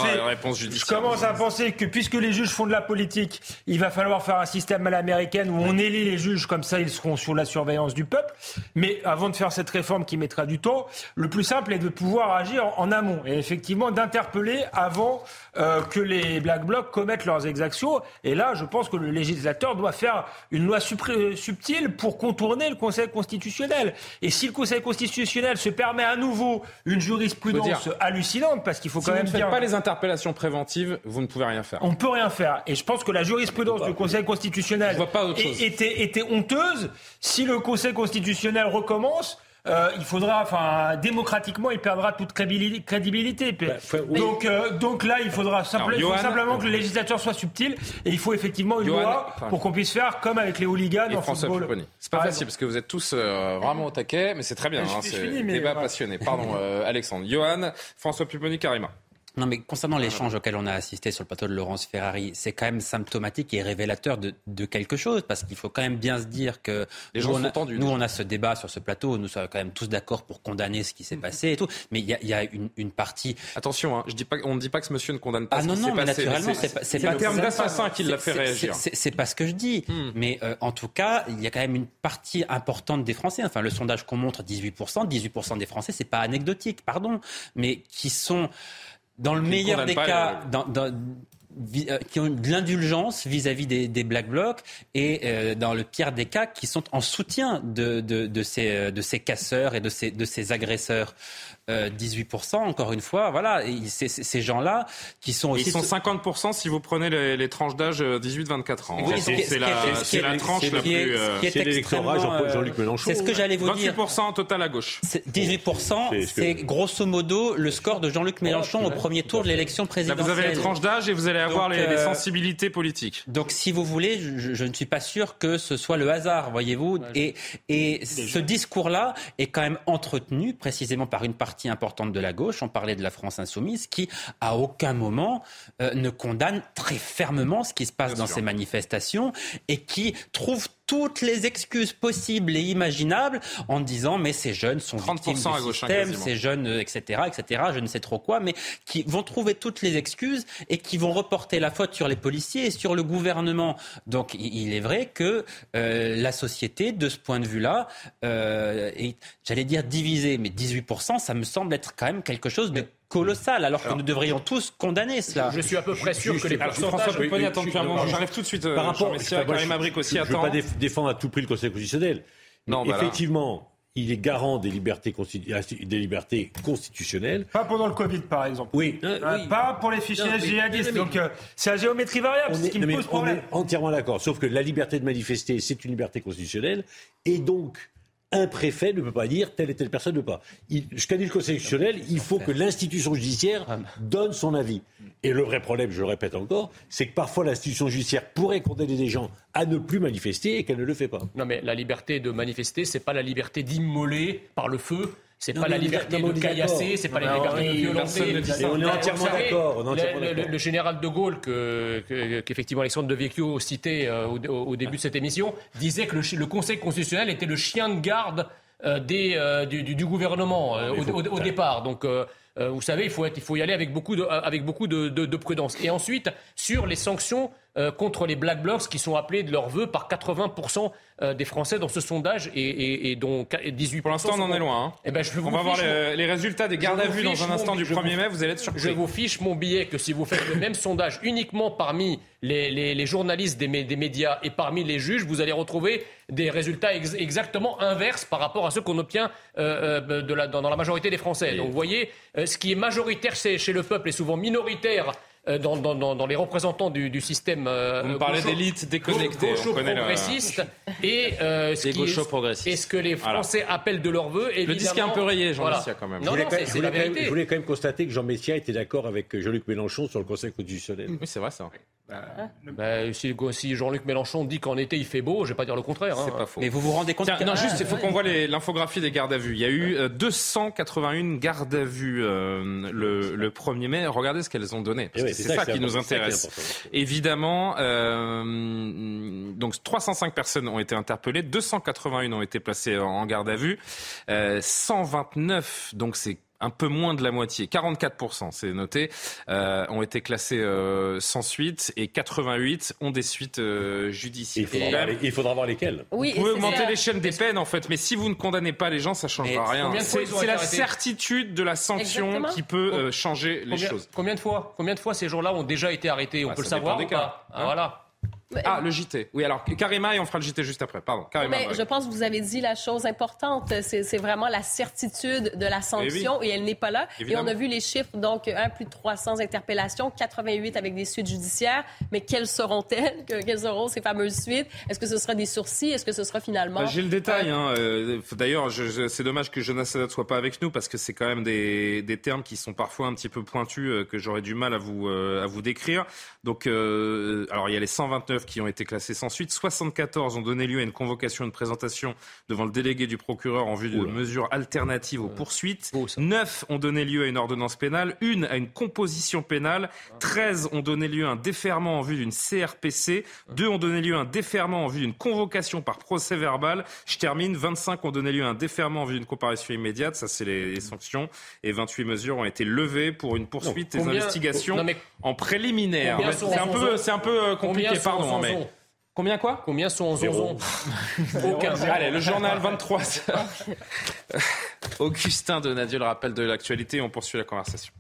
je commence à penser que puisque les juges font de la politique, il va falloir faire un système à l'américaine où on élit les juges, comme ça ils seront sous la surveillance du peuple. Mais avant de faire cette réforme qui mettra du temps, le plus simple est de pouvoir agir en amont et effectivement d'interpeller avant euh, que les Black Blocs commettent leurs exactions. Et là, je pense que le législateur doit faire une loi supr- subtile pour contourner le Conseil constitutionnel. Et si le Conseil constitutionnel se permet à nouveau une jurisprudence dire, hallucinante, parce qu'il faut quand si même dire... Si vous ne faites pas les interpellations préventives, vous ne pouvez rien faire. On ne peut rien faire. Et je pense que la jurisprudence du Conseil constitutionnel était, était honteuse. Si le Conseil constitutionnel recommence... Euh, il faudra, enfin, démocratiquement, il perdra toute crédibilité. Bah, faut, oui. Donc, euh, donc là, il faudra simple, Alors, Johan, il faut simplement que le législateur soit subtil et il faut effectivement une Johan, loi enfin, pour qu'on puisse faire comme avec les hooligans en François football. Pupponi. C'est pas ah, facile non. parce que vous êtes tous euh, vraiment au taquet, mais c'est très bien. Je, hein, je c'est fini, mais débat voilà. passionné. Pardon, euh, Alexandre, Johan, François Pupponi, Karima. Non, mais concernant l'échange auquel on a assisté sur le plateau de Laurence Ferrari, c'est quand même symptomatique et révélateur de, de quelque chose, parce qu'il faut quand même bien se dire que les gens nous, on a, nous, on a ce débat sur ce plateau, nous sommes quand même tous d'accord pour condamner ce qui s'est passé et tout, mais il y a, y a une, une partie... Attention, hein, je dis pas, on ne dit pas que ce monsieur ne condamne pas ah ce non, qui non, s'est mais passé. Naturellement, c'est, c'est, c'est, c'est pas le terme d'assassin qui l'a fait c'est, réagir. C'est, c'est, c'est pas ce que je dis, hmm. mais euh, en tout cas, il y a quand même une partie importante des Français, enfin le sondage qu'on montre, dix-huit pour cent des Français, c'est pas anecdotique, pardon, mais qui sont... Dans le meilleur des cas, dans, dans, qui ont de l'indulgence vis-à-vis des, des Black Blocs et euh, dans le pire des cas, qui sont en soutien de, de, de, ces, de ces casseurs et de ces, de ces agresseurs. Euh, dix-huit pour cent, encore une fois, voilà, et c'est, c'est, ces gens-là qui sont aussi... Ils sont cinquante pour cent si vous prenez les, les tranches d'âge dix-huit vingt-quatre ans. Oui, c'est, c'est, c'est, la, c'est, c'est la tranche c'est, la plus... Euh, c'est l'électorat Jean, Jean-Luc Mélenchon. C'est ce que j'allais vous dire. vingt-huit pour cent en total à gauche. C'est dix-huit pour cent, c'est, ce que... c'est grosso modo le score de Jean-Luc Mélenchon au premier tour de l'élection présidentielle. Là, vous avez les tranches d'âge et vous allez avoir donc, les, euh... les sensibilités politiques. Donc si vous voulez, je, je ne suis pas sûr que ce soit le hasard, voyez-vous. Ouais, et et ce discours-là est quand même entretenu précisément par une partie importante de la gauche, on parlait de la France insoumise, qui à aucun moment euh, ne condamne très fermement ce qui se passe Bien dans sûr. ces manifestations et qui trouve toutes les excuses possibles et imaginables en disant mais ces jeunes sont victimes du à système, gauche, ces jeunes, et cetera, et cetera, je ne sais trop quoi, mais qui vont trouver toutes les excuses et qui vont reporter la faute sur les policiers et sur le gouvernement. Donc il est vrai que euh, la société, de ce point de vue-là, euh, est, j'allais dire divisée, mais dix-huit pour cent, ça me semble être quand même quelque chose de... colossal, alors, alors que nous devrions tous condamner cela. Je suis à peu près sûr je, je, que les pourcentages... François Pupponi, attends, j'arrive tout de suite, par rapport, Jean Messiha, Karim Abric aussi, je, attends. Je ne veux pas défendre à tout prix le Conseil constitutionnel. Non, bah effectivement, là. Il est garant des libertés, des libertés constitutionnelles. Pas pendant le Covid, par exemple. Oui. Euh, oui. Pas pour les fichiers non, mais, djihadistes. Mais, mais, donc, euh, c'est à géométrie variable, c'est ce qui me pose problème. On est entièrement d'accord, sauf que la liberté de manifester, c'est une liberté constitutionnelle, et donc... un préfet ne peut pas dire telle et telle personne ne peut pas. Il, jusqu'à dire le Conseil constitutionnel, il faut que l'institution judiciaire donne son avis. Et le vrai problème, je le répète encore, c'est que parfois l'institution judiciaire pourrait condamner des gens à ne plus manifester et qu'elle ne le fait pas. Non mais la liberté de manifester, c'est pas la liberté d'immoler par le feu. C'est non, pas la liberté de caillasser, c'est pas non, la liberté non, de violenter. On est entièrement savez, d'accord. On est entièrement le, d'accord. Le, le général de Gaulle, que, que, qu'effectivement Alexandre Devecchio citait euh, au, au début de cette émission, disait que le, le Conseil constitutionnel était le chien de garde euh, des, euh, du, du, du gouvernement euh, au, au, au départ. Donc, euh, vous savez, il faut, être, il faut y aller avec beaucoup, de, avec beaucoup de, de, de prudence. Et ensuite, sur les sanctions euh, contre les Black Blocs qui sont appelées de leur vœu par quatre-vingts pour cent euh, des Français dans ce sondage et, et, et dont dix-huit pour cent... Pour l'instant, on en est loin. Hein. Eh ben, je vous on vous va voir les, les résultats des gardes à vue dans un instant mon, du premier mai. Vous allez être surpris. Je vous fiche mon billet que si vous faites le même sondage uniquement parmi les, les, les journalistes des, des médias et parmi les juges, vous allez retrouver des résultats ex, exactement inverses par rapport à ceux qu'on obtient euh, de la, dans, dans la majorité des Français. Donc, vous voyez... Euh, ce qui est majoritaire chez, chez le peuple est souvent minoritaire euh, dans, dans, dans les représentants du, du système. Euh, on parlait d'élite déconnectée, on connaît progressiste le... et, euh, ce qui est, et ce que les Français alors. Appellent de leur vœu. Le disque est un peu rayé, Jean voilà. Messiha, quand même. Non, je voulais, non, c'est, je voulais, c'est la vérité. Même, je voulais quand même constater que Jean Messiha était d'accord avec Jean-Luc Mélenchon sur le Conseil constitutionnel. Oui, c'est vrai ça. Bah, bah, si, si Jean-Luc Mélenchon dit qu'en été il fait beau, je vais pas dire le contraire. Hein. C'est pas faux. Mais vous vous rendez compte Tiens, que... Non, juste, il faut qu'on voit les, l'infographie des gardes à vue. Il y a eu euh, deux cent quatre-vingt-un gardes à vue euh, le, le premier mai. Regardez ce qu'elles ont donné. Parce que oui, c'est, c'est ça, ça qui c'est nous intéresse. C'est Évidemment, euh, donc trois cent cinq personnes ont été interpellées, deux cent quatre-vingt-un ont été placées en garde à vue, euh, cent vingt-neuf, donc c'est un peu moins de la moitié, quarante-quatre pour cent c'est noté, euh, ont été classés euh, sans suite et quatre-vingt-huit ont des suites euh, judiciaires. Il faudra, les, il faudra voir lesquelles. Oui, vous pouvez augmenter l'échelle des peines en fait, mais si vous ne condamnez pas les gens, ça ne changera rien. C'est, c'est la certitude de la sanction Exactement. Qui peut euh, changer combien, les choses. Combien de fois Combien de fois ces gens-là ont déjà été arrêtés On ah, peut le savoir des cas. Pas ah, hein Voilà. Ah, le J T. Oui, alors, Karima, et on fera le J T juste après. Pardon, Karima. Mais je pense que vous avez dit la chose importante. C'est, c'est vraiment la certitude de la sanction, et, oui. et elle n'est pas là. Évidemment. Et on a vu les chiffres, donc, un, plus de trois cents interpellations, quatre-vingt-huit avec des suites judiciaires. Mais quelles seront-elles? Quelles seront ces fameuses suites? Est-ce que ce sera des sursis? Est-ce que ce sera finalement... Bah, j'ai le détail. Hein. Euh, d'ailleurs, je, je, c'est dommage que Jonas Haddad ne soit pas avec nous, parce que c'est quand même des, des termes qui sont parfois un petit peu pointus, euh, que j'aurais du mal à vous, euh, à vous décrire. Donc, euh, alors, il y a les cent vingt-neuf qui ont été classés sans suite. soixante-quatorze ont donné lieu à une convocation, une présentation devant le délégué du procureur en vue de Oula. mesures alternatives aux poursuites. Beau, neuf ont donné lieu à une ordonnance pénale, une à une composition pénale, treize ont donné lieu à un déferment en vue d'une C R P C, deux ont donné lieu à un déferment en vue d'une convocation par procès verbal. Je termine, vingt-cinq ont donné lieu à un déferment en vue d'une comparution immédiate, ça c'est les, les sanctions, et vingt-huit mesures ont été levées pour une poursuite non, combien, des investigations non, mais, en préliminaire. C'est, c'est, un peu, c'est un peu compliqué, pardon. Non, mais... Combien quoi Combien sont en zonzon? Aucun. Allez, le journal vingt-trois. Augustin Donadieu, le rappel de l'actualité, on poursuit la conversation.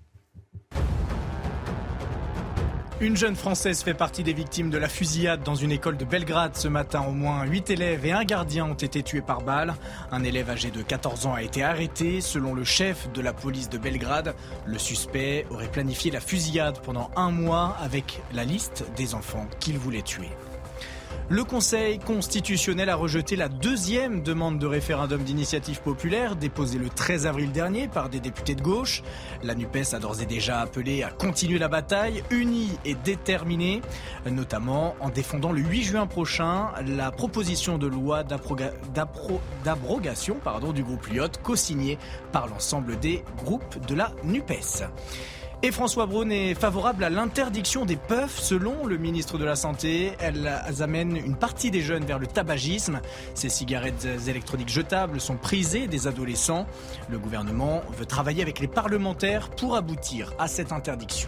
Une jeune Française fait partie des victimes de la fusillade dans une école de Belgrade ce matin. Au moins huit élèves et un gardien ont été tués par balle. Un élève âgé de quatorze ans a été arrêté. Selon le chef de la police de Belgrade, le suspect aurait planifié la fusillade pendant un mois avec la liste des enfants qu'il voulait tuer. Le Conseil constitutionnel a rejeté la deuxième demande de référendum d'initiative populaire déposée le treize avril dernier par des députés de gauche. La NUPES a d'ores et déjà appelé à continuer la bataille, unie et déterminée, notamment en défendant le huit juin prochain la proposition de loi d'abroga... d'abro... d'abrogation pardon, du groupe Liot, co-signée par l'ensemble des groupes de la NUPES. Et François Braun est favorable à l'interdiction des puffs. Selon le ministre de la Santé, elles amènent une partie des jeunes vers le tabagisme. Ces cigarettes électroniques jetables sont prisées des adolescents. Le gouvernement veut travailler avec les parlementaires pour aboutir à cette interdiction.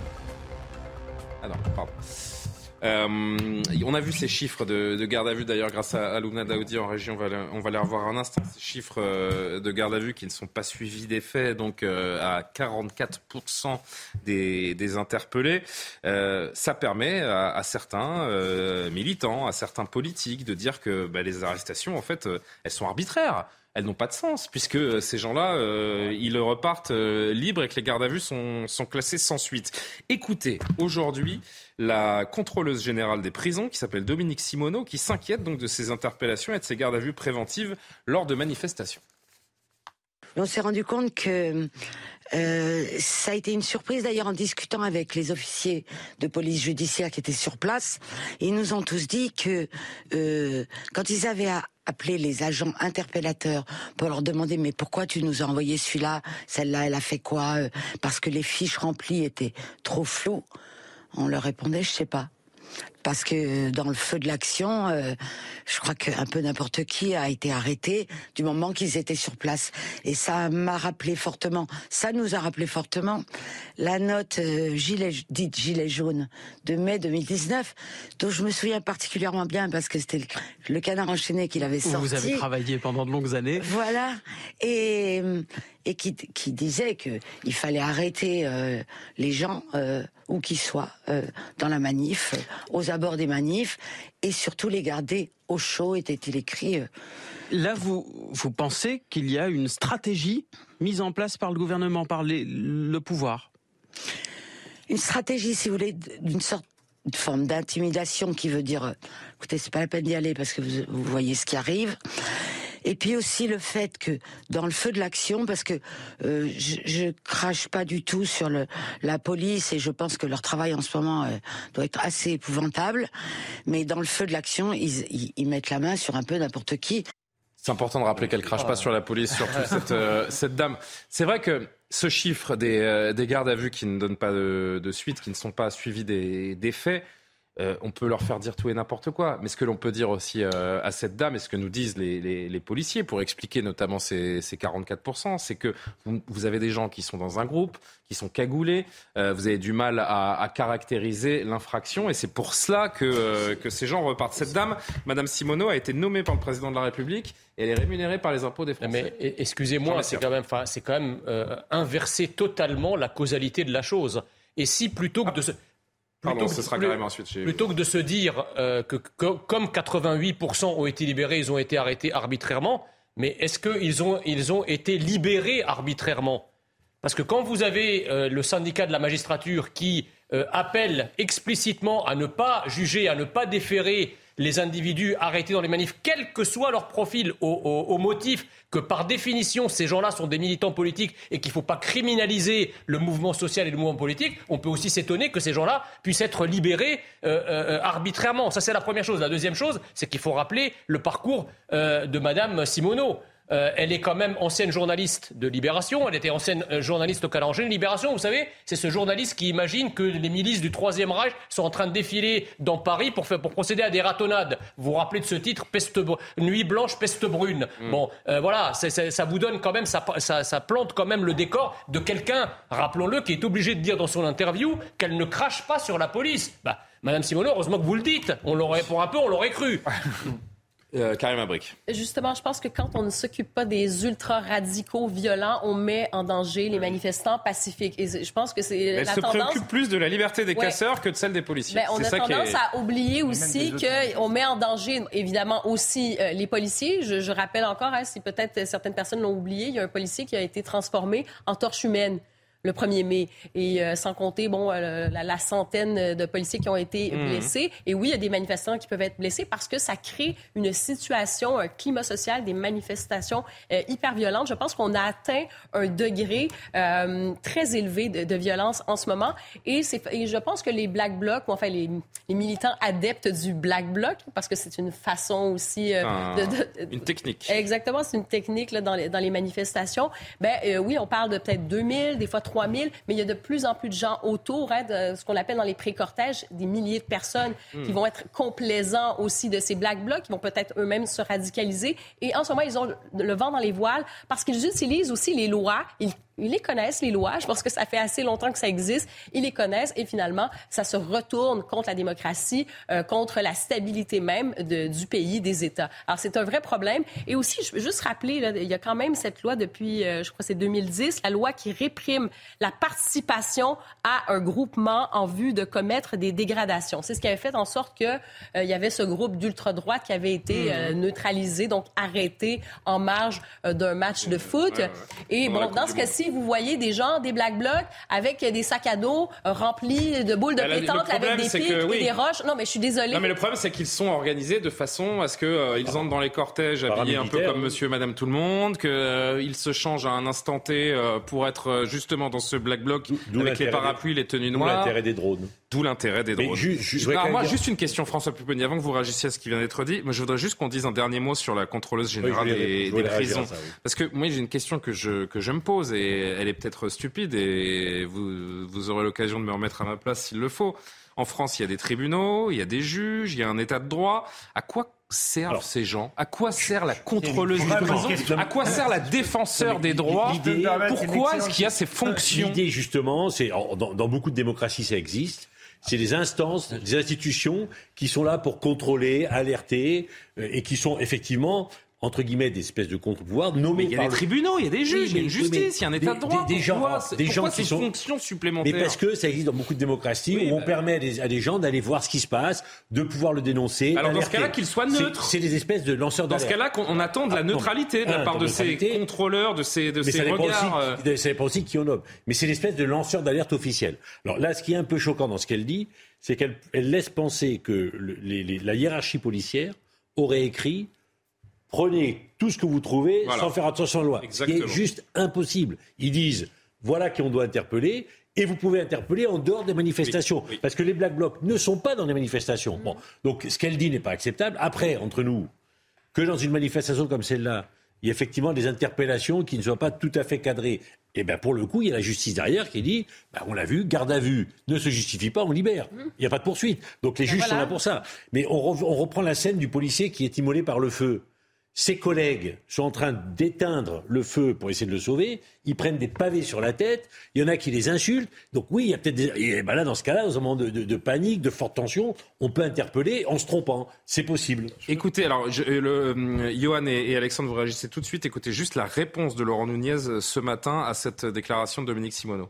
Ah non, pardon. Euh, on a vu ces chiffres de, de garde à vue d'ailleurs grâce à, à Luna Daoudi en région, on va, on va les revoir un instant, ces chiffres euh, de garde à vue qui ne sont pas suivis des faits, donc euh, à quarante-quatre pour cent des, des interpellés, euh, ça permet à, à certains euh, militants, à certains politiques de dire que bah, les arrestations en fait euh, elles sont arbitraires. Elles n'ont pas de sens, puisque ces gens-là, euh, ils repartent euh, libres et que les gardes à vue sont, sont classés sans suite. Écoutez, aujourd'hui, la contrôleuse générale des prisons, qui s'appelle Dominique Simoneau, qui s'inquiète donc de ces interpellations et de ces gardes à vue préventives lors de manifestations. On s'est rendu compte que euh, ça a été une surprise. D'ailleurs, en discutant avec les officiers de police judiciaire qui étaient sur place, ils nous ont tous dit que euh, quand ils avaient à appeler les agents interpellateurs pour leur demander « mais pourquoi tu nous as envoyé celui-là ? Celle-là, elle a fait quoi ?» Parce que les fiches remplies étaient trop floues. On leur répondait « je sais pas ». Parce que dans le feu de l'action, euh, je crois qu'un peu n'importe qui a été arrêté du moment qu'ils étaient sur place. Et ça m'a rappelé fortement, ça nous a rappelé fortement la note euh, gilet, dite gilet jaune de mai deux mille dix-neuf, dont je me souviens particulièrement bien parce que c'était le, le Canard enchaîné qu'il avait sorti. Vous avez travaillé pendant de longues années. Voilà. Et, et qui, qui disait qu'il fallait arrêter euh, les gens, euh, où qu'ils soient, euh, dans la manif, aux abords des manifs, et surtout les garder au chaud, était-il écrit. Là, vous, vous pensez qu'il y a une stratégie mise en place par le gouvernement, par les, le pouvoir ? Une stratégie, si vous voulez, d'une sorte de forme d'intimidation qui veut dire, écoutez, c'est pas la peine d'y aller parce que vous, vous voyez ce qui arrive. Et puis aussi le fait que dans le feu de l'action, parce que euh, je, je crache pas du tout sur le, la police et je pense que leur travail en ce moment euh, doit être assez épouvantable, mais dans le feu de l'action, ils, ils, ils mettent la main sur un peu n'importe qui. C'est important de rappeler qu'elle crache pas sur la police, surtout cette, euh, cette dame. C'est vrai que ce chiffre des, euh, des gardes à vue qui ne donnent pas de, de suite, qui ne sont pas suivis des, des faits, Euh, on peut leur faire dire tout et n'importe quoi. Mais ce que l'on peut dire aussi euh, à cette dame, et ce que nous disent les, les, les policiers, pour expliquer notamment ces, ces quarante-quatre pour cent, c'est que vous, vous avez des gens qui sont dans un groupe, qui sont cagoulés, euh, vous avez du mal à, à caractériser l'infraction, et c'est pour cela que, euh, que ces gens repartent. Cette dame, Madame Simoneau, a été nommée par le président de la République, et elle est rémunérée par les impôts des Français. Mais excusez-moi, c'est quand même, enfin, c'est quand même euh, inverser totalement la causalité de la chose. Et si plutôt que ah. de se... Plutôt, Pardon, que, ce sera carrément ensuite chez... plutôt que de se dire euh, que, que comme quatre-vingt-huit pour cent ont été libérés, ils ont été arrêtés arbitrairement, mais est-ce qu'ils ont, ils ont été libérés arbitrairement ? Parce que quand vous avez euh, le syndicat de la magistrature qui euh, appelle explicitement à ne pas juger, à ne pas déférer les individus arrêtés dans les manifs, quel que soit leur profil, au, au, au motif que par définition ces gens-là sont des militants politiques et qu'il ne faut pas criminaliser le mouvement social et le mouvement politique, on peut aussi s'étonner que ces gens-là puissent être libérés euh, euh, arbitrairement. Ça, c'est la première chose. La deuxième chose, c'est qu'il faut rappeler le parcours euh, de Madame Simoneau. Euh, elle est quand même ancienne journaliste de Libération, elle était ancienne euh, journaliste au Canard enchaîné. Libération, vous savez, c'est ce journaliste qui imagine que les milices du Troisième Reich sont en train de défiler dans Paris pour, faire, pour procéder à des ratonnades. Vous vous rappelez de ce titre, peste, Nuit blanche, peste brune. Mmh. Bon, euh, voilà, c'est, c'est, ça vous donne quand même, ça, ça, ça plante quand même le décor de quelqu'un, rappelons-le, qui est obligé de dire dans son interview qu'elle ne crache pas sur la police. Bah, Madame Simoneau, heureusement que vous le dites, on l'aurait, pour un peu, on l'aurait cru. Euh, Karim Abric. Justement, je pense que quand on ne s'occupe pas des ultra-radicaux violents, on met en danger les manifestants pacifiques. Et je pense que c'est elle la tendance... Elle se préoccupe plus de la liberté des ouais. casseurs que de celle des policiers. Ben, on c'est a ça tendance qui est... à oublier aussi qu'on met en danger, évidemment, aussi euh, les policiers. Je, je rappelle encore, hein, si peut-être certaines personnes l'ont oublié, il y a un policier qui a été transformé en torche humaine le premier mai, et euh, sans compter bon euh, la, la centaine de policiers qui ont été mmh. blessés. Et oui, il y a des manifestants qui peuvent être blessés parce que ça crée une situation, un climat social, des manifestations euh, hyper violentes. Je pense qu'on a atteint un degré euh, très élevé de, de violence en ce moment. Et, c'est, et je pense que les Black Blocs, ou enfin les, les militants adeptes du Black Bloc, parce que c'est une façon aussi... Euh, ah, de, de, de, une technique. Exactement, c'est une technique là, dans, les, dans les manifestations. Ben, euh, oui, on parle de peut-être deux mille, des fois trois mille, mais il y a de plus en plus de gens autour, hein, de ce qu'on appelle dans les pré-cortèges, des milliers de personnes mmh. qui vont être complaisants aussi de ces Black Blocs, qui vont peut-être eux-mêmes se radicaliser. Et en ce moment, ils ont le vent dans les voiles parce qu'ils utilisent aussi les lois. Ils Ils les connaissent, les lois. Je pense que ça fait assez longtemps que ça existe. Ils les connaissent et finalement, ça se retourne contre la démocratie, euh, contre la stabilité même de, du pays, des États. Alors, c'est un vrai problème. Et aussi, je veux juste rappeler, là, il y a quand même cette loi depuis, euh, je crois que c'est deux mille dix, la loi qui réprime la participation à un groupement en vue de commettre des dégradations. C'est ce qui avait fait en sorte que, euh, il y avait ce groupe d'ultra-droite qui avait été euh, neutralisé, donc arrêté en marge euh, d'un match de foot. Et bon, dans ce cas-ci, vous voyez des gens, des Black Blocs, avec des sacs à dos remplis de boules de pétanque, avec des pics que, oui. et des roches. Non, mais je suis désolée. Non, mais le problème, c'est qu'ils sont organisés de façon à ce qu'ils euh, ah. entrent dans les cortèges habillés un peu comme monsieur et madame tout le monde, qu'ils euh, se changent à un instant T euh, pour être euh, justement dans ce Black Bloc d'où avec les parapluies, des... les tenues noires. D'où l'intérêt des drones. D'où l'intérêt des drones. Ju- ju- Alors, moi, dire... juste une question, François Pupponi, avant que vous réagissiez à ce qui vient d'être dit. Moi, je voudrais juste qu'on dise un dernier mot sur la contrôleuse générale oui, des, des prisons. Ça, oui. Parce que moi, j'ai une question que je, que je me pose et elle est peut-être stupide et vous, vous aurez l'occasion de me remettre à ma place s'il le faut. En France, il y a des tribunaux, il y a des juges, il y a un état de droit. À quoi servent Alors, ces gens? À quoi sert la contrôleuse des prisons? À quoi sert la défenseur des droits? Pourquoi est-ce qu'il y a ces fonctions? L'idée, justement, c'est dans, dans beaucoup de démocraties, ça existe. C'est des instances, des institutions qui sont là pour contrôler, alerter et qui sont effectivement... entre guillemets, des espèces de contre-pouvoirs nommés. Il y a des le... tribunaux, il y a des juges, oui, il y a une justice, il y a un état de droit. Des, des gens, pourquoi, des gens qui sont fonctions supplémentaires. Mais parce que ça existe dans beaucoup de démocraties oui, où bah... on permet à des, à des gens d'aller voir ce qui se passe, de pouvoir le dénoncer. Alors d'alerter. Dans ce cas-là, qu'ils soient neutres. C'est, c'est des espèces de lanceurs d'alerte. Dans ce cas-là, qu'on, on attend de la neutralité ah, de la part de, de ces contrôleurs, de ces, de ces regards. Aussi, euh... Ça dépend aussi qui on nomme. Mais c'est l'espèce de lanceur d'alerte officiel. Alors là, ce qui est un peu choquant dans ce qu'elle dit, c'est qu'elle elle laisse penser que le, les, les, la hiérarchie policière aurait écrit. Prenez tout ce que vous trouvez voilà. sans faire attention à la loi. Exactement. Ce qui est juste impossible. Ils disent, voilà qui on doit interpeller, et vous pouvez interpeller en dehors des manifestations. Oui, oui. Parce que les Black Blocs ne sont pas dans les manifestations. Mmh. Bon, donc ce qu'elle dit n'est pas acceptable. Après, entre nous, que dans une manifestation comme celle-là, il y a effectivement des interpellations qui ne soient pas tout à fait cadrées. Et bien pour le coup, il y a la justice derrière qui dit, ben on l'a vu, garde à vue, ne se justifie pas, on libère. Il n'y a pas de poursuite. Donc les juges voilà. sont là pour ça. Mais on, re- on reprend la scène du policier qui est immolé par le feu. Ses collègues sont en train d'éteindre le feu pour essayer de le sauver. Ils prennent des pavés sur la tête. Il y en a qui les insultent. Donc oui, il y a peut-être des... Et ben là, dans ce cas-là, dans un moment de, de, de panique, de forte tension, on peut interpeller en se trompant. C'est possible. Écoutez, alors, je, le, Yohan et, et Alexandre, vous réagissez tout de suite. Écoutez juste la réponse de Laurent Nunez ce matin à cette déclaration de Dominique Simoneau.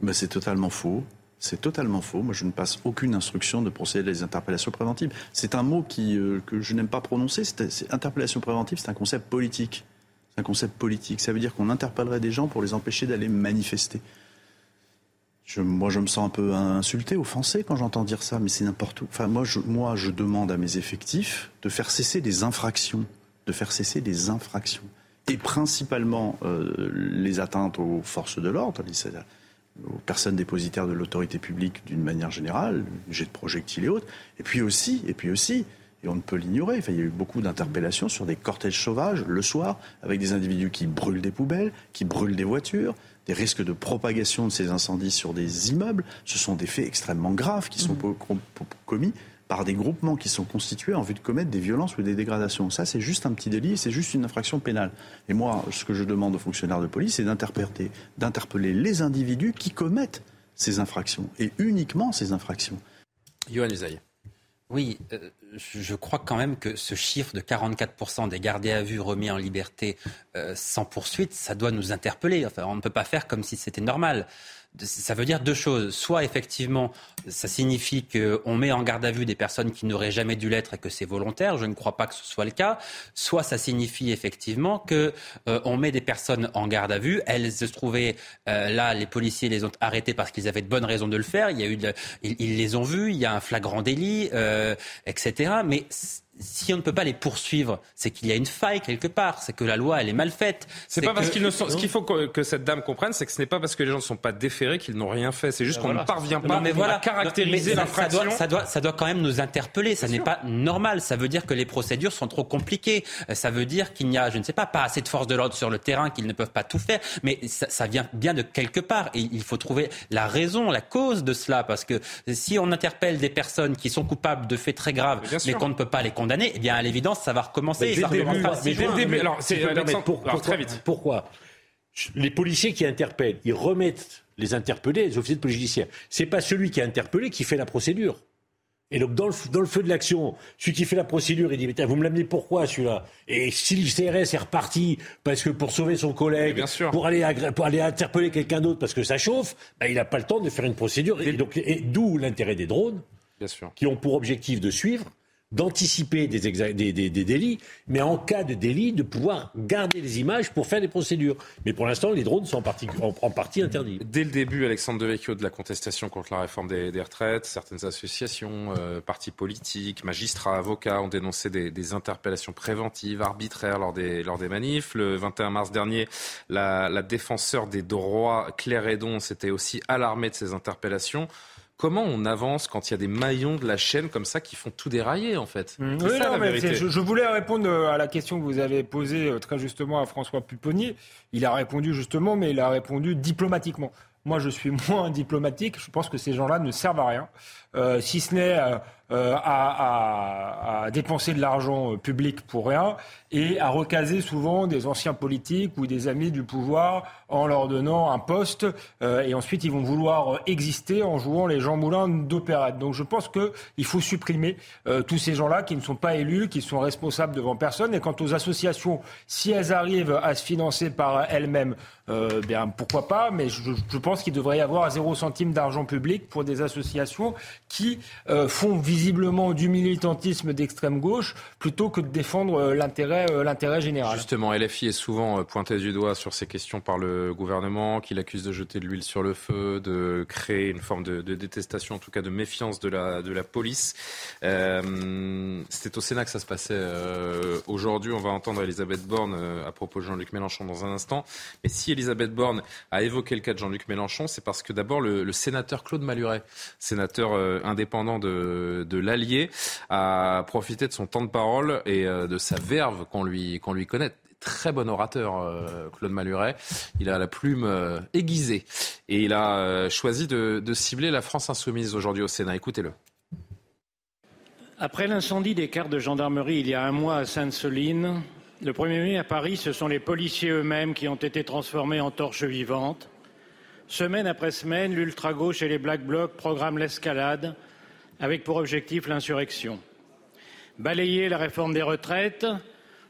Ben c'est totalement faux. C'est totalement faux. Moi, je ne passe aucune instruction de procéder à des interpellations préventives. C'est un mot qui, euh, que je n'aime pas prononcer. C'est, c'est, interpellation préventive, c'est un concept politique. C'est un concept politique. Ça veut dire qu'on interpellerait des gens pour les empêcher d'aller manifester. Je, moi, je me sens un peu insulté, offensé quand j'entends dire ça, mais c'est n'importe où. Enfin, moi, je, moi, je demande à mes effectifs de faire cesser des infractions. De faire cesser des infractions. Et principalement euh, les atteintes aux forces de l'ordre, les aux personnes dépositaires de l'autorité publique d'une manière générale, jet de projectiles et autres, et puis aussi, et puis aussi, et on ne peut l'ignorer, enfin, il y a eu beaucoup d'interpellations sur des cortèges sauvages, le soir, avec des individus qui brûlent des poubelles, qui brûlent des voitures, des risques de propagation de ces incendies sur des immeubles, ce sont des faits extrêmement graves qui sont mmh. commis par des groupements qui sont constitués en vue de commettre des violences ou des dégradations. Ça, c'est juste un petit délit, c'est juste une infraction pénale. Et moi, ce que je demande aux fonctionnaires de police, c'est d'interpeller, d'interpeller les individus qui commettent ces infractions, et uniquement ces infractions. Yohan Uzan. Oui, euh, je crois quand même que ce chiffre de quarante-quatre pour cent des gardés à vue remis en liberté euh, sans poursuite, ça doit nous interpeller. Enfin, on ne peut pas faire comme si c'était normal. Ça veut dire deux choses. Soit, effectivement, ça signifie qu'on met en garde à vue des personnes qui n'auraient jamais dû l'être et que c'est volontaire. Je ne crois pas que ce soit le cas. Soit, ça signifie, effectivement, que euh, on met des personnes en garde à vue. Elles se trouvaient euh, là, les policiers les ont arrêtées parce qu'ils avaient de bonnes raisons de le faire. Il y a eu de, ils, ils les ont vues, il y a un flagrant délit, euh, et cetera. Mais... C- si on ne peut pas les poursuivre, c'est qu'il y a une faille quelque part, c'est que la loi elle est mal faite. C'est, c'est pas que... parce qu'ils ne sont... Ce qu'il faut que cette dame comprenne, c'est que ce n'est pas parce que les gens ne sont pas déférés qu'ils n'ont rien fait. C'est juste qu'on voilà. ne parvient pas non, mais voilà. à caractériser non, mais l'infraction. Ça doit, ça doit, ça doit quand même nous interpeller. Ça Bien n'est sûr. pas normal. Ça veut dire que les procédures sont trop compliquées. Ça veut dire qu'il n'y a, je ne sais pas, pas assez de forces de l'ordre sur le terrain, qu'ils ne peuvent pas tout faire. Mais ça, ça vient bien de quelque part. Et il faut trouver la raison, la cause de cela, parce que si on interpelle des personnes qui sont coupables de faits très graves, mais qu'on ne peut pas les condamnés, eh bien à l'évidence ça va recommencer. Mais dès ça le début, mais dès le début. Alors, c'est si Alexandre... pour, alors, pourquoi, très vite. Pourquoi les policiers qui interpellent, ils remettent les interpellés, les officiers de police judiciaire. C'est pas celui qui est interpellé qui fait la procédure. Et donc dans le, dans le feu de l'action, celui qui fait la procédure, il dit mais vous me l'amenez pourquoi celui-là ? Et si le C R S est reparti parce que pour sauver son collègue, pour aller, agré- pour aller interpeller quelqu'un d'autre parce que ça chauffe, bah, il n'a pas le temps de faire une procédure. Et donc et d'où l'intérêt des drones, bien sûr, qui ont pour objectif de suivre, d'anticiper des, exa- des, des, des délits, mais en cas de délit, de pouvoir garder les images pour faire des procédures. Mais pour l'instant, les drones sont en partie, en, en partie interdits. Dès le début, Alexandre Devecchio, de la contestation contre la réforme des, des retraites, certaines associations, euh, partis politiques, magistrats, avocats ont dénoncé des, des interpellations préventives, arbitraires lors des, lors des manifs. Le vingt et un mars dernier, la, la défenseure des droits, Claire Hédon, s'était aussi alarmée de ces interpellations. Comment on avance quand il y a des maillons de la chaîne comme ça qui font tout dérailler, en fait ? mmh. C'est oui, ça, non, la vérité. C'est, je, je voulais répondre à la question que vous avez posée très justement à François Pupponi. Il a répondu justement, mais il a répondu diplomatiquement. Moi, je suis moins diplomatique. Je pense que ces gens-là ne servent à rien, euh, si ce n'est euh, euh, à, à, à dépenser de l'argent public pour rien et à recaser souvent des anciens politiques ou des amis du pouvoir en leur donnant un poste. Euh, et ensuite, ils vont vouloir exister en jouant les Jean Moulin d'opérette. Donc, je pense qu'il faut supprimer euh, tous ces gens-là qui ne sont pas élus, qui sont responsables devant personne. Et quant aux associations, si elles arrivent à se financer par elles-mêmes, euh, bien, pourquoi pas, mais je, je pense qu'il devrait y avoir zéro centime d'argent public pour des associations qui euh, font visiblement du militantisme d'extrême gauche plutôt que de défendre euh, l'intérêt, euh, l'intérêt général. Justement, L F I est souvent pointé du doigt sur ces questions par le gouvernement, qui l'accuse de jeter de l'huile sur le feu, de créer une forme de, de détestation, en tout cas de méfiance de la, de la police. Euh, c'était au Sénat que ça se passait euh, aujourd'hui. On va entendre Elisabeth Borne à propos de Jean-Luc Mélenchon dans un instant. Mais si Elisabeth Borne a évoqué le cas de Jean-Luc Mélenchon, c'est parce que d'abord le, le sénateur Claude Malhuret, sénateur euh, indépendant de, de l'Allier, a profité de son temps de parole et euh, de sa verve qu'on lui, qu'on lui connaît. Très bon orateur, euh, Claude Malhuret. Il a la plume euh, aiguisée et il a euh, choisi de, de cibler la France insoumise aujourd'hui au Sénat. Écoutez-le. Après l'incendie des quarts de gendarmerie il y a un mois à Sainte-Soline, le premier mai à Paris, ce sont les policiers eux-mêmes qui ont été transformés en torches vivantes. Semaine après semaine, l'ultra-gauche et les Black Blocs programment l'escalade avec pour objectif l'insurrection. Balayer la réforme des retraites,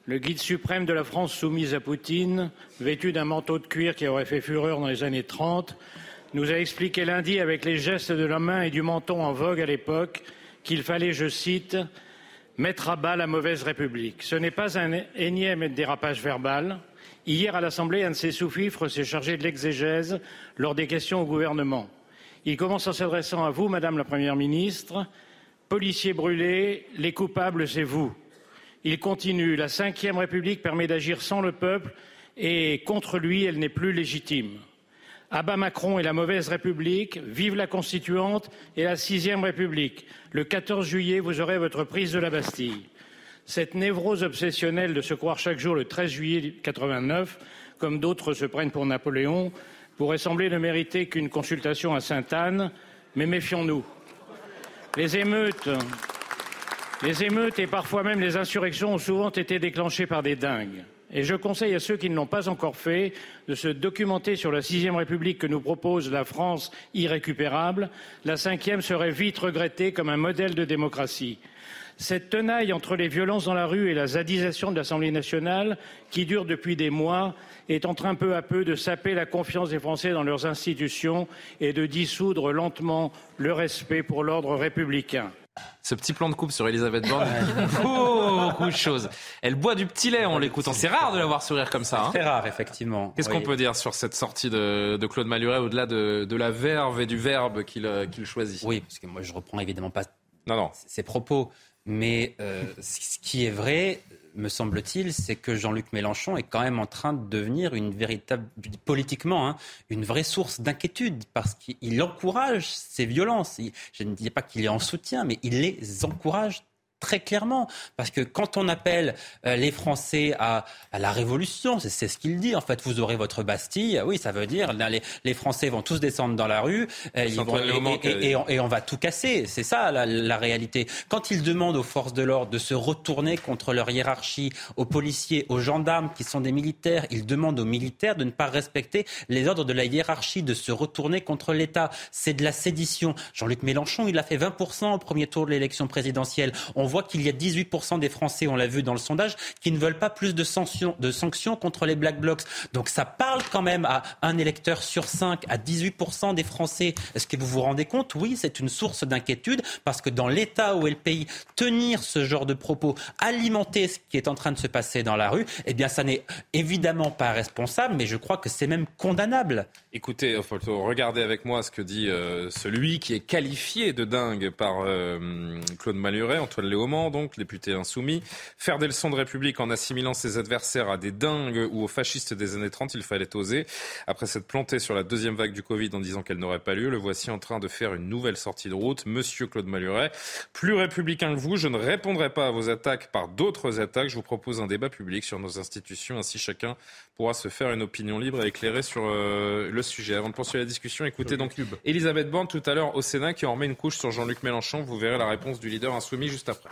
le guide suprême de la France soumise à Poutine, vêtu d'un manteau de cuir qui aurait fait fureur dans les années trente, nous a expliqué lundi avec les gestes de la main et du menton en vogue à l'époque qu'il fallait, je cite, « mettre à bas la mauvaise République ». Ce n'est pas un énième dérapage verbal. Hier, à l'Assemblée, un de ses sous-fifres s'est chargé de l'exégèse lors des questions au gouvernement. Il commence en s'adressant à vous, Madame la Première ministre. Policiers brûlés, les coupables, c'est vous. Il continue. La Cinquième République permet d'agir sans le peuple et contre lui, elle n'est plus légitime. À bas Macron et la mauvaise République, vive la Constituante et la Sixième République. Le quatorze juillet, vous aurez votre prise de la Bastille. Cette névrose obsessionnelle de se croire chaque jour le treize juillet quatre-vingt-neuf, comme d'autres se prennent pour Napoléon, pourrait sembler ne mériter qu'une consultation à Sainte-Anne, mais méfions-nous. Les émeutes, les émeutes et parfois même les insurrections ont souvent été déclenchées par des dingues. Et je conseille à ceux qui ne l'ont pas encore fait de se documenter sur la sixième République que nous propose la France irrécupérable. La cinquième serait vite regrettée comme un modèle de démocratie. Cette tenaille entre les violences dans la rue et la zadisation de l'Assemblée nationale, qui dure depuis des mois, est en train peu à peu de saper la confiance des Français dans leurs institutions et de dissoudre lentement le respect pour l'ordre républicain. Ce petit plan de coupe sur Elisabeth Borne, beaucoup de choses. Elle boit du petit lait en l'écoutant. C'est rare de la voir sourire comme ça. Hein. C'est rare, effectivement. Qu'est-ce oui. qu'on peut dire sur cette sortie de, de Claude Malhuret, au-delà de, de la verve et du verbe qu'il, qu'il choisit ? Oui, parce que moi je reprends évidemment pas non, non. ses propos. Mais euh, ce qui est vrai, me semble-t-il, c'est que Jean-Luc Mélenchon est quand même en train de devenir une véritable, politiquement, hein, une vraie source d'inquiétude, parce qu'il encourage ces violences. Il, je ne dis pas qu'il est en soutien, mais il les encourage très clairement. Parce que quand on appelle euh, les Français à, à la révolution, c'est, c'est ce qu'il dit. En fait, vous aurez votre Bastille. Oui, ça veut dire les, les Français vont tous descendre dans la rue euh, ils vont, et, et, et, on, et on va tout casser. C'est ça la, la réalité. Quand ils demandent aux forces de l'ordre de se retourner contre leur hiérarchie, aux policiers, aux gendarmes qui sont des militaires, ils demandent aux militaires de ne pas respecter les ordres de la hiérarchie, de se retourner contre l'État. C'est de la sédition. Jean-Luc Mélenchon, il a fait vingt pour cent au premier tour de l'élection présidentielle. On On voit qu'il y a dix-huit pour cent des Français, on l'a vu dans le sondage, qui ne veulent pas plus de sanctions, de sanctions contre les Black Blocs. Donc ça parle quand même à un électeur sur cinq, à dix-huit pour cent des Français. Est-ce que vous vous rendez compte ? Oui, c'est une source d'inquiétude, parce que dans l'état où est le pays, tenir ce genre de propos, alimenter ce qui est en train de se passer dans la rue, eh bien ça n'est évidemment pas responsable, mais je crois que c'est même condamnable. Écoutez, regardez avec moi ce que dit euh, celui qui est qualifié de dingue par euh, Claude Malhuret, Antoine Léo. Donc, député insoumis. Faire des leçons de République en assimilant ses adversaires à des dingues ou aux fascistes des années trente, il fallait oser. Après s'être planté sur la deuxième vague du Covid en disant qu'elle n'aurait pas lieu, le voici en train de faire une nouvelle sortie de route. Monsieur Claude Malhuret, plus républicain que vous, je ne répondrai pas à vos attaques par d'autres attaques. Je vous propose un débat public sur nos institutions. Ainsi, chacun pourra se faire une opinion libre et éclairée sur euh, le sujet. Avant de poursuivre la discussion, écoutez donc Elisabeth Borne tout à l'heure au Sénat qui en remet une couche sur Jean-Luc Mélenchon. Vous verrez la réponse du leader insoumis juste après.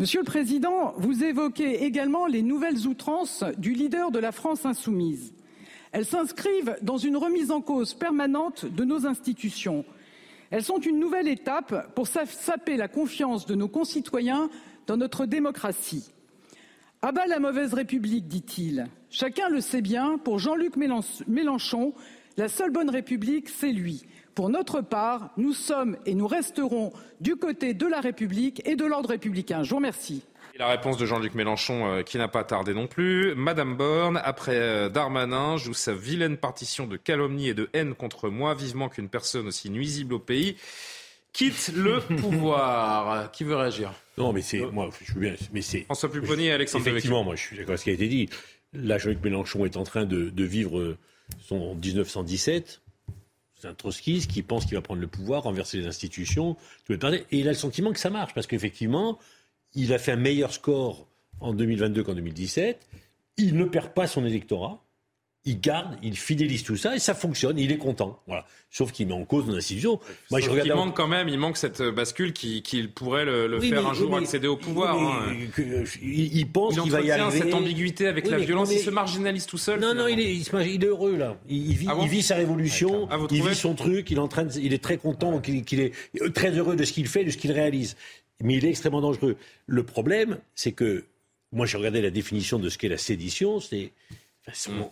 Monsieur le Président, vous évoquez également les nouvelles outrances du leader de la France insoumise. Elles s'inscrivent dans une remise en cause permanente de nos institutions. Elles sont une nouvelle étape pour saper la confiance de nos concitoyens dans notre démocratie. « À bas la mauvaise République », dit-il. Chacun le sait bien, pour Jean-Luc Mélenchon, la seule bonne République, c'est lui. Pour notre part, nous sommes et nous resterons du côté de la République et de l'ordre républicain. Je vous remercie. Et la réponse de Jean-Luc Mélenchon euh, qui n'a pas tardé non plus. Madame Borne, après euh, Darmanin, joue sa vilaine partition de calomnie et de haine contre moi, vivement qu'une personne aussi nuisible au pays quitte le pouvoir. Qui veut réagir ? Non, mais c'est... Moi, je veux bien... Mais c'est... François Pupponi et Alexandre Devecchio. Effectivement, moi, je suis d'accord avec ce qui a été dit. Là, Jean-Luc Mélenchon est en train de, de vivre son dix-neuf cent dix-sept... C'est un trotskiste qui pense qu'il va prendre le pouvoir, renverser les institutions, tout le et il a le sentiment que ça marche, parce qu'effectivement, il a fait un meilleur score en deux mille vingt-deux qu'en deux mille dix-sept, il ne perd pas son électorat, il garde, il fidélise tout ça, et ça fonctionne, il est content. Voilà. Sauf qu'il met en cause nos institutions. Moi, je il, manque quand même, il manque cette bascule qui, qui pourrait le, le oui, faire mais, un jour mais, accéder au pouvoir. Mais, hein. mais, il, il pense il qu'il va y arriver. Il entretient cette ambiguïté avec oui, la mais, violence, mais, il se marginalise tout seul. Non, finalement. non, il est, il, se, il est heureux là. Il, il, vit, ah bon il vit sa révolution, ah, il vit son truc, il, est en train de, il est très content, qu'il, qu'il est très heureux de ce qu'il fait, de ce qu'il réalise. Mais il est extrêmement dangereux. Le problème, c'est que, moi j'ai regardé la définition de ce qu'est la sédition, c'est...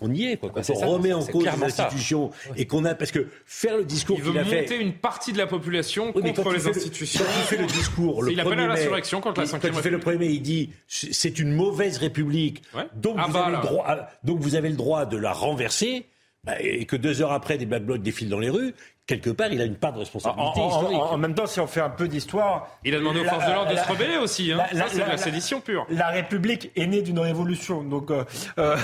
On y est, quoi. Quand ah bah on ça, remet en cause les institutions ça. et qu'on a, parce que faire le discours il veut qu'il a monter fait, une partie de la population oui, contre les institutions. Le, quand il fait le discours, le il appelle à l'insurrection contre la cinquième République. Quand il fait le premier, il dit c'est une mauvaise République. Ouais. Donc, ah vous bah, avez le droit, donc vous avez le droit de la renverser. Et que deux heures après, des Black Blocs défilent dans les rues, quelque part, il a une part de responsabilité en, en, historique. En, en même temps, si on fait un peu d'histoire... Il a demandé aux forces de l'ordre de la, se rebeller aussi. Hein. La, la, Ça, c'est la, de la sédition pure. La République est née d'une révolution, donc euh, euh,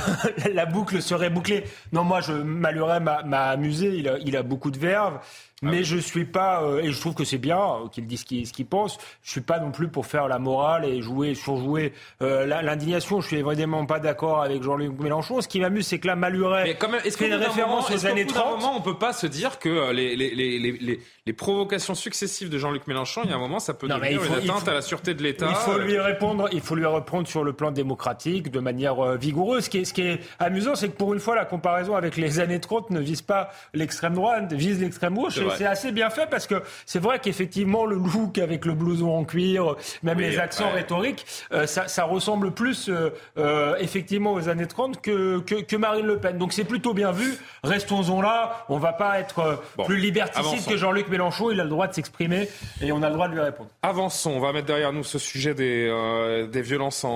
la boucle serait bouclée. Non, moi, je, Malhuret m'a, m'a amusé, il a, il a beaucoup de verve. Mais je suis pas, euh, et je trouve que c'est bien euh, qu'il dise ce qu'il, ce qu'il pense, je suis pas non plus pour faire la morale et jouer, surjouer euh, la, l'indignation. Je suis évidemment pas d'accord avec Jean-Luc Mélenchon. Ce qui m'amuse, c'est que là, Malhuret quand même, est-ce fait une référence moment, aux années trente. Est-ce qu'au bout d'un moment, on peut pas se dire que les, les, les, les, les, les provocations successives de Jean-Luc Mélenchon, il y a un moment, ça peut non, devenir faut, une atteinte faut, à la sûreté de l'État. Il faut lui répondre, il faut lui répondre sur le plan démocratique, de manière euh, vigoureuse. Ce qui, est, ce qui est amusant, c'est que pour une fois, la comparaison avec les années trente ne vise pas l'extrême droite, vise l'extrême gauche. C'est assez bien fait parce que c'est vrai qu'effectivement le look avec le blouson en cuir, même oui, les accents ouais. rhétoriques, euh, ça, ça ressemble plus euh, euh, effectivement aux années trente que, que, que Marine Le Pen. Donc c'est plutôt bien vu. Restons-en là. On va pas être euh, bon. plus liberticide Avançons. Que Jean-Luc Mélenchon, il a le droit de s'exprimer et on a le droit de lui répondre. Avançons, on va mettre derrière nous ce sujet des, euh, des violences en,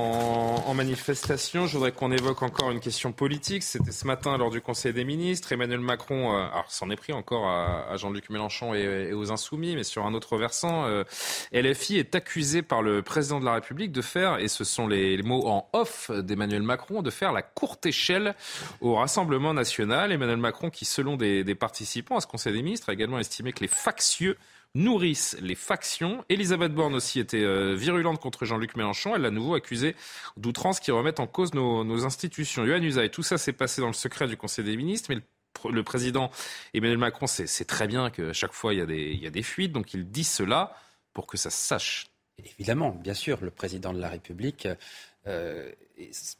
en manifestation. Je voudrais qu'on évoque encore une question politique. C'était ce matin lors du Conseil des ministres. Emmanuel Macron euh, alors, s'en est pris encore à, à Jean-Luc Mélenchon et, et aux Insoumis, mais sur un autre versant, euh, L F I est accusé par le président de la République de faire, et ce sont les, les mots en off d'Emmanuel Macron, de faire la courte échelle au Rassemblement National. Emmanuel Macron qui, selon des, des participants à ce Conseil des ministres, a également estimé que les factieux nourrissent les factions. Elisabeth Borne aussi était euh, virulente contre Jean-Luc Mélenchon. Elle l'a à nouveau accusé d'outrance qui remettent en cause nos, nos institutions. Yohan Uzan, et tout ça s'est passé dans le secret du Conseil des ministres, mais le Le président Emmanuel Macron sait, sait très bien qu'à chaque fois, il y, a des, il y a des fuites. Donc, il dit cela pour que ça se sache. Évidemment, bien sûr, le président de la République euh, est,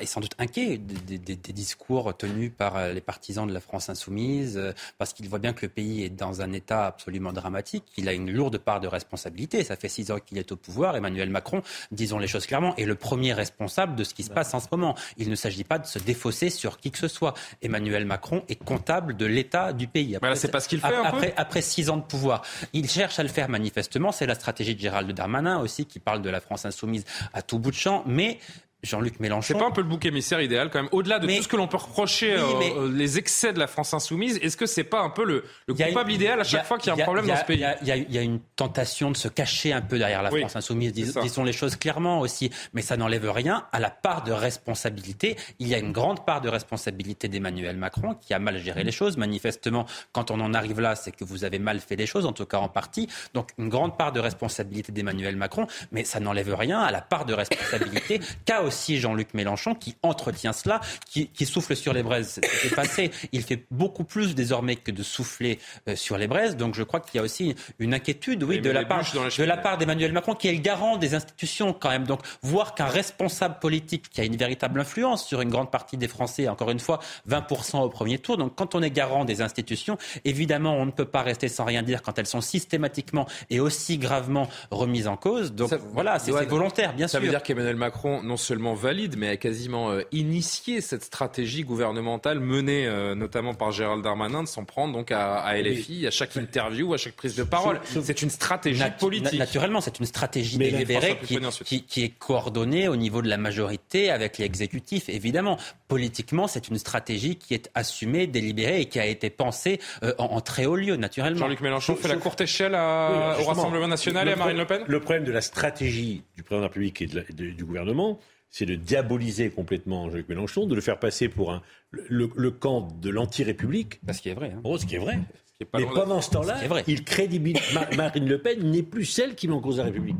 est sans doute inquiet des, des, des discours tenus par les partisans de la France insoumise, euh, parce qu'il voit bien que le pays est dans un état absolument dramatique. Il a une lourde part de responsabilité. Ça fait six ans qu'il est au pouvoir. Emmanuel Macron, disons les choses clairement, est le premier responsable de ce qui se passe en ce moment. Il ne s'agit pas de se défausser sur qui que ce soit. Emmanuel Macron est comptable de l'état du pays. Après, là, c'est pas ce qu'il fait, un après, peu. Après six ans de pouvoir. Il cherche à le faire manifestement. C'est la stratégie de Gérald Darmanin aussi, qui parle de la France insoumise à tout bout de champ, mais Jean-Luc Mélenchon... C'est pas un peu le bouc émissaire idéal quand même, au-delà de mais, tout ce que l'on peut reprocher, oui, mais, euh, les excès de la France insoumise, est-ce que c'est pas un peu le, le coupable une, idéal à chaque a, fois qu'il y a un a, problème a, dans ce pays ? Il y, y, y a une tentation de se cacher un peu derrière la oui, France insoumise, dis, disons les choses clairement aussi, mais ça n'enlève rien à la part de responsabilité. Il y a une grande part de responsabilité d'Emmanuel Macron qui a mal géré les choses. Manifestement, quand on en arrive là, c'est que vous avez mal fait les choses, en tout cas en partie. Donc une grande part de responsabilité d'Emmanuel Macron, mais ça n'enlève rien à la part de responsabilité qu'a aussi Jean-Luc Mélenchon qui entretient cela, qui, qui souffle sur les braises. C'est passé. Il fait beaucoup plus désormais que de souffler euh, sur les braises. Donc je crois qu'il y a aussi une inquiétude, oui, de la, part, de la part d'Emmanuel Macron, qui est le garant des institutions quand même. Donc voir qu'un responsable politique qui a une véritable influence sur une grande partie des Français, encore une fois, vingt pour cent au premier tour. Donc quand on est garant des institutions, évidemment, on ne peut pas rester sans rien dire quand elles sont systématiquement et aussi gravement remises en cause. Donc ça, voilà, c'est, c'est volontaire, bien ça sûr. Ça veut dire qu'Emmanuel Macron, non seulement valide, mais a quasiment euh, initié cette stratégie gouvernementale menée euh, notamment par Gérald Darmanin de s'en prendre donc à, à L F I, à chaque interview, à chaque prise de parole. C'est une stratégie nat- politique. Naturellement, c'est une stratégie mais délibérée qui, qui, qui est coordonnée au niveau de la majorité avec l'exécutif, évidemment. Politiquement, c'est une stratégie qui est assumée, délibérée et qui a été pensée euh, en, en très haut lieu, naturellement. Jean-Luc Mélenchon fait la courte échelle à, oui, au Rassemblement National et à Marine Le Pen ? Le problème de la stratégie du président de la République et de la, de, du gouvernement, c'est de diaboliser complètement Jean-Luc Mélenchon, de le faire passer pour un, le, le camp de l'anti-république. Bah, ce qui est vrai. Hein. Oh, ce qui est vrai. Ce qui est pas Mais pendant ce temps-là, ce il crédibilise. Marine Le Pen n'est plus celle qui met en cause la République.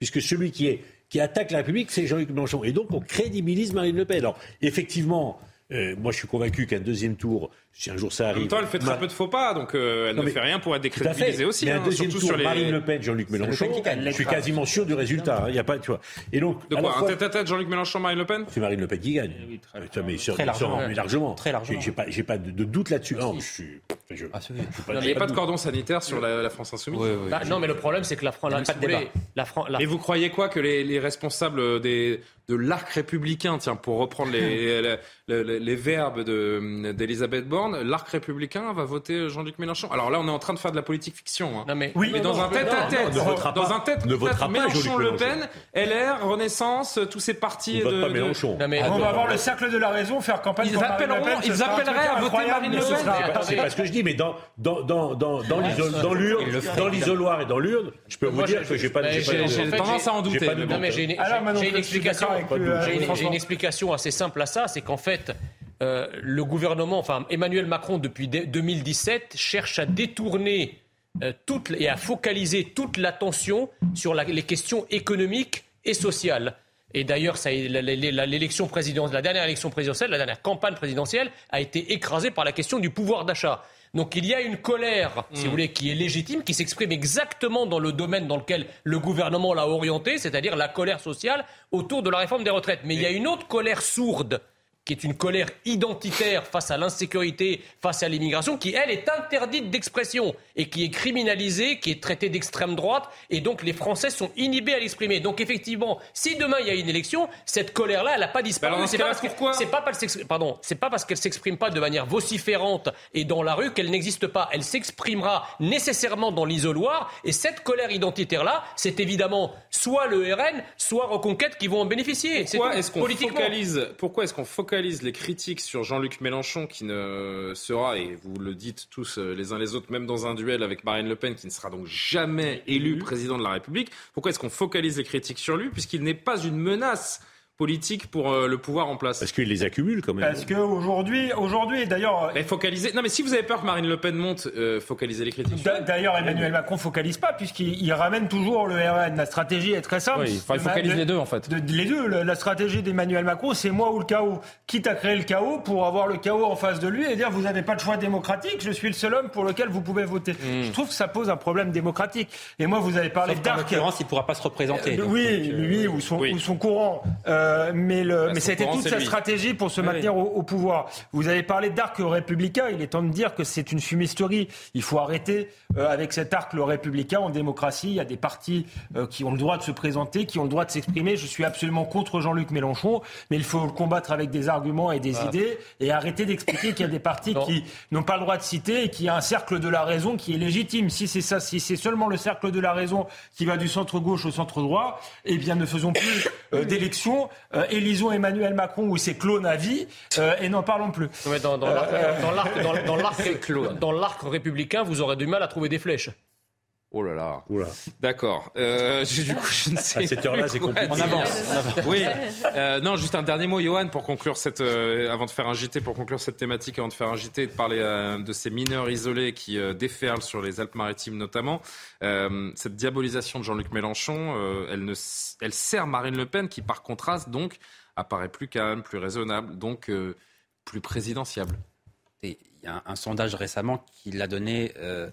Puisque celui qui, est, qui attaque la République, c'est Jean-Luc Mélenchon. Et donc, on crédibilise Marine Le Pen. Alors, effectivement, euh, moi, je suis convaincu qu'un deuxième tour, si un jour ça arrive... En même temps, elle fait très Mar... peu de faux pas, donc euh, elle non, ne fait rien pour être décrédibilisée aussi. Mais un hein, deuxième tour, sur les... Marine Le Pen, Jean-Luc Mélenchon, je suis quasiment sûr du résultat. Il hein, a pas, tu vois. Et donc, de quoi, un tête-à-tête Jean-Luc Mélenchon, Marine Le Pen ? C'est Marine Le Pen qui gagne. Oui, très, mais, très, mais, très, très largement. Mais largement. Très largement. J'ai, j'ai pas, j'ai pas de, de doute là-dessus. Non, je suis... Je, ah, je, pas, non, il n'y a pas de cordon sanitaire sur la, la France insoumise. Oui, oui, bah, oui. Non, mais le problème, c'est que la France... Fran- et vous croyez quoi que les, les responsables des, de l'arc républicain, tiens, pour reprendre les, les, les, les verbes de, d'Elisabeth Borne, l'arc républicain va voter Jean-Luc Mélenchon. Alors là, on est en train de faire de la politique fiction. Hein. Non, mais, oui, mais dans, non, un tête non, à tête, non, pas, dans un tête-à-tête, ne votera pas Mélenchon, Le Pen, L R, Renaissance, tous ces partis... Ils ne votent pas Mélenchon. On va avoir le cercle de la raison, faire campagne pour Marine Le Pen. Ils appelleraient à voter Marine Le Pen. C'est pas ce que je dis. Mais dans, dans, dans, dans, dans, ouais, dans l'urne, dans l'isoloir et dans l'urne, je peux moi vous dire je, que j'ai pas de... J'ai, j'ai, j'ai, j'ai tendance à en douter. J'ai, non, mais j'ai, une, Alors, j'ai, j'ai, une, explication, euh, j'ai une, une explication assez simple à ça, c'est qu'en fait, euh, le gouvernement, enfin Emmanuel Macron, depuis deux mille dix-sept, cherche à détourner euh, toute, et à focaliser toute l'attention sur la, les questions économiques et sociales. Et d'ailleurs, ça, l'élection présidentielle, la dernière élection présidentielle, la dernière campagne présidentielle a été écrasée par la question du pouvoir d'achat. Donc il y a une colère, si mmh. vous voulez, qui est légitime, qui s'exprime exactement dans le domaine dans lequel le gouvernement l'a orienté, c'est-à-dire la colère sociale autour de la réforme des retraites. Mais et il y a une autre colère sourde qui est une colère identitaire face à l'insécurité, face à l'immigration, qui, elle, est interdite d'expression et qui est criminalisée, qui est traitée d'extrême droite, et donc les Français sont inhibés à l'exprimer. Donc effectivement, si demain il y a une élection, cette colère-là, elle n'a pas disparu. Bah c'est, pas que, c'est, pas pardon, c'est pas parce qu'elle ne s'exprime pas de manière vociférante et dans la rue qu'elle n'existe pas. Elle s'exprimera nécessairement dans l'isoloir, et cette colère identitaire-là, c'est évidemment soit le R N, soit Reconquête qui vont en bénéficier. Pourquoi, c'est est-ce qu'on focalise, pourquoi est-ce qu'on focalise les critiques sur Jean-Luc Mélenchon qui ne sera, et vous le dites tous les uns les autres, même dans un duel avec Marine Le Pen, qui ne sera donc jamais élu président de la République, pourquoi est-ce qu'on focalise les critiques sur lui puisqu'il n'est pas une menace politique pour euh, le pouvoir en place? Parce qu'il les accumule quand même. Parce qu'aujourd'hui, aujourd'hui, d'ailleurs... Mais focaliser... Non mais si vous avez peur que Marine Le Pen monte, euh, focalisez les critiques. D'a- d'ailleurs Emmanuel Macron ne focalise pas puisqu'il il ramène toujours le R N. La stratégie est très simple. Oui, il focalise ma... les deux en fait. De, de, les deux. Le, la stratégie d'Emmanuel Macron, c'est moi ou le chaos. Quitte à créer le chaos pour avoir le chaos en face de lui et dire vous n'avez pas de choix démocratique, je suis le seul homme pour lequel vous pouvez voter. Mmh. Je trouve que ça pose un problème démocratique. Et moi vous avez parlé Sauf d'Arc. En l'occurrence, il ne pourra pas se représenter. Euh, donc, oui, donc, euh... lui ou son, oui. ou son courant... Euh, Mais, le, mais c'était toute sa stratégie pour se oui. maintenir au, au pouvoir. Vous avez parlé d'arc républicain, il est temps de dire que c'est une fumisterie. Il faut arrêter euh, avec cet arc républicain. En démocratie, il y a des partis euh, qui ont le droit de se présenter, qui ont le droit de s'exprimer. Je suis absolument contre Jean-Luc Mélenchon, mais il faut le combattre avec des arguments et des ah. idées, et arrêter d'expliquer qu'il y a des partis qui n'ont pas le droit de citer et qu'il y a un cercle de la raison qui est légitime. Si c'est ça, si c'est seulement le cercle de la raison qui va du centre-gauche au centre-droit, eh bien ne faisons plus euh, d'élections. Euh, élisons Emmanuel Macron ou ses clones à vie euh, et n'en parlons plus. Mais dans, dans, l'arc, euh, dans, l'arc, dans, dans, l'arc, dans l'arc républicain, vous aurez du mal à trouver des flèches. Oh là là. Oula. D'accord. Euh, du coup, je ne sais pas. À cette heure-là, c'est compliqué. On avance. On avance. Oui. Euh, non, juste un dernier mot, Yohan, pour conclure cette, euh, avant de faire un J T, pour conclure cette thématique, avant de faire un J T, et de parler euh, de ces mineurs isolés qui euh, déferlent sur les Alpes-Maritimes notamment. Euh, cette diabolisation de Jean-Luc Mélenchon, euh, elle, ne, elle sert Marine Le Pen, qui par contraste, donc, apparaît plus calme, plus raisonnable, donc euh, plus présidentiable. Il y a un, un sondage récemment qui l'a donné... Euh,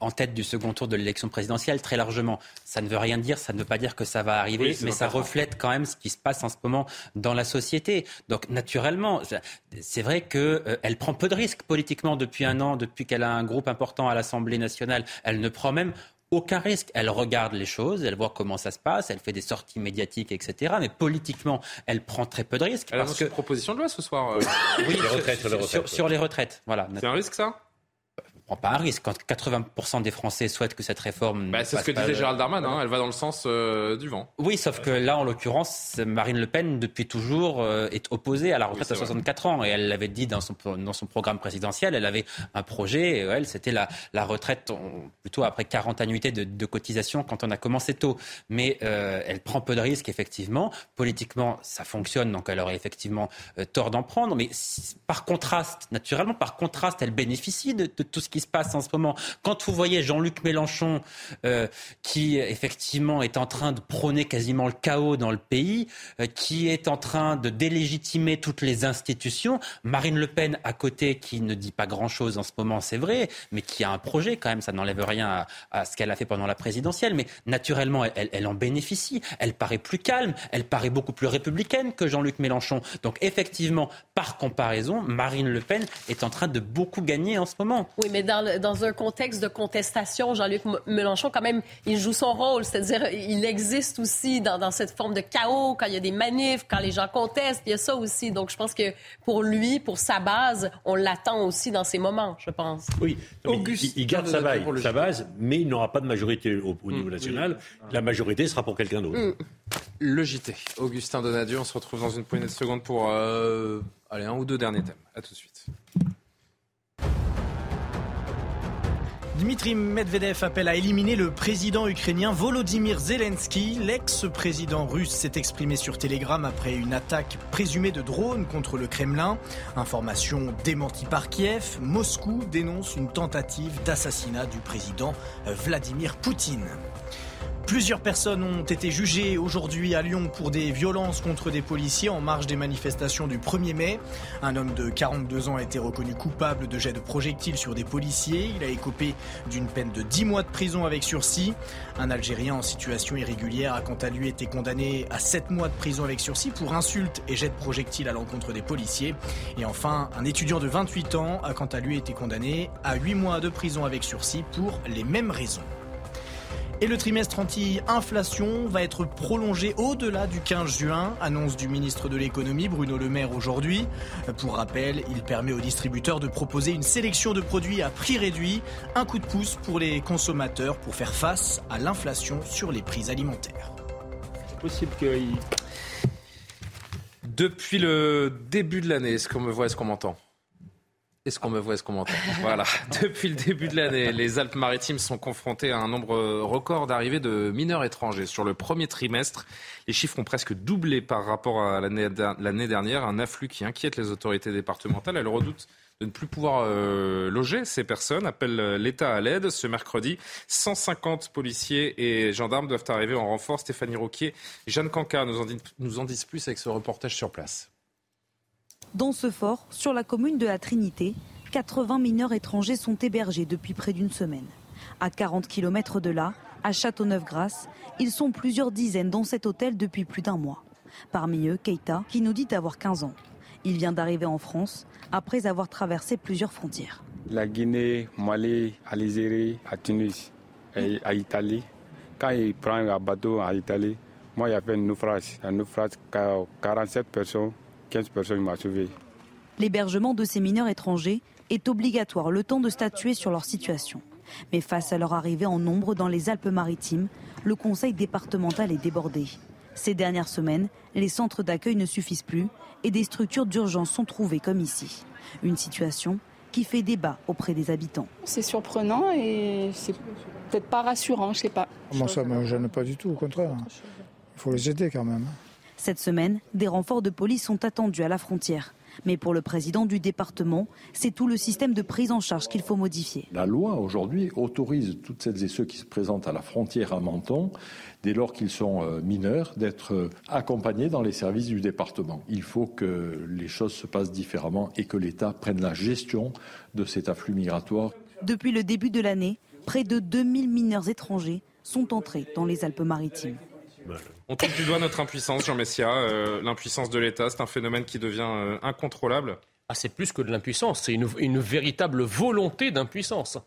en tête du second tour de l'élection présidentielle, très largement. Ça ne veut rien dire, ça ne veut pas dire que ça va arriver, oui, mais ça reflète quand même ce qui se passe en ce moment dans la société. Donc, naturellement, c'est vrai qu'elle euh, prend peu de risques politiquement depuis un an, depuis qu'elle a un groupe important à l'Assemblée nationale. Elle ne prend même aucun risque. Elle regarde les choses, elle voit comment ça se passe, elle fait des sorties médiatiques, et cetera. Mais politiquement, elle prend très peu de risques. Elle parce a que... une proposition de loi ce soir. Euh... oui, les retraites, sur, les retraites, sur, sur les retraites. Voilà. C'est un risque, ça ? On prend pas un risque. Quand quatre-vingts pour cent des Français souhaitent que cette réforme... Bah, c'est ce que disait le... Gérald Darmanin, hein, elle va dans le sens euh, du vent. Oui, sauf que là, en l'occurrence, Marine Le Pen, depuis toujours, euh, est opposée à la retraite oui, à soixante-quatre vrai. ans. Et elle l'avait dit dans son, dans son programme présidentiel, elle avait un projet, et elle, c'était la, la retraite on, plutôt après quarante annuités de, de cotisation quand on a commencé tôt. Mais euh, elle prend peu de risques, effectivement. Politiquement, ça fonctionne, donc elle aurait effectivement euh, tort d'en prendre. Mais si, par contraste, naturellement, par contraste, elle bénéficie de, de tout ce qui se passe en ce moment. Quand vous voyez Jean-Luc Mélenchon euh, qui effectivement est en train de prôner quasiment le chaos dans le pays, euh, qui est en train de délégitimer toutes les institutions, Marine Le Pen à côté qui ne dit pas grand-chose en ce moment, c'est vrai, mais qui a un projet quand même, ça n'enlève rien à, à ce qu'elle a fait pendant la présidentielle, mais naturellement elle, elle, elle en bénéficie, elle paraît plus calme, elle paraît beaucoup plus républicaine que Jean-Luc Mélenchon. Donc effectivement, par comparaison, Marine Le Pen est en train de beaucoup gagner en ce moment. Oui, mais dans, le, dans un contexte de contestation, Jean-Luc Mélenchon, quand même, il joue son rôle. C'est-à-dire, il existe aussi dans, dans cette forme de chaos, quand il y a des manifs, quand les gens contestent, il y a ça aussi. Donc, je pense que pour lui, pour sa base, on l'attend aussi dans ces moments, je pense. Oui, Auguste, il, il garde sa base, sa base, mais il n'aura pas de majorité au, au niveau mmh, national. Oui. La majorité sera pour quelqu'un d'autre. Mmh. Le J T. Augustin Donadieu, on se retrouve dans une poignée de secondes pour euh, allez, un ou deux derniers thèmes. À tout de suite. Dmitri Medvedev appelle à éliminer le président ukrainien Volodymyr Zelensky. L'ex-président russe s'est exprimé sur Telegram après une attaque présumée de drones contre le Kremlin. Information démentie par Kiev. Moscou dénonce une tentative d'assassinat du président Vladimir Poutine. Plusieurs personnes ont été jugées aujourd'hui à Lyon pour des violences contre des policiers en marge des manifestations du premier mai. Un homme de quarante-deux ans a été reconnu coupable de jet de projectiles sur des policiers. Il a écopé d'une peine de dix mois de prison avec sursis. Un Algérien en situation irrégulière a quant à lui été condamné à sept mois de prison avec sursis pour insultes et jet de projectiles à l'encontre des policiers. Et enfin, un étudiant de vingt-huit ans a quant à lui été condamné à huit mois de prison avec sursis pour les mêmes raisons. Et le trimestre anti-inflation va être prolongé au-delà du quinze juin, annonce du ministre de l'économie Bruno Le Maire aujourd'hui. Pour rappel, il permet aux distributeurs de proposer une sélection de produits à prix réduit. Un coup de pouce pour les consommateurs pour faire face à l'inflation sur les prix alimentaires. C'est possible qu'il... Depuis le début de l'année, est-ce qu'on me voit, est-ce qu'on m'entend ? Est-ce qu'on me voit, est-ce qu'on m'entend ? Voilà. Depuis le début de l'année, les Alpes-Maritimes sont confrontées à un nombre record d'arrivées de mineurs étrangers. Sur le premier trimestre, les chiffres ont presque doublé par rapport à l'année, l'année dernière. Un afflux qui inquiète les autorités départementales. Elles redoutent de ne plus pouvoir euh, loger ces personnes. Appelle l'État à l'aide. Ce mercredi, cent cinquante policiers et gendarmes doivent arriver en renfort. Stéphanie Roquier, Jeanne Canca nous en, dit, nous en disent plus avec ce reportage sur place. Dans ce fort, sur la commune de la Trinité, quatre-vingts mineurs étrangers sont hébergés depuis près d'une semaine. À quarante kilomètres de là, à Châteauneuf-Grasse, ils sont plusieurs dizaines dans cet hôtel depuis plus d'un mois. Parmi eux, Keita, qui nous dit avoir quinze ans. Il vient d'arriver en France après avoir traversé plusieurs frontières. La Guinée, Mali, Algérie, à Tunis et à Italie. Quand il prend un bateau à Italie, moi il y avait un naufrage. Un naufrage, quarante-sept personnes. quinze personnes m'ont sauvé. L'hébergement de ces mineurs étrangers est obligatoire le temps de statuer sur leur situation. Mais face à leur arrivée en nombre dans les Alpes-Maritimes, le conseil départemental est débordé. Ces dernières semaines, les centres d'accueil ne suffisent plus et des structures d'urgence sont trouvées comme ici. Une situation qui fait débat auprès des habitants. C'est surprenant et c'est peut-être pas rassurant, je ne sais pas. Moi ça ne me gêne pas du tout, au contraire. Il faut les aider quand même. Cette semaine, des renforts de police sont attendus à la frontière. Mais pour le président du département, c'est tout le système de prise en charge qu'il faut modifier. La loi aujourd'hui autorise toutes celles et ceux qui se présentent à la frontière à Menton, dès lors qu'ils sont mineurs, d'être accompagnés dans les services du département. Il faut que les choses se passent différemment et que l'État prenne la gestion de cet afflux migratoire. Depuis le début de l'année, près de deux mille mineurs étrangers sont entrés dans les Alpes-Maritimes. On touche du doigt notre impuissance, Jean Messiha. Euh, l'impuissance de l'État, c'est un phénomène qui devient euh, incontrôlable. Ah, c'est plus que de l'impuissance, c'est une, une véritable volonté d'impuissance.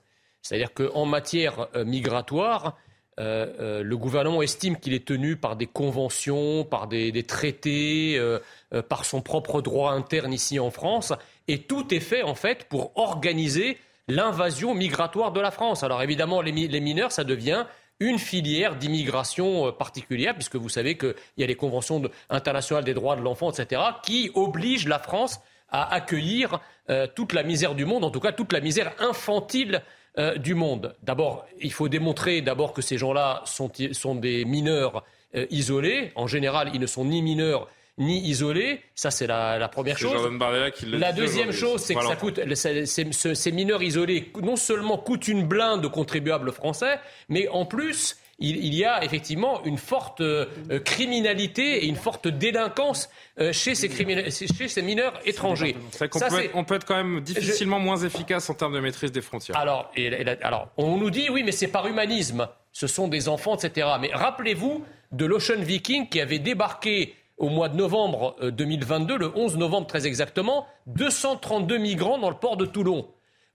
C'est-à-dire qu'en matière euh, migratoire, euh, euh, le gouvernement estime qu'il est tenu par des conventions, par des, des traités, euh, euh, par son propre droit interne ici en France. Et tout est fait, en fait, pour organiser l'invasion migratoire de la France. Alors évidemment, les, mi- les mineurs, ça devient... une filière d'immigration particulière, puisque vous savez qu'il y a les conventions internationales des droits de l'enfant, et cetera, qui obligent la France à accueillir euh, toute la misère du monde, en tout cas toute la misère infantile euh, du monde. D'abord, il faut démontrer d'abord que ces gens-là sont, sont des mineurs euh, isolés. En général, ils ne sont ni mineurs ni isolés. Ça, c'est la, la première c'est chose. Jordan Bardella qui l'a dit. La deuxième chose, c'est que ça coûte, c'est, c'est, c'est, ces mineurs isolés non seulement coûtent une blinde aux contribuables français, mais en plus, il, il y a effectivement une forte euh, criminalité et une forte délinquance euh, chez, ces crimin... chez ces mineurs étrangers. C'est qu'on ça, peut, c'est... Être, on peut être quand même difficilement Je... moins efficace en termes de maîtrise des frontières. Alors, et, et, alors, on nous dit, oui, mais c'est par humanisme. Ce sont des enfants, et cetera. Mais rappelez-vous de l'Ocean Viking qui avait débarqué au mois de novembre deux mille vingt-deux, le onze novembre très exactement, deux cent trente-deux migrants dans le port de Toulon.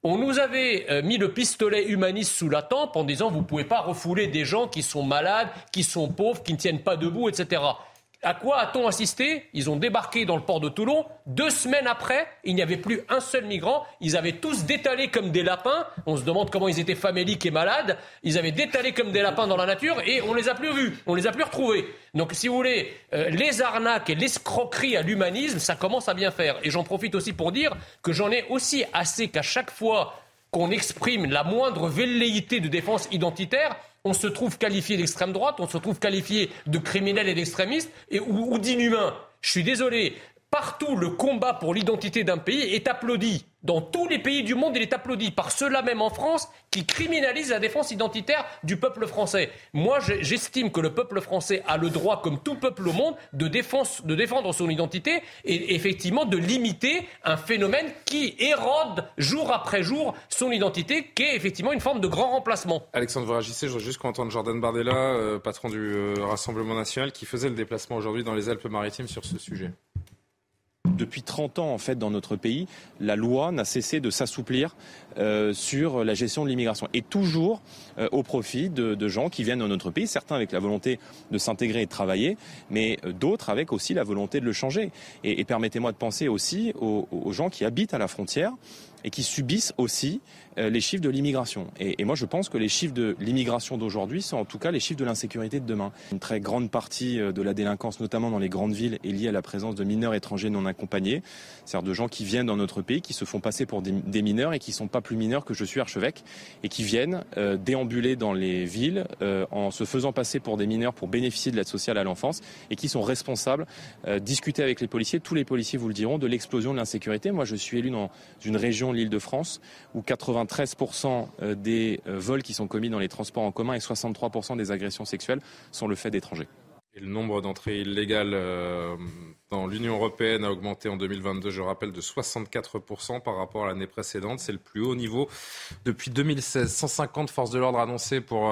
On nous avait mis le pistolet humaniste sous la tempe en disant « vous ne pouvez pas refouler des gens qui sont malades, qui sont pauvres, qui ne tiennent pas debout, et cetera » À quoi a-t-on assisté ? Ils ont débarqué dans le port de Toulon. Deux semaines après, il n'y avait plus un seul migrant. Ils avaient tous détalé comme des lapins. On se demande comment ils étaient faméliques et malades. Ils avaient détalé comme des lapins dans la nature et on ne les a plus vus. On ne les a plus retrouvés. Donc, si vous voulez, euh, les arnaques et l'escroquerie à l'humanisme, ça commence à bien faire. Et j'en profite aussi pour dire que j'en ai aussi assez qu'à chaque fois qu'on exprime la moindre velléité de défense identitaire, on se trouve qualifié d'extrême droite, on se trouve qualifié de criminel et d'extrémiste et, ou, ou d'inhumain. Je suis désolé, Partout, le combat pour l'identité d'un pays est applaudi. Dans tous les pays du monde, il est applaudi par ceux-là même en France qui criminalisent la défense identitaire du peuple français. Moi, j'estime que le peuple français a le droit, comme tout peuple au monde, de, défense, de défendre son identité et effectivement de limiter un phénomène qui érode jour après jour son identité, qui est effectivement une forme de grand remplacement. Alexandre, vous réagissez, je voudrais juste qu'on entende Jordan Bardella, euh, patron du euh, Rassemblement National, qui faisait le déplacement aujourd'hui dans les Alpes-Maritimes sur ce sujet. Depuis trente ans, en fait, dans notre pays, la loi n'a cessé de s'assouplir euh, sur la gestion de l'immigration. Et toujours euh, au profit de, de gens qui viennent dans notre pays, certains avec la volonté de s'intégrer et de travailler, mais d'autres avec aussi la volonté de le changer. Et, et permettez-moi de penser aussi aux, aux gens qui habitent à la frontière et qui subissent aussi euh, les chiffres de l'immigration. Et, et moi, je pense que les chiffres de l'immigration d'aujourd'hui sont en tout cas les chiffres de l'insécurité de demain. Une très grande partie de la délinquance, notamment dans les grandes villes, est liée à la présence de mineurs étrangers non accompagnés, c'est-à-dire de gens qui viennent dans notre pays, qui se font passer pour des, des mineurs et qui ne sont pas plus mineurs que je suis archevêque, et qui viennent euh, déambuler dans les villes euh, en se faisant passer pour des mineurs pour bénéficier de l'aide sociale à l'enfance, et qui sont responsables, euh, discuter avec les policiers, tous les policiers vous le diront, de l'explosion de l'insécurité. Moi, je suis élu dans une région l'Île-de-France, où quatre-vingt-treize pour cent des vols qui sont commis dans les transports en commun et soixante-trois pour cent des agressions sexuelles sont le fait d'étrangers. Et le nombre d'entrées illégales dans l'Union européenne a augmenté en deux mille vingt-deux, je rappelle, de soixante-quatre pour cent par rapport à l'année précédente. C'est le plus haut niveau depuis deux mille seize. cent cinquante forces de l'ordre annoncées pour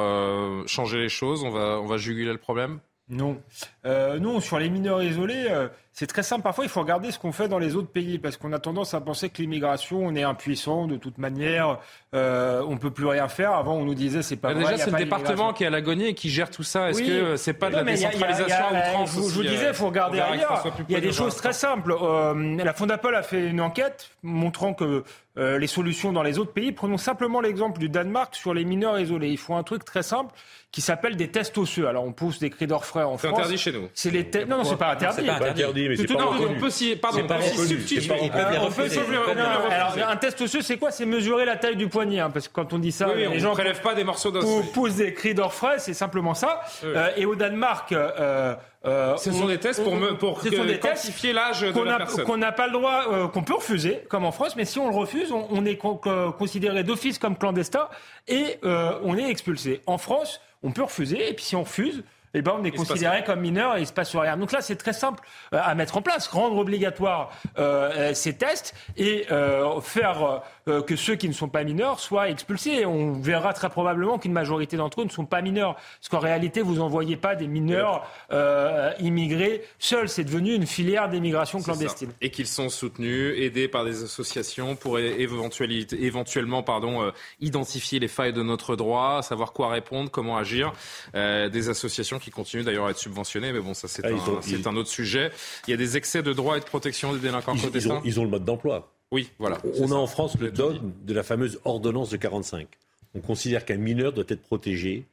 changer les choses. On va, on va juguler le problème ? Non. Euh, non, sur les mineurs isolés, euh, c'est très simple. Parfois, il faut regarder ce qu'on fait dans les autres pays, parce qu'on a tendance à penser que l'immigration, on est impuissant de toute manière, euh, on ne peut plus rien faire. Avant, on nous disait c'est pas mais vrai. Déjà, c'est le département qui est à l'agonie et qui gère tout ça. Est-ce oui, que c'est pas de la décentralisation à outrance ? Je vous disais, il faut regarder ailleurs. Il y a des choses très simples. Euh, la Fondapol a fait une enquête montrant que euh, les solutions dans les autres pays. Prenons simplement l'exemple du Danemark sur les mineurs isolés. Ils font un truc très simple qui s'appelle des tests osseux. Alors, on pousse des cris d'orfraie en France. Interdit chez nous. C'est les te- non, non, c'est pas interdit. C'est pas interdit, mais c'est pas reconnu. On peut s'y, pardon, on peut s'y substituer. On peut s'y refuser. Alors, un test osseux, c'est quoi ? C'est mesurer la taille du poignet, hein, parce que quand on dit ça, oui, les on gens prélèvent pas des morceaux d'os. On pousse des cris d'orfraie, c'est simplement ça. Oui. Euh, et au Danemark. Euh, Euh, ce sont on, des tests pour, on, me, pour que, des quantifier l'âge de la a, personne. Qu'on n'a pas le droit, euh, qu'on peut refuser, comme en France, mais si on le refuse, on, on est con, euh, considéré d'office comme clandestin et euh, on est expulsé. En France, on peut refuser, et puis si on refuse, eh ben on est il considéré comme mineur et il ne se passe rien. Donc là, c'est très simple à mettre en place. Rendre obligatoire euh, ces tests et euh, faire euh, que ceux qui ne sont pas mineurs soient expulsés. Et on verra très probablement qu'une majorité d'entre eux ne sont pas mineurs. Parce qu'en réalité, vous n'envoyez pas des mineurs euh, immigrés seuls. C'est devenu une filière d'émigration clandestine. Et qu'ils sont soutenus, aidés par des associations pour éventuel, éventuellement pardon, euh, identifier les failles de notre droit, savoir quoi répondre, comment agir. Euh, des associations qui continuent d'ailleurs à être subventionnés, mais bon, ça c'est, ah, un, ont, c'est ils... un autre sujet. Il y a des excès de droits et de protection des délinquants ils, protestants. Ils ont, ils ont le mode d'emploi. Oui, voilà. On a ça. En France le dogme de la fameuse ordonnance de quarante-cinq. On considère qu'un mineur doit être protégé,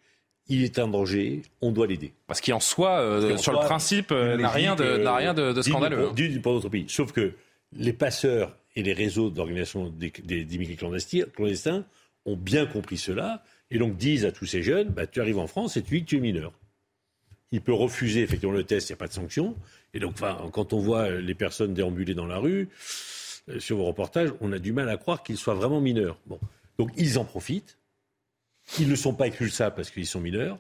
il est en danger, on doit l'aider. Parce qu'en soi, euh, Parce qu'en sur soi, le principe, euh, n'a rien de, euh, n'a rien de, de scandaleux. Dit hein. Pour notre pays. Sauf que les passeurs et les réseaux d'organisation des, des, des immigrés clandestins, clandestins ont bien compris cela et donc disent à tous ces jeunes, bah, tu arrives en France et tu dis que tu es mineur. Il peut refuser effectivement le test, il n'y a pas de sanction. Et donc, enfin, quand on voit les personnes déambuler dans la rue, euh, sur vos reportages, on a du mal à croire qu'ils soient vraiment mineurs. Bon. Donc, ils en profitent. Ils ne sont pas expulsables parce qu'ils sont mineurs.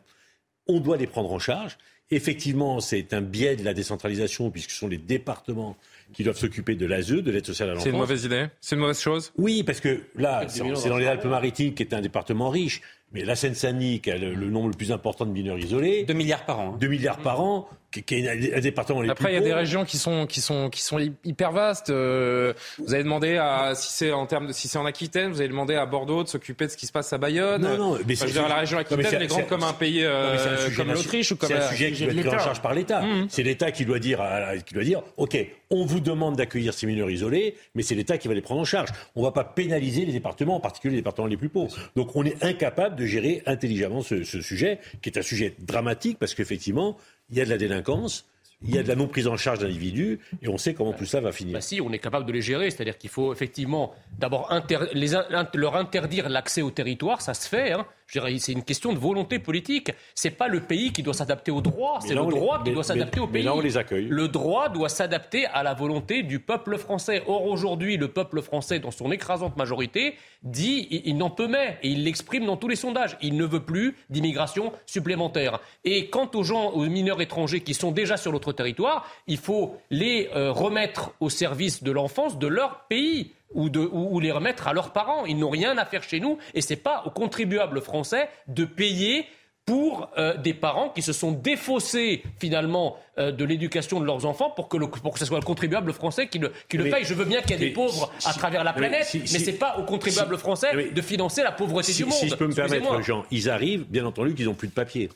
On doit les prendre en charge. Effectivement, c'est un biais de la décentralisation puisque ce sont les départements qui doivent s'occuper de l'A S E, de l'aide sociale à l'enfance. C'est une mauvaise idée ? C'est une mauvaise chose ? Oui, parce que là, c'est, c'est dans les Alpes-Maritimes qui est un département riche. Mais la Seine-Saint-Denis, qui a le, le nombre le plus important de mineurs isolés... deux milliards par an. deux milliards par an, qui, qui est un département les Après, plus Après, il y a gros. Des régions qui sont, qui sont, qui sont hyper vastes. Euh, vous avez demandé, à, si, c'est en termes de, si c'est en Aquitaine, vous avez demandé à Bordeaux de s'occuper de ce qui se passe à Bayonne. Non, non, mais enfin, c'est... Dire, la région Aquitaine, elle est grande comme un pays euh, comme l'Autriche ou comme... C'est un sujet qui doit être pris en charge par l'État. Mmh. C'est l'État qui doit dire, qui doit dire, OK, on vous demande d'accueillir ces mineurs isolés, mais c'est l'État qui va les prendre en charge. On ne va pas pénaliser les départements, en particulier les départements les plus pauvres. Donc, on est incapable de de gérer intelligemment ce, ce sujet, qui est un sujet dramatique, parce qu'effectivement, il y a de la délinquance, il y a de la non prise en charge d'individus et on sait comment bah, tout ça va finir. Bah si, on est capable de les gérer, c'est-à-dire qu'il faut effectivement d'abord inter- les in- leur interdire l'accès au territoire, ça se fait, hein. Je dirais, c'est une question de volonté politique. C'est pas le pays qui doit s'adapter au droit, c'est le droit les, qui mais, doit s'adapter mais, au pays. Mais là, on les accueille. Le droit doit s'adapter à la volonté du peuple français. Or, aujourd'hui, le peuple français, dans son écrasante majorité, dit, il, il n'en peut mais, et il l'exprime dans tous les sondages. Il ne veut plus d'immigration supplémentaire. Et quant aux gens, aux mineurs étrangers qui sont déjà sur notre territoire, il faut les euh, remettre au service de l'enfance de leur pays. Ou, de, ou, ou les remettre à leurs parents. Ils n'ont rien à faire chez nous et ce n'est pas aux contribuables français de payer pour euh, des parents qui se sont défaussés finalement euh, de l'éducation de leurs enfants pour que, le, pour que ce soit le contribuable français qui le, qui le paye. Je veux bien qu'il y ait des pauvres si, à travers la planète, si, si, mais ce n'est pas aux contribuables si, français mais, de financer la pauvreté si, du monde. Si je peux me permettre, Jean, ils arrivent, bien entendu qu'ils n'ont plus de papier.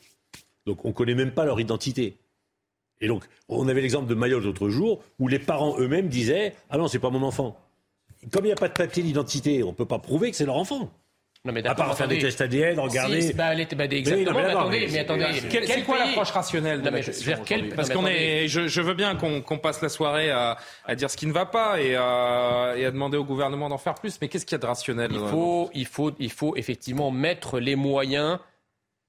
Donc on ne connaît même pas leur identité. Et donc on avait l'exemple de Mayotte l'autre jour où les parents eux-mêmes disaient « Ah non, ce n'est pas mon enfant ». Comme il n'y a pas de papier d'identité, on ne peut pas prouver que c'est leur enfant. Non mais à part attendez, faire des tests A D N, regarder... Si, bah, bah, exactement, mais, non, mais, non, mais, mais attendez... Mais, quelle quel quoi l'approche rationnelle de non, la je, question, quel, Parce qu'on est... Je, je veux bien qu'on, qu'on passe la soirée à, à dire ce qui ne va pas et à, et à demander au gouvernement d'en faire plus, mais qu'est-ce qu'il y a de rationnel ? Il faut, il faut, il faut effectivement mettre les moyens...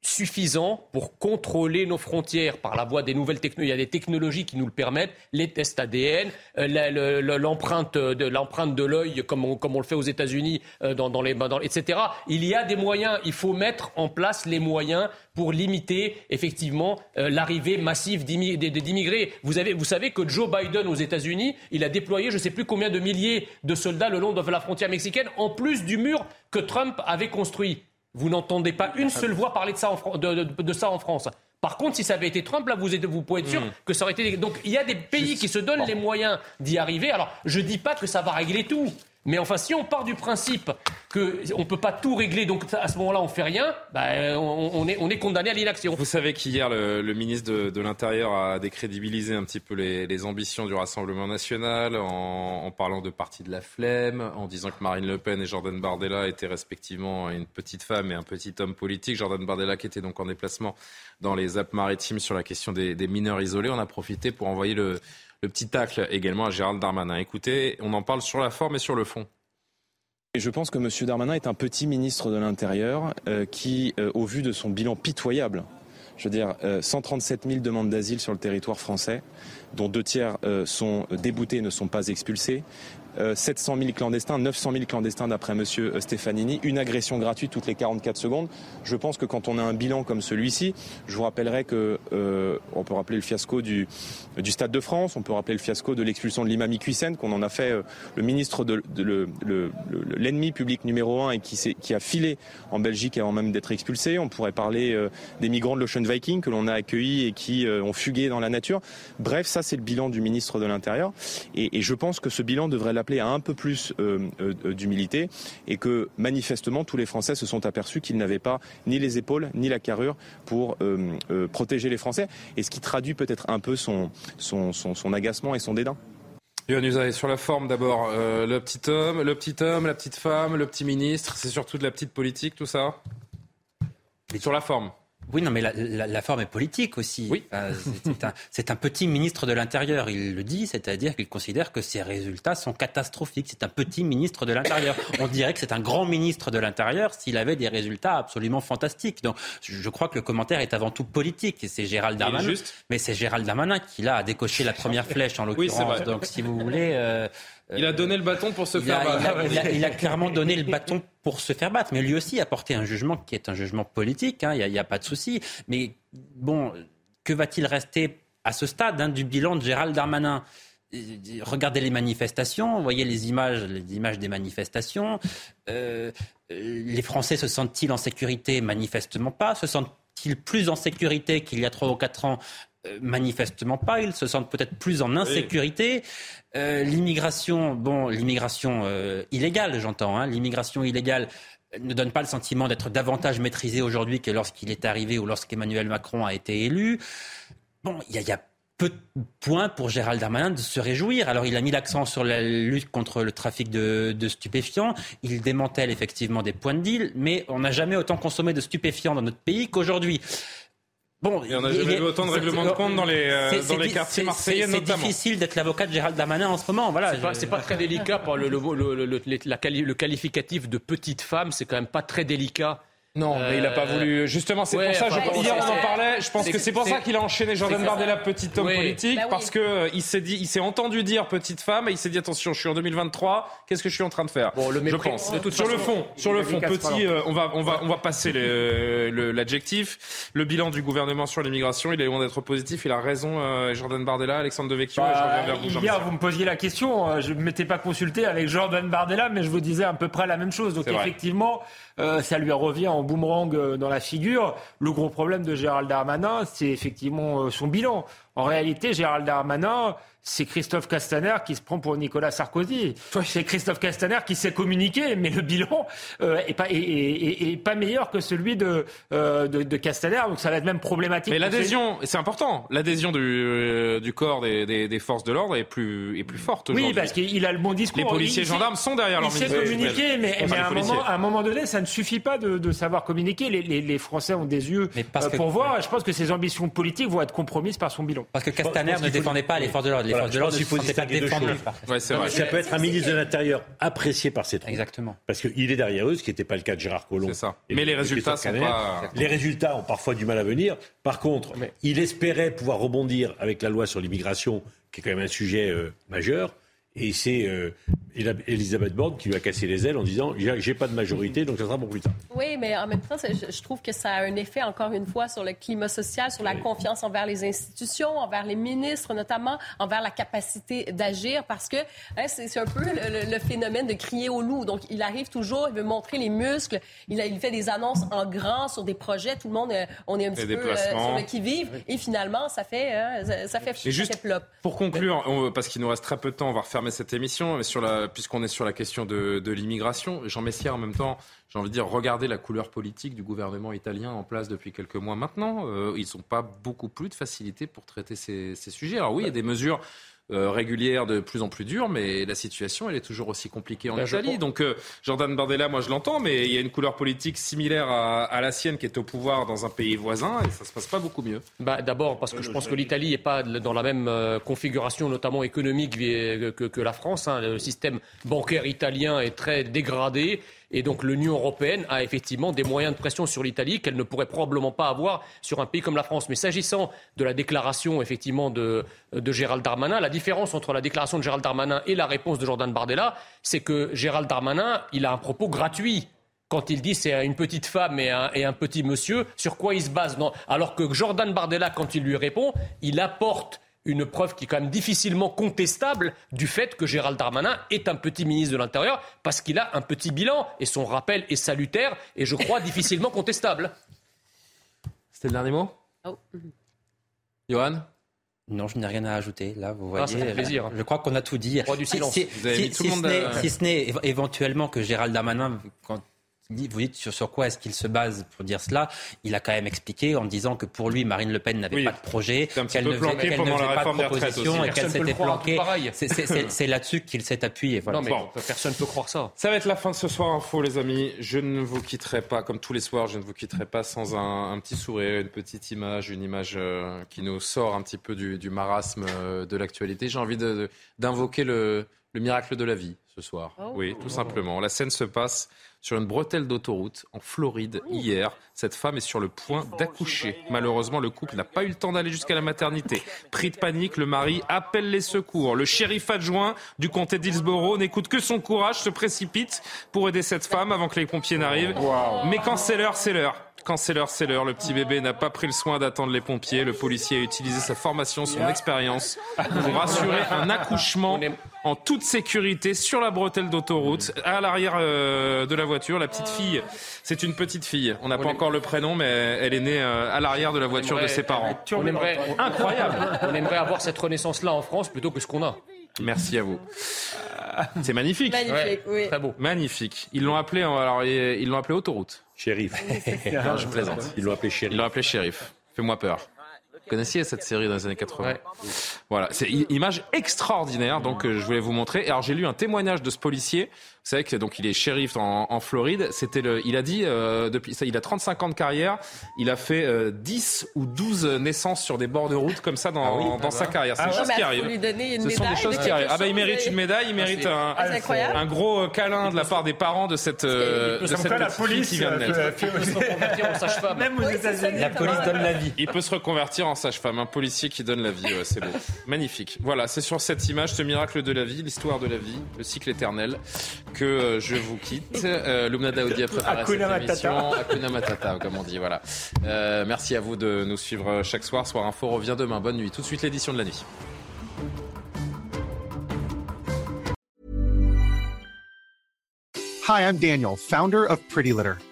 suffisant pour contrôler nos frontières par la voie des nouvelles technologies. Il y a des technologies qui nous le permettent, les tests A D N, euh, la, le, le, l'empreinte de l'empreinte de l'œil, comme on, comme on le fait aux États-Unis, euh, dans, dans les, dans, et cetera. Il y a des moyens. Il faut mettre en place les moyens pour limiter effectivement euh, l'arrivée massive d'immi- d'immigrés. Vous avez, vous savez que Joe Biden aux États-Unis, il a déployé je ne sais plus combien de milliers de soldats le long de la frontière mexicaine, en plus du mur que Trump avait construit. Vous n'entendez pas une seule voix parler de ça en, Fran- de, de, de ça en France. Par contre, si ça avait été Trump, là, vous, êtes, vous pouvez être sûr mmh. que ça aurait été... Donc, il y a des pays Juste. qui se donnent bon. les moyens d'y arriver. Alors, je ne dis pas que ça va régler tout. Mais enfin, si on part du principe qu'on ne peut pas tout régler, donc à ce moment-là, on ne fait rien, bah, on, on est, on est condamné à l'inaction. Vous savez qu'hier, le, le ministre de, de l'Intérieur a décrédibilisé un petit peu les, les ambitions du Rassemblement National en, en parlant de parti de la flemme, en disant que Marine Le Pen et Jordan Bardella étaient respectivement une petite femme et un petit homme politique. Jordan Bardella qui était donc en déplacement dans les Alpes-Maritimes sur la question des, des mineurs isolés. On a profité pour envoyer le... Le petit tacle également à Gérald Darmanin. Écoutez, on en parle sur la forme et sur le fond. Et je pense que M. Darmanin est un petit ministre de l'Intérieur euh, qui, euh, au vu de son bilan pitoyable, je veux dire euh, cent trente-sept mille demandes d'asile sur le territoire français, dont deux tiers euh, sont déboutés et ne sont pas expulsés, euh, sept cent mille clandestins, neuf cent mille clandestins d'après M. Stefanini, une agression gratuite toutes les quarante-quatre secondes. Je pense que quand on a un bilan comme celui-ci, je vous rappellerai que euh, on peut rappeler le fiasco du, du Stade de France, on peut rappeler le fiasco de l'expulsion de l'imam Iqiysen, qu'on en a fait euh, le ministre de, de, de le, le, le, l'ennemi public numéro un et qui, s'est, qui a filé en Belgique avant même d'être expulsé. On pourrait parler euh, des migrants de l'Ocean Viking que l'on a accueillis et qui euh, ont fugué dans la nature. Bref, ça c'est le bilan du ministre de l'Intérieur et, et je pense que ce bilan devrait l'appeler à un peu plus euh, euh, d'humilité et que manifestement tous les Français se sont aperçus qu'ils n'avaient pas ni les épaules ni la carrure pour euh, euh, protéger les Français, et ce qui traduit peut-être un peu son, son, son, son agacement et son dédain. Yohan Uzan, sur la forme d'abord, euh, le petit homme, le petit homme, la petite femme, le petit ministre, c'est surtout de la petite politique tout ça ? Et sur la forme ? Oui, non, mais la, la, la forme est politique aussi. Oui. Enfin, c'est, c'est, un, c'est un petit ministre de l'Intérieur, il le dit, c'est-à-dire qu'il considère que ses résultats sont catastrophiques. C'est un petit ministre de l'Intérieur. On dirait que c'est un grand ministre de l'Intérieur s'il avait des résultats absolument fantastiques. Donc, je crois que le commentaire est avant tout politique. Et c'est Gérald Darmanin. Juste. Mais c'est Gérald Darmanin qui là a décoché la première flèche en l'occurrence. Oui, donc, si vous voulez. Euh, Il a donné le bâton pour se il faire a, battre. Il a, il a, il a clairement donné le bâton pour se faire battre. Mais lui aussi a porté un jugement qui est un jugement politique. Hein, il n'y a, a pas de souci. Mais bon, que va-t-il rester à ce stade hein, du bilan de Gérald Darmanin ? Regardez les manifestations, voyez les images, les images des manifestations. Euh, les Français se sentent-ils en sécurité ? Manifestement pas. Se sentent-ils plus en sécurité qu'il y a trois ou quatre ans ? Manifestement pas, ils se sentent peut-être plus en insécurité. Euh, l'immigration, bon, l'immigration euh, illégale, j'entends, hein, l'immigration illégale ne donne pas le sentiment d'être davantage maîtrisée aujourd'hui que lorsqu'il est arrivé ou lorsqu'Emmanuel Macron a été élu. Bon, il y a, y a peu de points pour Gérald Darmanin de se réjouir. Alors, il a mis l'accent sur la lutte contre le trafic de, de stupéfiants. Il démantèle effectivement des points de deal, mais on n'a jamais autant consommé de stupéfiants dans notre pays qu'aujourd'hui. Bon, il y en a jamais eu autant de règlements de compte dans les, euh, c'est, dans c'est, les quartiers c'est, marseillais c'est, c'est notamment. C'est difficile d'être l'avocat de Gérald Darmanin en ce moment. Voilà, c'est, je... pas, c'est pas très délicat. Pour le, le, le, le, la quali- le qualificatif de petite femme, c'est quand même pas très délicat. Non, euh... mais il n'a pas voulu. Justement, c'est ouais, pour ça. Enfin, je... Hier, on en parlait. Je pense c'est, que c'est pour c'est... ça qu'il a enchaîné Jordan Bardella, petit homme oui. politique, bah oui. parce que il s'est dit, il s'est entendu dire petite femme, et il s'est dit attention, je suis en deux mille vingt-trois, qu'est-ce que je suis en train de faire? Bon, le mépris, je pense. De toute sur façon, le fond, sur le fond, petit. Euh, on va, on va, on va passer les, le, l'adjectif. Le bilan du gouvernement sur l'immigration, il est loin d'être positif. Il a raison, euh, Jordan Bardella, Alexandre Devecchio. Bah, je reviens vers vous, Jean Messiha. Hier, vous me posiez la question. Je ne m'étais pas consulté avec Jordan Bardella, mais je vous disais à peu près la même chose. Donc effectivement, ça lui revient en boomerang dans la figure. Le gros problème de Gérald Darmanin, c'est effectivement son bilan. En réalité, Gérald Darmanin, c'est Christophe Castaner qui se prend pour Nicolas Sarkozy. C'est Christophe Castaner qui sait communiquer, mais le bilan euh, est, pas, est, est, est pas meilleur que celui de, euh, de, de Castaner. Donc ça va être même problématique. Mais l'adhésion, c'est, c'est important. L'adhésion du, euh, du corps des, des, des forces de l'ordre est plus, est plus forte aujourd'hui. Oui, parce qu'il a le bon discours. Les policiers et gendarmes sont derrière leur ministère. Il sait communiquer, mais, mais à, un moment, à un moment donné, ça ne suffit pas de, de savoir communiquer. Les, les, les Français ont des yeux euh, pour que... voir. Je pense que ses ambitions politiques vont être compromises par son bilan. Parce que Castaner ne défendait faut... pas les forces de l'ordre. Les voilà, forces de l'ordre ne se sentaient pas défendues. Ouais, c'est vrai. Ça peut être un ministre de l'Intérieur apprécié par ses troupes. Exactement. Parce qu'il est derrière eux, ce qui n'était pas le cas de Gérard Collomb. C'est ça. Mais les résultats sont pas... Les résultats ont parfois du mal à venir. Par contre, Mais... il espérait pouvoir rebondir avec la loi sur l'immigration, qui est quand même un sujet euh, majeur. Et c'est euh, Elisabeth Borne qui lui a cassé les ailes en disant « j'ai pas de majorité, donc ça sera pour plus tard ». Oui, mais en même temps, je trouve que ça a un effet, encore une fois, sur le climat social, sur la oui. confiance envers les institutions, envers les ministres notamment, envers la capacité d'agir, parce que hein, c'est, c'est un peu le, le phénomène de crier au loup. Donc, il arrive toujours, il veut montrer les muscles, il, a, il fait des annonces en grand sur des projets, tout le monde, on est un petit les peu euh, sur le qui-vive, oui. et finalement, ça fait, hein, ça, ça fait, ça juste fait plop. Pour conclure, on, parce qu'il nous reste très peu de temps, on va refaire cette émission, mais sur la, puisqu'on est sur la question de, de l'immigration, Jean Messiha en même temps, j'ai envie de dire, regardez la couleur politique du gouvernement italien en place depuis quelques mois maintenant, euh, ils n'ont pas beaucoup plus de facilité pour traiter ces, ces sujets. Alors oui, il y a des mesures euh, régulières de plus en plus dures, mais la situation elle est toujours aussi compliquée en ben, Italie. Donc euh, Jordan Bardella, moi je l'entends, mais il y a une couleur politique similaire à, à la sienne qui est au pouvoir dans un pays voisin et ça ne se passe pas beaucoup mieux. Bah, d'abord parce que je pense que l'Italie n'est pas dans la même configuration, notamment économique, que, que, que la France. Hein. Le système bancaire italien est très dégradé. Et donc l'Union européenne a effectivement des moyens de pression sur l'Italie qu'elle ne pourrait probablement pas avoir sur un pays comme la France. Mais s'agissant de la déclaration effectivement de, de Gérald Darmanin, la différence entre la déclaration de Gérald Darmanin et la réponse de Jordan Bardella, c'est que Gérald Darmanin, il a un propos gratuit. Quand il dit c'est une petite femme et un, et un petit monsieur, sur quoi il se base non. Alors que Jordan Bardella, quand il lui répond, il apporte une preuve qui est quand même difficilement contestable du fait que Gérald Darmanin est un petit ministre de l'Intérieur parce qu'il a un petit bilan et son rappel est salutaire et je crois difficilement contestable. C'était le dernier mot ? Oh. Yohan ? Non, je n'ai rien à ajouter. Là, vous voyez, ah, ça fait plaisir. Je crois qu'on a tout dit. Droit du silence. Si, vous avez si, mis tout si, le monde ce à... si ce n'est éventuellement que Gérald Darmanin... Quand... Vous dites sur, sur quoi est-ce qu'il se base pour dire cela? Il a quand même expliqué en disant que pour lui, Marine Le Pen n'avait oui. pas de projet, qu'elle ne faisait, qu'elle ne faisait pas de proposition et qu'elle s'était planquée. C'est, c'est, c'est, c'est là-dessus qu'il s'est appuyé. Voilà. Non, mais bon. Personne ne peut croire ça. Ça va être la fin de ce Soir Info, les amis. Je ne vous quitterai pas, comme tous les soirs, je ne vous quitterai pas sans un, un petit sourire, une petite image, une image euh, qui nous sort un petit peu du, du marasme euh, de l'actualité. J'ai envie de, de, d'invoquer le, le miracle de la vie ce soir. Oh. Oui, tout oh. simplement. La scène se passe sur une bretelle d'autoroute en Floride hier. Cette femme est sur le point d'accoucher. Malheureusement, le couple n'a pas eu le temps d'aller jusqu'à la maternité. Pris de panique, le mari appelle les secours. Le shérif adjoint du comté d'Hillsborough n'écoute que son courage, se précipite pour aider cette femme avant que les pompiers n'arrivent. Wow. Mais quand c'est l'heure, c'est l'heure. Quand c'est l'heure, c'est l'heure. Le petit bébé n'a pas pris le soin d'attendre les pompiers. Le policier a utilisé sa formation, son expérience pour assurer un accouchement en toute sécurité sur la bretelle d'autoroute, à l'arrière euh, de la voiture. La petite fille, c'est une petite fille. On n'a pas encore le prénom, mais elle est née euh, à l'arrière de la voiture aimerait, de ses parents. On aimerait, incroyable. On aimerait avoir cette renaissance-là en France plutôt que ce qu'on a. Merci à vous. C'est magnifique. Magnifique, ouais. Oui. Très beau. Magnifique. Ils l'ont appelé, alors ils l'ont appelé autoroute. Shérif. Non, je plaisante. Ils l'ont appelé shérif. Ils l'ont appelé shérif. Fais-moi peur. Vous connaissiez cette série dans les années quatre-vingts. Ouais. Voilà, c'est une image extraordinaire, donc euh, je voulais vous montrer. Et alors j'ai lu un témoignage de ce policier. Vous C'est que donc il est shérif en, en Floride. C'était le, il a dit euh, depuis ça, il a trente-cinq ans de carrière. Il a fait euh, dix ou douze naissances sur des bords de route comme ça dans, ah oui, dans ah sa bah. carrière. C'est des ah choses bah, qui arrivent. Ce sont des choses qui arrivent. Ah bah il mérite une médaille, il mérite un, un gros câlin de la part des parents de cette. Euh, de cette petite la police qui vient de naître. Même aux États-Unis, la police donne la vie. Il peut se reconvertir en sage-femme, un policier qui donne la vie. Ouais, c'est beau, magnifique. Voilà, c'est sur cette image, ce miracle de la vie, l'histoire de la vie, le cycle éternel, que je vous quitte. Euh, Lumna Daoudi a préparé cette émission. Hakuna Matata, comme on dit. Voilà. Euh, merci à vous de nous suivre chaque soir. Soir Info revient demain. Bonne nuit. Tout de suite l'édition de la nuit. Hi, I'm Daniel, founder of Pretty Litter.